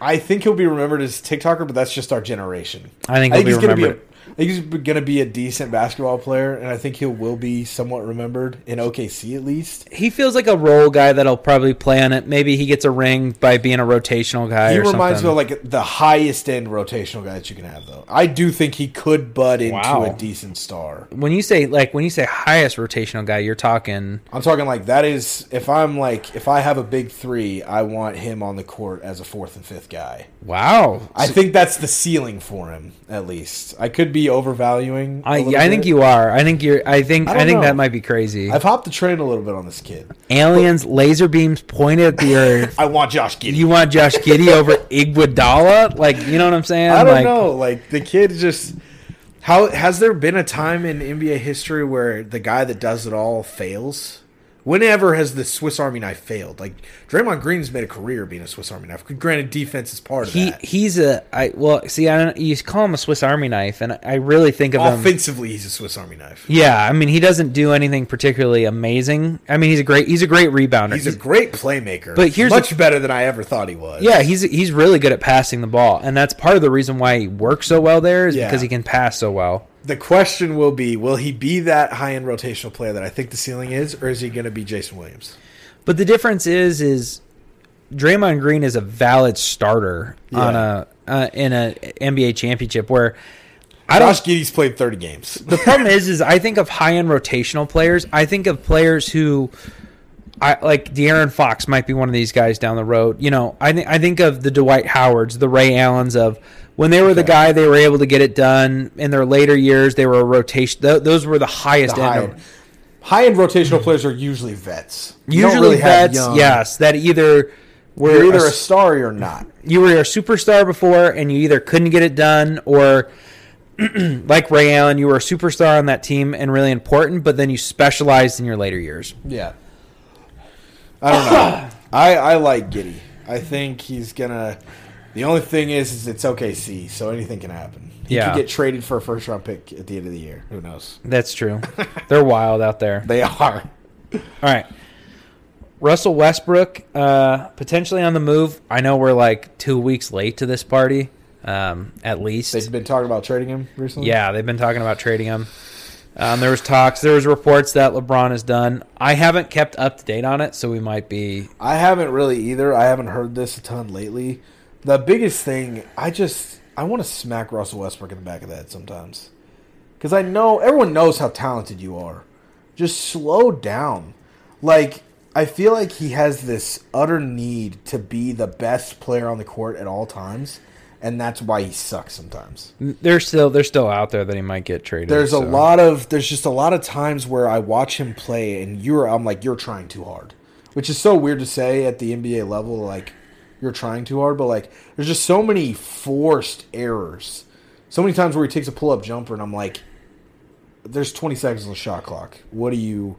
I think he'll be remembered as a TikToker, but that's just our generation. I think he's going to be a decent basketball player, and I think he will be somewhat remembered in OKC at least. He feels like a role guy that'll probably play on it. Maybe he gets a ring by being a rotational guy or something. He reminds me of like the highest-end rotational guy that you can have, though. I do think he could bud into a decent star. When you say highest rotational guy, you're talking... I'm talking like that is... If I have a big three, I want him on the court as a fourth and fifth guy. Wow. I think that's the ceiling for him, at least. I could be overvaluing. I think you are. I think that might be crazy. I've hopped the train a little bit on this kid. Aliens, laser beams pointed at the earth. I want Josh Giddey. You want Josh Giddey over Iguodala? Like, you know what I'm saying? I don't know. Like the kid just How has there been a time in NBA history where the guy that does it all fails? Whenever has the Swiss Army knife failed? Like, Draymond Green's made a career being a Swiss Army knife. Granted, defense is part of that. You call him a Swiss Army knife, and I really think of him... Offensively, he's a Swiss Army knife. Yeah, I mean, he doesn't do anything particularly amazing. I mean, he's a great rebounder. He's a great playmaker. But here's much better than I ever thought he was. Yeah, he's really good at passing the ball, and that's part of the reason why he works so well there is because he can pass so well. The question will be, will he be that high-end rotational player that I think the ceiling is, or is he going to be Jason Williams? But the difference is Draymond Green is a valid starter on in an NBA championship where Josh Giddey's played 30 games. The problem is I think of high-end rotational players. I think of players who like De'Aaron Fox might be one of these guys down the road. You know, I think of the Dwight Howards, the Ray Allens of – when they were the guy, they were able to get it done. In their later years, they were a rotation. Those were the highest end. High-end rotational players are usually vets. That either were You're either a star or you're not. You were a superstar before, and you either couldn't get it done, or like Ray Allen, you were a superstar on that team and really important, but then you specialized in your later years. Yeah. I don't know. I like Giddey. I think he's going to... The only thing is it's OKC, so anything can happen. He could get traded for a first-round pick at the end of the year. Who knows? That's true. They're wild out there. They are. All right. Russell Westbrook, potentially on the move. I know we're like 2 weeks late to this party, at least. They've been talking about trading him recently? Yeah, they've been talking about trading him. There was talks. There was reports that LeBron is done. I haven't kept up to date on it, so we might be. I haven't really either. I haven't heard this a ton lately. The biggest thing, I want to smack Russell Westbrook in the back of the head sometimes. Because I know, everyone knows how talented you are. Just slow down. Like, I feel like he has this utter need to be the best player on the court at all times. And that's why he sucks sometimes. They're still out there that he might get traded. There's just a lot of times where I watch him play and I'm like, you're trying too hard. Which is so weird to say at the NBA level, like, you're trying too hard, but like there's just so many forced errors. So many times where he takes a pull-up jumper and I'm like, there's 20 seconds on the shot clock. Or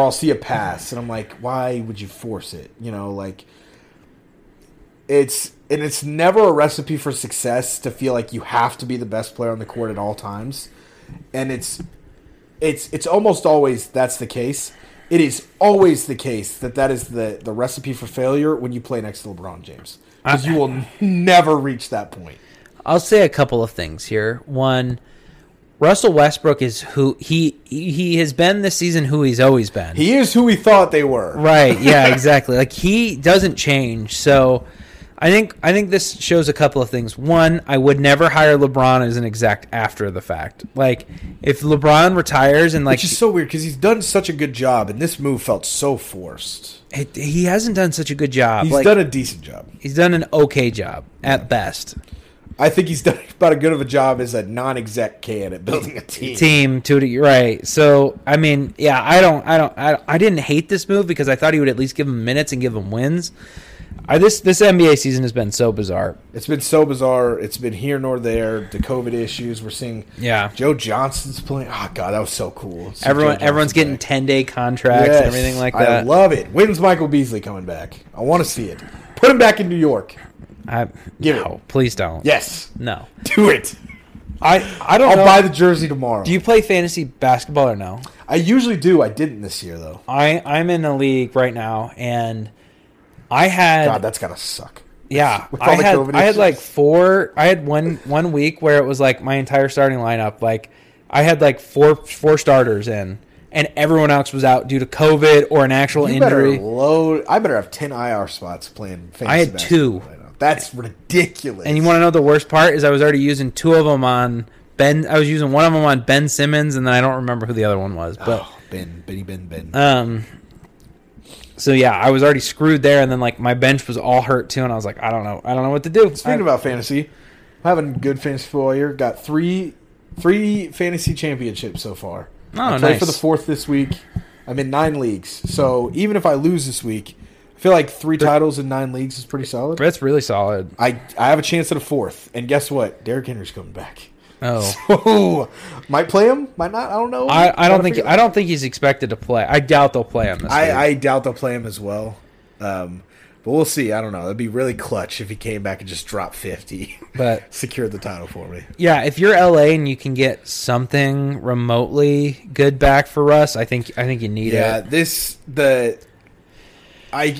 I'll see a pass and I'm like, why would you force it? You know, like it's never a recipe for success to feel like you have to be the best player on the court at all times. And it's almost always that's the case. It is always the case that is the recipe for failure when you play next to LeBron James. Because you will never reach that point. I'll say a couple of things here. One, Russell Westbrook is who he has been this season, who he's always been. He is who we thought they were. Right, yeah, exactly. Like, he doesn't change. So I think this shows a couple of things. One, I would never hire LeBron as an exec after the fact. Like, if LeBron retires and like... Which is so weird because he's done such a good job, and this move felt so forced. He hasn't done such a good job. He's done a decent job. He's done an okay job at best. I think he's done about as good of a job as a non-exec can at building a team. Right. So, I mean, yeah, I didn't hate this move because I thought he would at least give him minutes and give him wins. This NBA season has been so bizarre. It's been so bizarre. It's been here nor there. The COVID issues we're seeing. Yeah, Joe Johnson's playing. Oh God, that was so cool. Everyone's getting 10-day contracts and everything like that. I love it. When's Michael Beasley coming back? I want to see it. Put him back in New York. Please don't. Yes. No. Do it. I'll buy the jersey tomorrow. Do you play fantasy basketball or no? I usually do. I didn't this year though. I'm in a league right now and. God, that's gotta suck. Yeah, I had like four. I had one week where it was like my entire starting lineup. Like I had like four starters in, and everyone else was out due to COVID or an actual injury. I better have 10 IR spots playing fantasy. I had two. Right now. That's ridiculous. And you want to know the worst part is I was already using two of them on Ben. I was using one of them on Ben Simmons, and then I don't remember who the other one was. But Ben. So, yeah, I was already screwed there, and then, like, my bench was all hurt, too, and I was like, I don't know what to do. Speaking about fantasy, I'm having good fantasy football year. Got three fantasy championships so far. Oh, I played for the fourth this week. I'm in 9 leagues, so even if I lose this week, I feel like 3 titles in 9 leagues is pretty solid. That's really solid. I have a chance at a fourth, and guess what? Derrick Henry's coming back. Oh, so, might play him, might not. I don't know. I don't think he's expected to play. I doubt they'll play him this week. I doubt they'll play him as well. But we'll see. I don't know. That'd be really clutch if he came back and just dropped 50, but secured the title for me. Yeah, if you're LA and you can get something remotely good back for Russ, I think you need it. Yeah,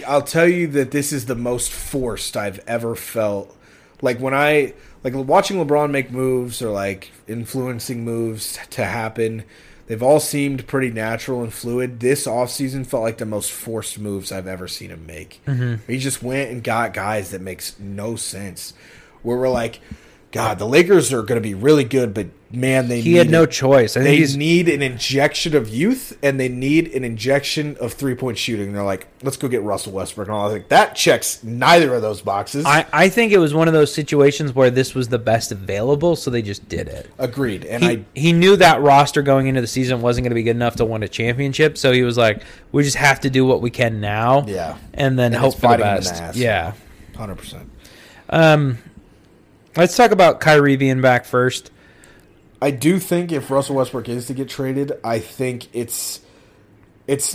I'll tell you that this is the most forced I've ever felt. Like when I watching LeBron make moves or like influencing moves to happen, they've all seemed pretty natural and fluid. This offseason felt like the most forced moves I've ever seen him make. Mm-hmm. He just went and got guys that makes no sense. Where we're like, God, the Lakers are going to be really good, but man, he had no choice. They need an injection of youth, and they need an injection of three-point shooting. And they're like, let's go get Russell Westbrook. And I was like, that checks neither of those boxes. I think it was one of those situations where this was the best available, so they just did it. Agreed. And he knew that roster going into the season wasn't going to be good enough to win a championship, so he was like, we just have to do what we can now. Yeah. And then hope for the best. Yeah. 100%. Let's talk about Kyrie being back first. I do think if Russell Westbrook is to get traded, I think it's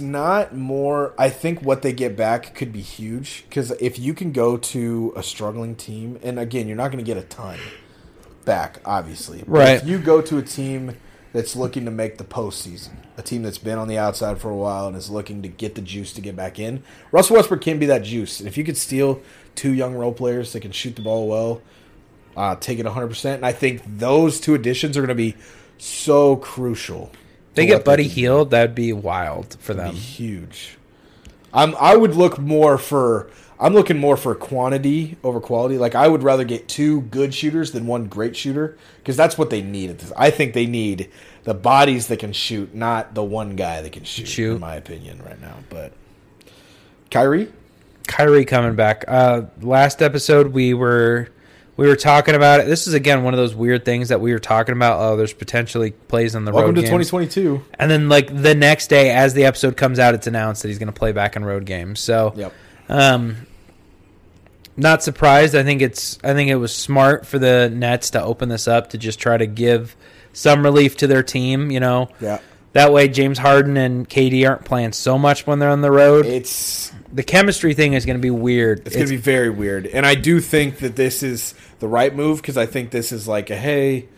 not more. I think what they get back could be huge, because if you can go to a struggling team, and again, you're not going to get a ton back, obviously. Right. If you go to a team that's looking to make the postseason, a team that's been on the outside for a while and is looking to get the juice to get back in, Russell Westbrook can be that juice. And if you could steal two young role players that can shoot the ball well, take it 100%, and I think those two additions are going to be so crucial. They get Buddy Hield, that would be wild for them. Be huge. I'm looking more for quantity over quality. Like I would rather get two good shooters than one great shooter, because that's what they need at this. I think they need the bodies that can shoot, not the one guy that can shoot. In my opinion, right now. But Kyrie coming back. Last episode we were talking about it. This is, again, one of those weird things that we were talking about. Oh, there's potentially plays on the road games. Welcome to 2022. And then, the next day, as the episode comes out, it's announced that he's going to play back in road games. So, yep. Not surprised. I think it was smart for the Nets to open this up to just try to give some relief to their team, you know. Yeah. That way, James Harden and KD aren't playing so much when they're on the road. The chemistry thing is going to be weird. It's going to be very weird. And I do think that this is the right move, because I think this is like a, hey,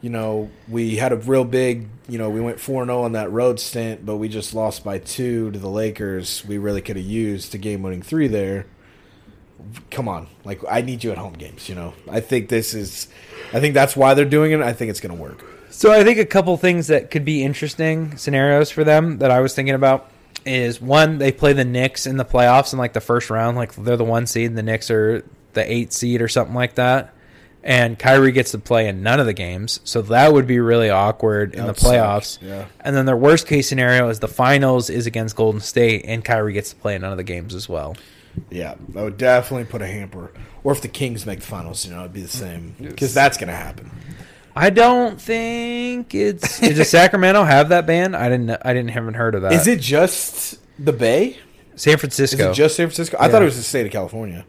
you know, we had a real big, you know, we went 4-0 on that road stint, but we just lost by 2 to the Lakers. We really could have used a game-winning 3 there. Come on. Like, I need you at home games, you know. I think that's why they're doing it. I think it's going to work. So I think a couple things that could be interesting scenarios for them that I was thinking about is, one, they play the Knicks in the playoffs in the first round. They're the 1 seed and the Knicks are the 8 seed or something like that. And Kyrie gets to play in none of the games. So that would be really awkward in the playoffs. Yeah. And then their worst case scenario is the finals is against Golden State and Kyrie gets to play in none of the games as well. Yeah, that would definitely put a hamper. Or if the Kings make the finals, you know, it'd be the same, because that's going to happen. I don't think it's. Does Sacramento have that ban? I haven't heard of that. Is it just the Bay? San Francisco. Is it just San Francisco? I thought it was the state of California.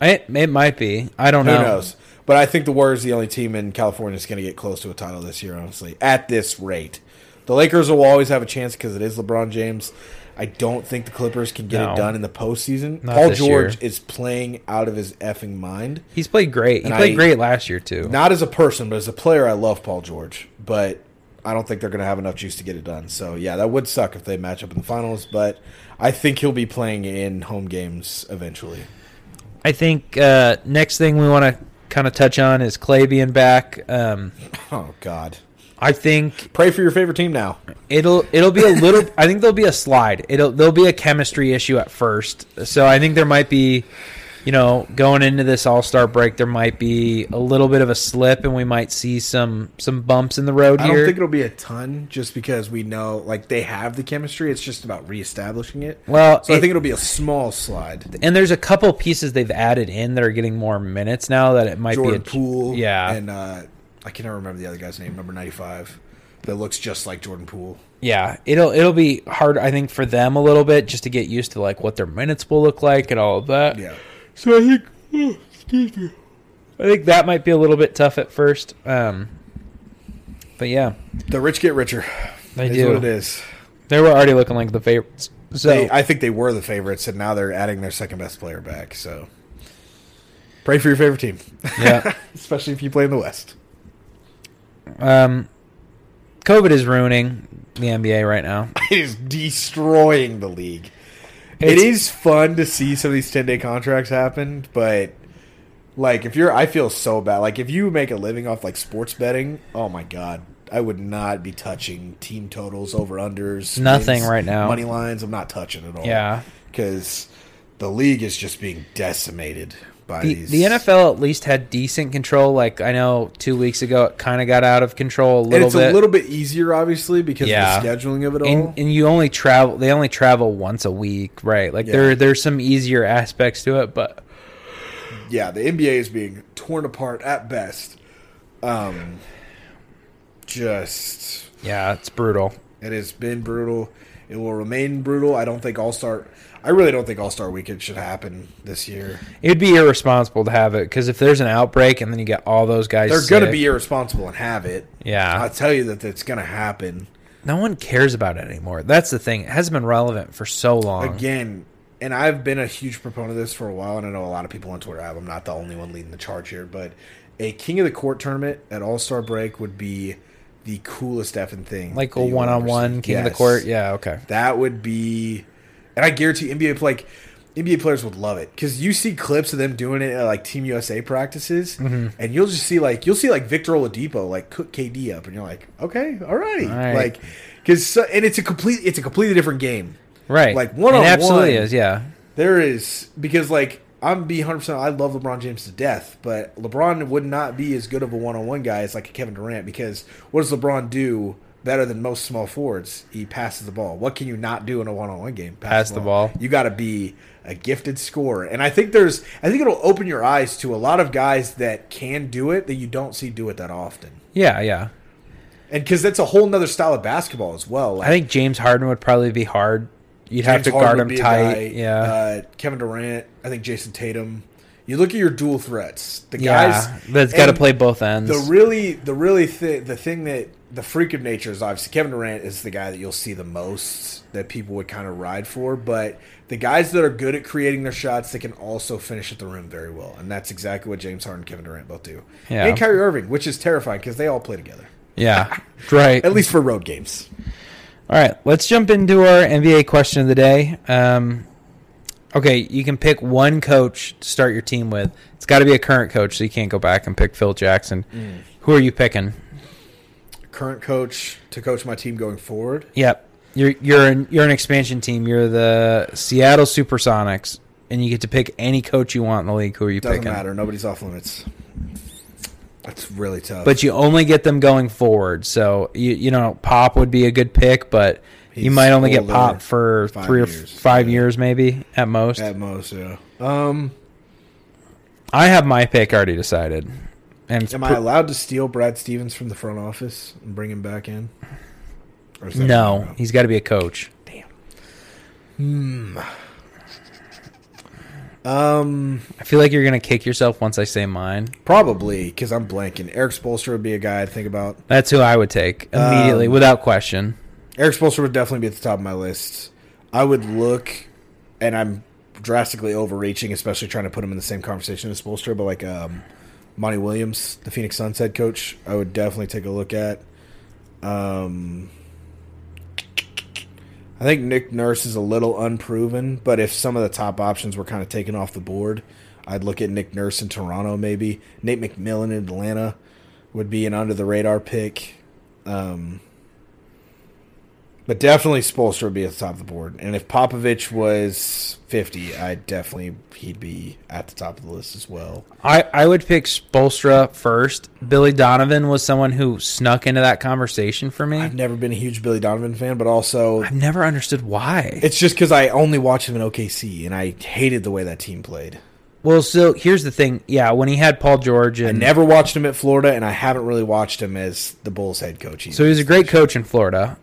It might be. I don't know. Who knows? But I think the Warriors are the only team in California that's going to get close to a title this year, honestly, at this rate. The Lakers will always have a chance because it is LeBron James. I don't think the Clippers can get it done in the postseason. Paul George is playing out of his effing mind. He's played great. He played great last year, too. Not as a person, but as a player, I love Paul George. But I don't think they're going to have enough juice to get it done. So, yeah, that would suck if they match up in the finals. But I think he'll be playing in home games eventually. I think next thing we want to kind of touch on is Clay being back. Oh, God. I think pray for your favorite team now. It'll be a little. I think there'll be a slide. There'll be a chemistry issue at first. So I think there might be, you know, going into this All-Star break, there might be a little bit of a slip, and we might see some bumps in the road here. I don't think it'll be a ton, just because we know they have the chemistry. It's just about reestablishing it. Well, so I think it'll be a small slide. And there's a couple pieces they've added in that are getting more minutes now. That it might Jordan be a Poole, yeah, and. I can't remember the other guy's name, number 95, that looks just like Jordan Poole. Yeah, it'll be hard, I think, for them a little bit just to get used to what their minutes will look like and all of that. Yeah. So I think, excuse me, I think that might be a little bit tough at first. But yeah, the rich get richer. They do. That's what it is. They were already looking like the favorites. So I think they were the favorites, and now they're adding their second best player back. So pray for your favorite team. Yeah, especially if you play in the West. COVID is ruining the NBA right now. It is destroying the league. It is fun to see some of these 10-day contracts happen, but like I feel so bad. Like if you make a living off like sports betting, oh my god, I would not be touching team totals, over unders, nothing right now. Money lines, I'm not touching at all. Yeah, because the league is just being decimated by these. The NFL at least had decent control. Like I know 2 weeks ago it kind of got out of control a little bit. And it's a little bit easier, obviously, because of the scheduling of it all. And you only travel. They only travel once a week, right? Like there's some easier aspects to it, but yeah, the NBA is being torn apart at best. It's brutal. It has been brutal. It will remain brutal. I really don't think All-Star Weekend should happen this year. It'd be irresponsible to have it, because if there's an outbreak and then you get all those guys sick. They're going to be irresponsible and have it. Yeah. I'll tell you that it's going to happen. No one cares about it anymore. That's the thing. It hasn't been relevant for so long. Again, and I've been a huge proponent of this for a while, and I know a lot of people on Twitter have. I'm not the only one leading the charge here, but a King of the Court tournament at All-Star break would be the coolest effing thing. Like a one-on-one King of the Court? Yeah, okay. That would be... And I guarantee NBA players would love it, because you see clips of them doing it at like Team USA practices, and you'll see Victor Oladipo like cook KD up, and you're like, okay, all right. Like because it's a completely different game, right? Like one-on-one, it absolutely is. Yeah, there is, because like I'm being 100%. I love LeBron James to death, but LeBron would not be as good of a one-on-one guy as like a Kevin Durant, because what does LeBron do better than most small forwards? He passes the ball. What can you not do in a one-on-one game? Pass the ball. You got to be a gifted scorer. And I think it'll open your eyes to a lot of guys that can do it that you don't see do it that often. Yeah, yeah. And because that's a whole nother style of basketball as well. Like, I think James Harden would probably be hard. You'd have to guard him tight. Yeah. Kevin Durant. I think Jason Tatum. You look at your dual threats. The guys that's got to play both ends. The freak of nature is obviously Kevin Durant is the guy that you'll see the most that people would kind of ride for, but the guys that are good at creating their shots, they can also finish at the rim very well, and that's exactly what James Harden and Kevin Durant both do. Yeah. And Kyrie Irving, which is terrifying because they all play together. Yeah, right. At least for road games. All right, let's jump into our NBA question of the day. Okay, you can pick one coach to start your team with. It's got to be a current coach, so you can't go back and pick Phil Jackson. Mm. Who are you picking? Current coach to coach my team going forward. Yep, you're an expansion team. You're the Seattle SuperSonics, and you get to pick any coach you want in the league. Who are you picking? Doesn't matter. Nobody's off limits. That's really tough. But you only get them going forward. So you know Pop would be a good pick, but you might only get Pop for 3 or 5 years, maybe at most. At most, yeah. I have my pick already decided. And am I allowed to steal Brad Stevens from the front office and bring him back in? No, he's got to be a coach. Damn. I feel like you're going to kick yourself once I say mine. Probably, because I'm blanking. Eric Spoelstra would be a guy I'd think about. That's who I would take immediately, without question. Eric Spoelstra would definitely be at the top of my list. I would look, and I'm drastically overreaching, especially trying to put him in the same conversation as Spoelstra, but like... Monty Williams, the Phoenix Suns head coach, I would definitely take a look at. I think Nick Nurse is a little unproven, but if some of the top options were kind of taken off the board, I'd look at Nick Nurse in Toronto maybe. Nate McMillan in Atlanta would be an under-the-radar pick. But definitely Spoelstra would be at the top of the board. And if Popovich was 50, he'd be at the top of the list as well. I would pick Spoelstra first. Billy Donovan was someone who snuck into that conversation for me. I've never been a huge Billy Donovan fan, but also... I've never understood why. It's just because I only watched him in OKC, and I hated the way that team played. Well, so here's the thing. Yeah, when he had Paul George... I never watched him at Florida, and I haven't really watched him as the Bulls head coach either. So he was a great coach in Florida.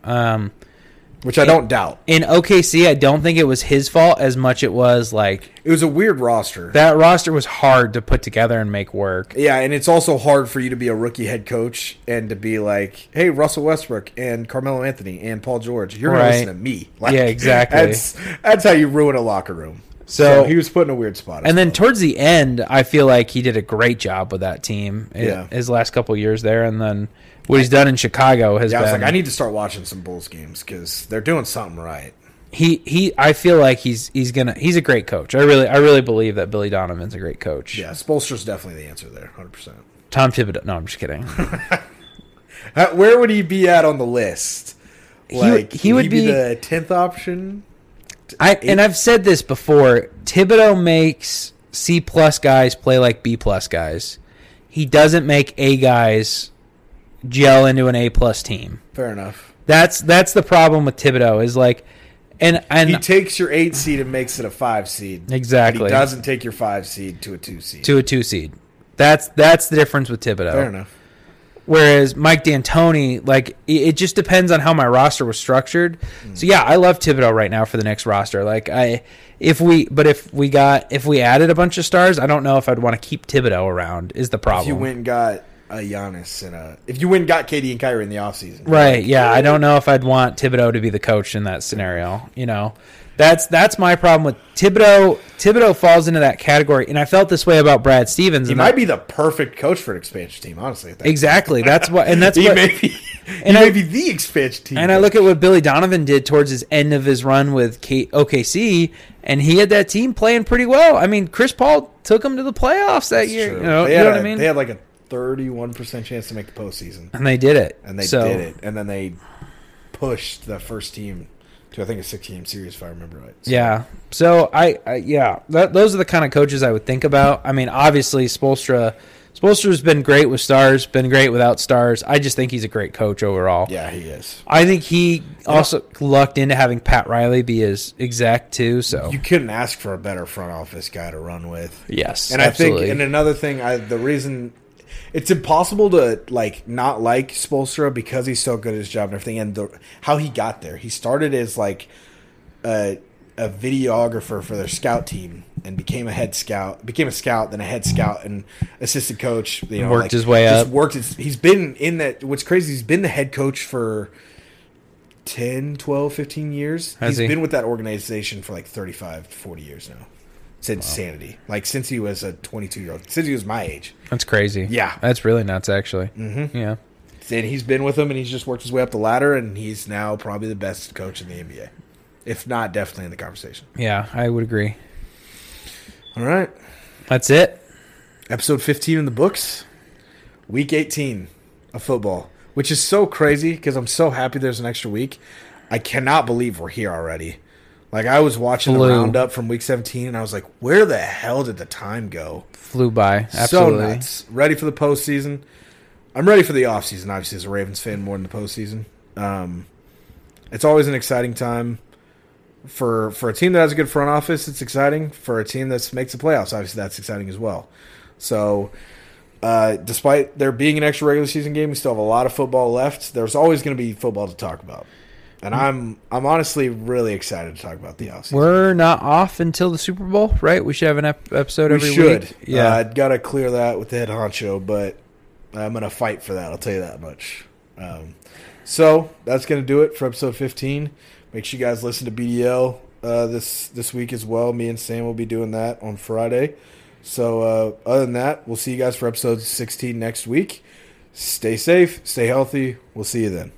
Which I don't doubt. In OKC, I don't think it was his fault as much it was like... It was a weird roster. That roster was hard to put together and make work. Yeah, and it's also hard for you to be a rookie head coach and to be like, hey, Russell Westbrook and Carmelo Anthony and Paul George, you're going to listen to me. Like, yeah, exactly. That's how you ruin a locker room. So he was put in a weird spot. And then towards the end, I feel like he did a great job with that team his last couple of years there. And then... What he's done in Chicago has been... I was like, I need to start watching some Bulls games because they're doing something right. I feel like he's a great coach. I really believe that Billy Donovan's a great coach. Yeah, Spoelstra's definitely the answer there, 100%. Tom Thibodeau... No, I'm just kidding. Where would he be at on the list? Like, he would be the 10th option. And I've said this before. Thibodeau makes C-plus guys play like B-plus guys. He doesn't make A guys... gel into an A+ team. Fair enough. That's the problem with Thibodeau is like, and he takes your 8 seed and makes it a 5 seed. Exactly. But he doesn't take your 5 seed to a 2 seed. That's the difference with Thibodeau. Fair enough. Whereas Mike D'Antoni, like it just depends on how my roster was structured. Mm. So yeah, I love Thibodeau right now for the next roster. Like if we added a bunch of stars, I don't know if I'd want to keep Thibodeau around. Is the problem? If you went and got Giannis and if you win got KD and Kyrie in the offseason. Right, yeah. I don't know if I'd want Thibodeau to be the coach in that scenario. You know. That's my problem with Thibodeau. Thibodeau falls into that category, and I felt this way about Brad Stevens. He might be the perfect coach for an expansion team, honestly. Exactly. That's what and that's what he may be the expansion team. And coach. I look at what Billy Donovan did towards his end of his run with OKC, and he had that team playing pretty well. I mean, Chris Paul took him to the playoffs that year. You know what I mean? They had like a 31% chance to make the postseason. And they did it. And then they pushed the first team to, I think, a 6-game series, if I remember right. So. Yeah. So, those are the kind of coaches I would think about. I mean, obviously, Spoelstra's been great with stars, been great without stars. I just think he's a great coach overall. Yeah, he is. I think he also lucked into having Pat Riley be his exec, too. So you couldn't ask for a better front office guy to run with. Yes, and absolutely. I think, and another thing, the reason... It's impossible to not like Spoelstra because he's so good at his job and everything, and how he got there. He started as a videographer for their scout team and became a scout, then a head scout and assistant coach. You know, worked his way up. He's been in that. What's crazy? He's been the head coach for 10, 12, 15 years. He's been with that organization for 35, 40 years now. Insanity. Since he was a 22-year-old, since he was my age. That's crazy. Yeah, that's really nuts, actually. Mm-hmm. Yeah, and he's been with him, and he's just worked his way up the ladder, and he's now probably the best coach in the NBA, if not definitely in the conversation. Yeah, I would agree. All right, that's it. Episode 15 in the books, week 18 of football, which is so crazy because I'm so happy there's an extra week. I cannot believe we're here already. I was watching the roundup from Week 17, and I was like, where the hell did the time go? Flew by. Absolutely. So nuts. Ready for the postseason. I'm ready for the offseason, obviously, as a Ravens fan more than the postseason. It's always an exciting time. For a team that has a good front office, it's exciting. For a team that makes the playoffs, obviously, that's exciting as well. So... despite there being an extra regular season game, we still have a lot of football left. There's always going to be football to talk about. And I'm honestly really excited to talk about the offseason. We're not off until the Super Bowl, right? We should have an episode every week. Yeah, I've got to clear that with the head honcho, but I'm going to fight for that. I'll tell you that much. So that's going to do it for episode 15. Make sure you guys listen to BDL this week as well. Me and Sam will be doing that on Friday. So other than that, we'll see you guys for episode 16 next week. Stay safe. Stay healthy. We'll see you then.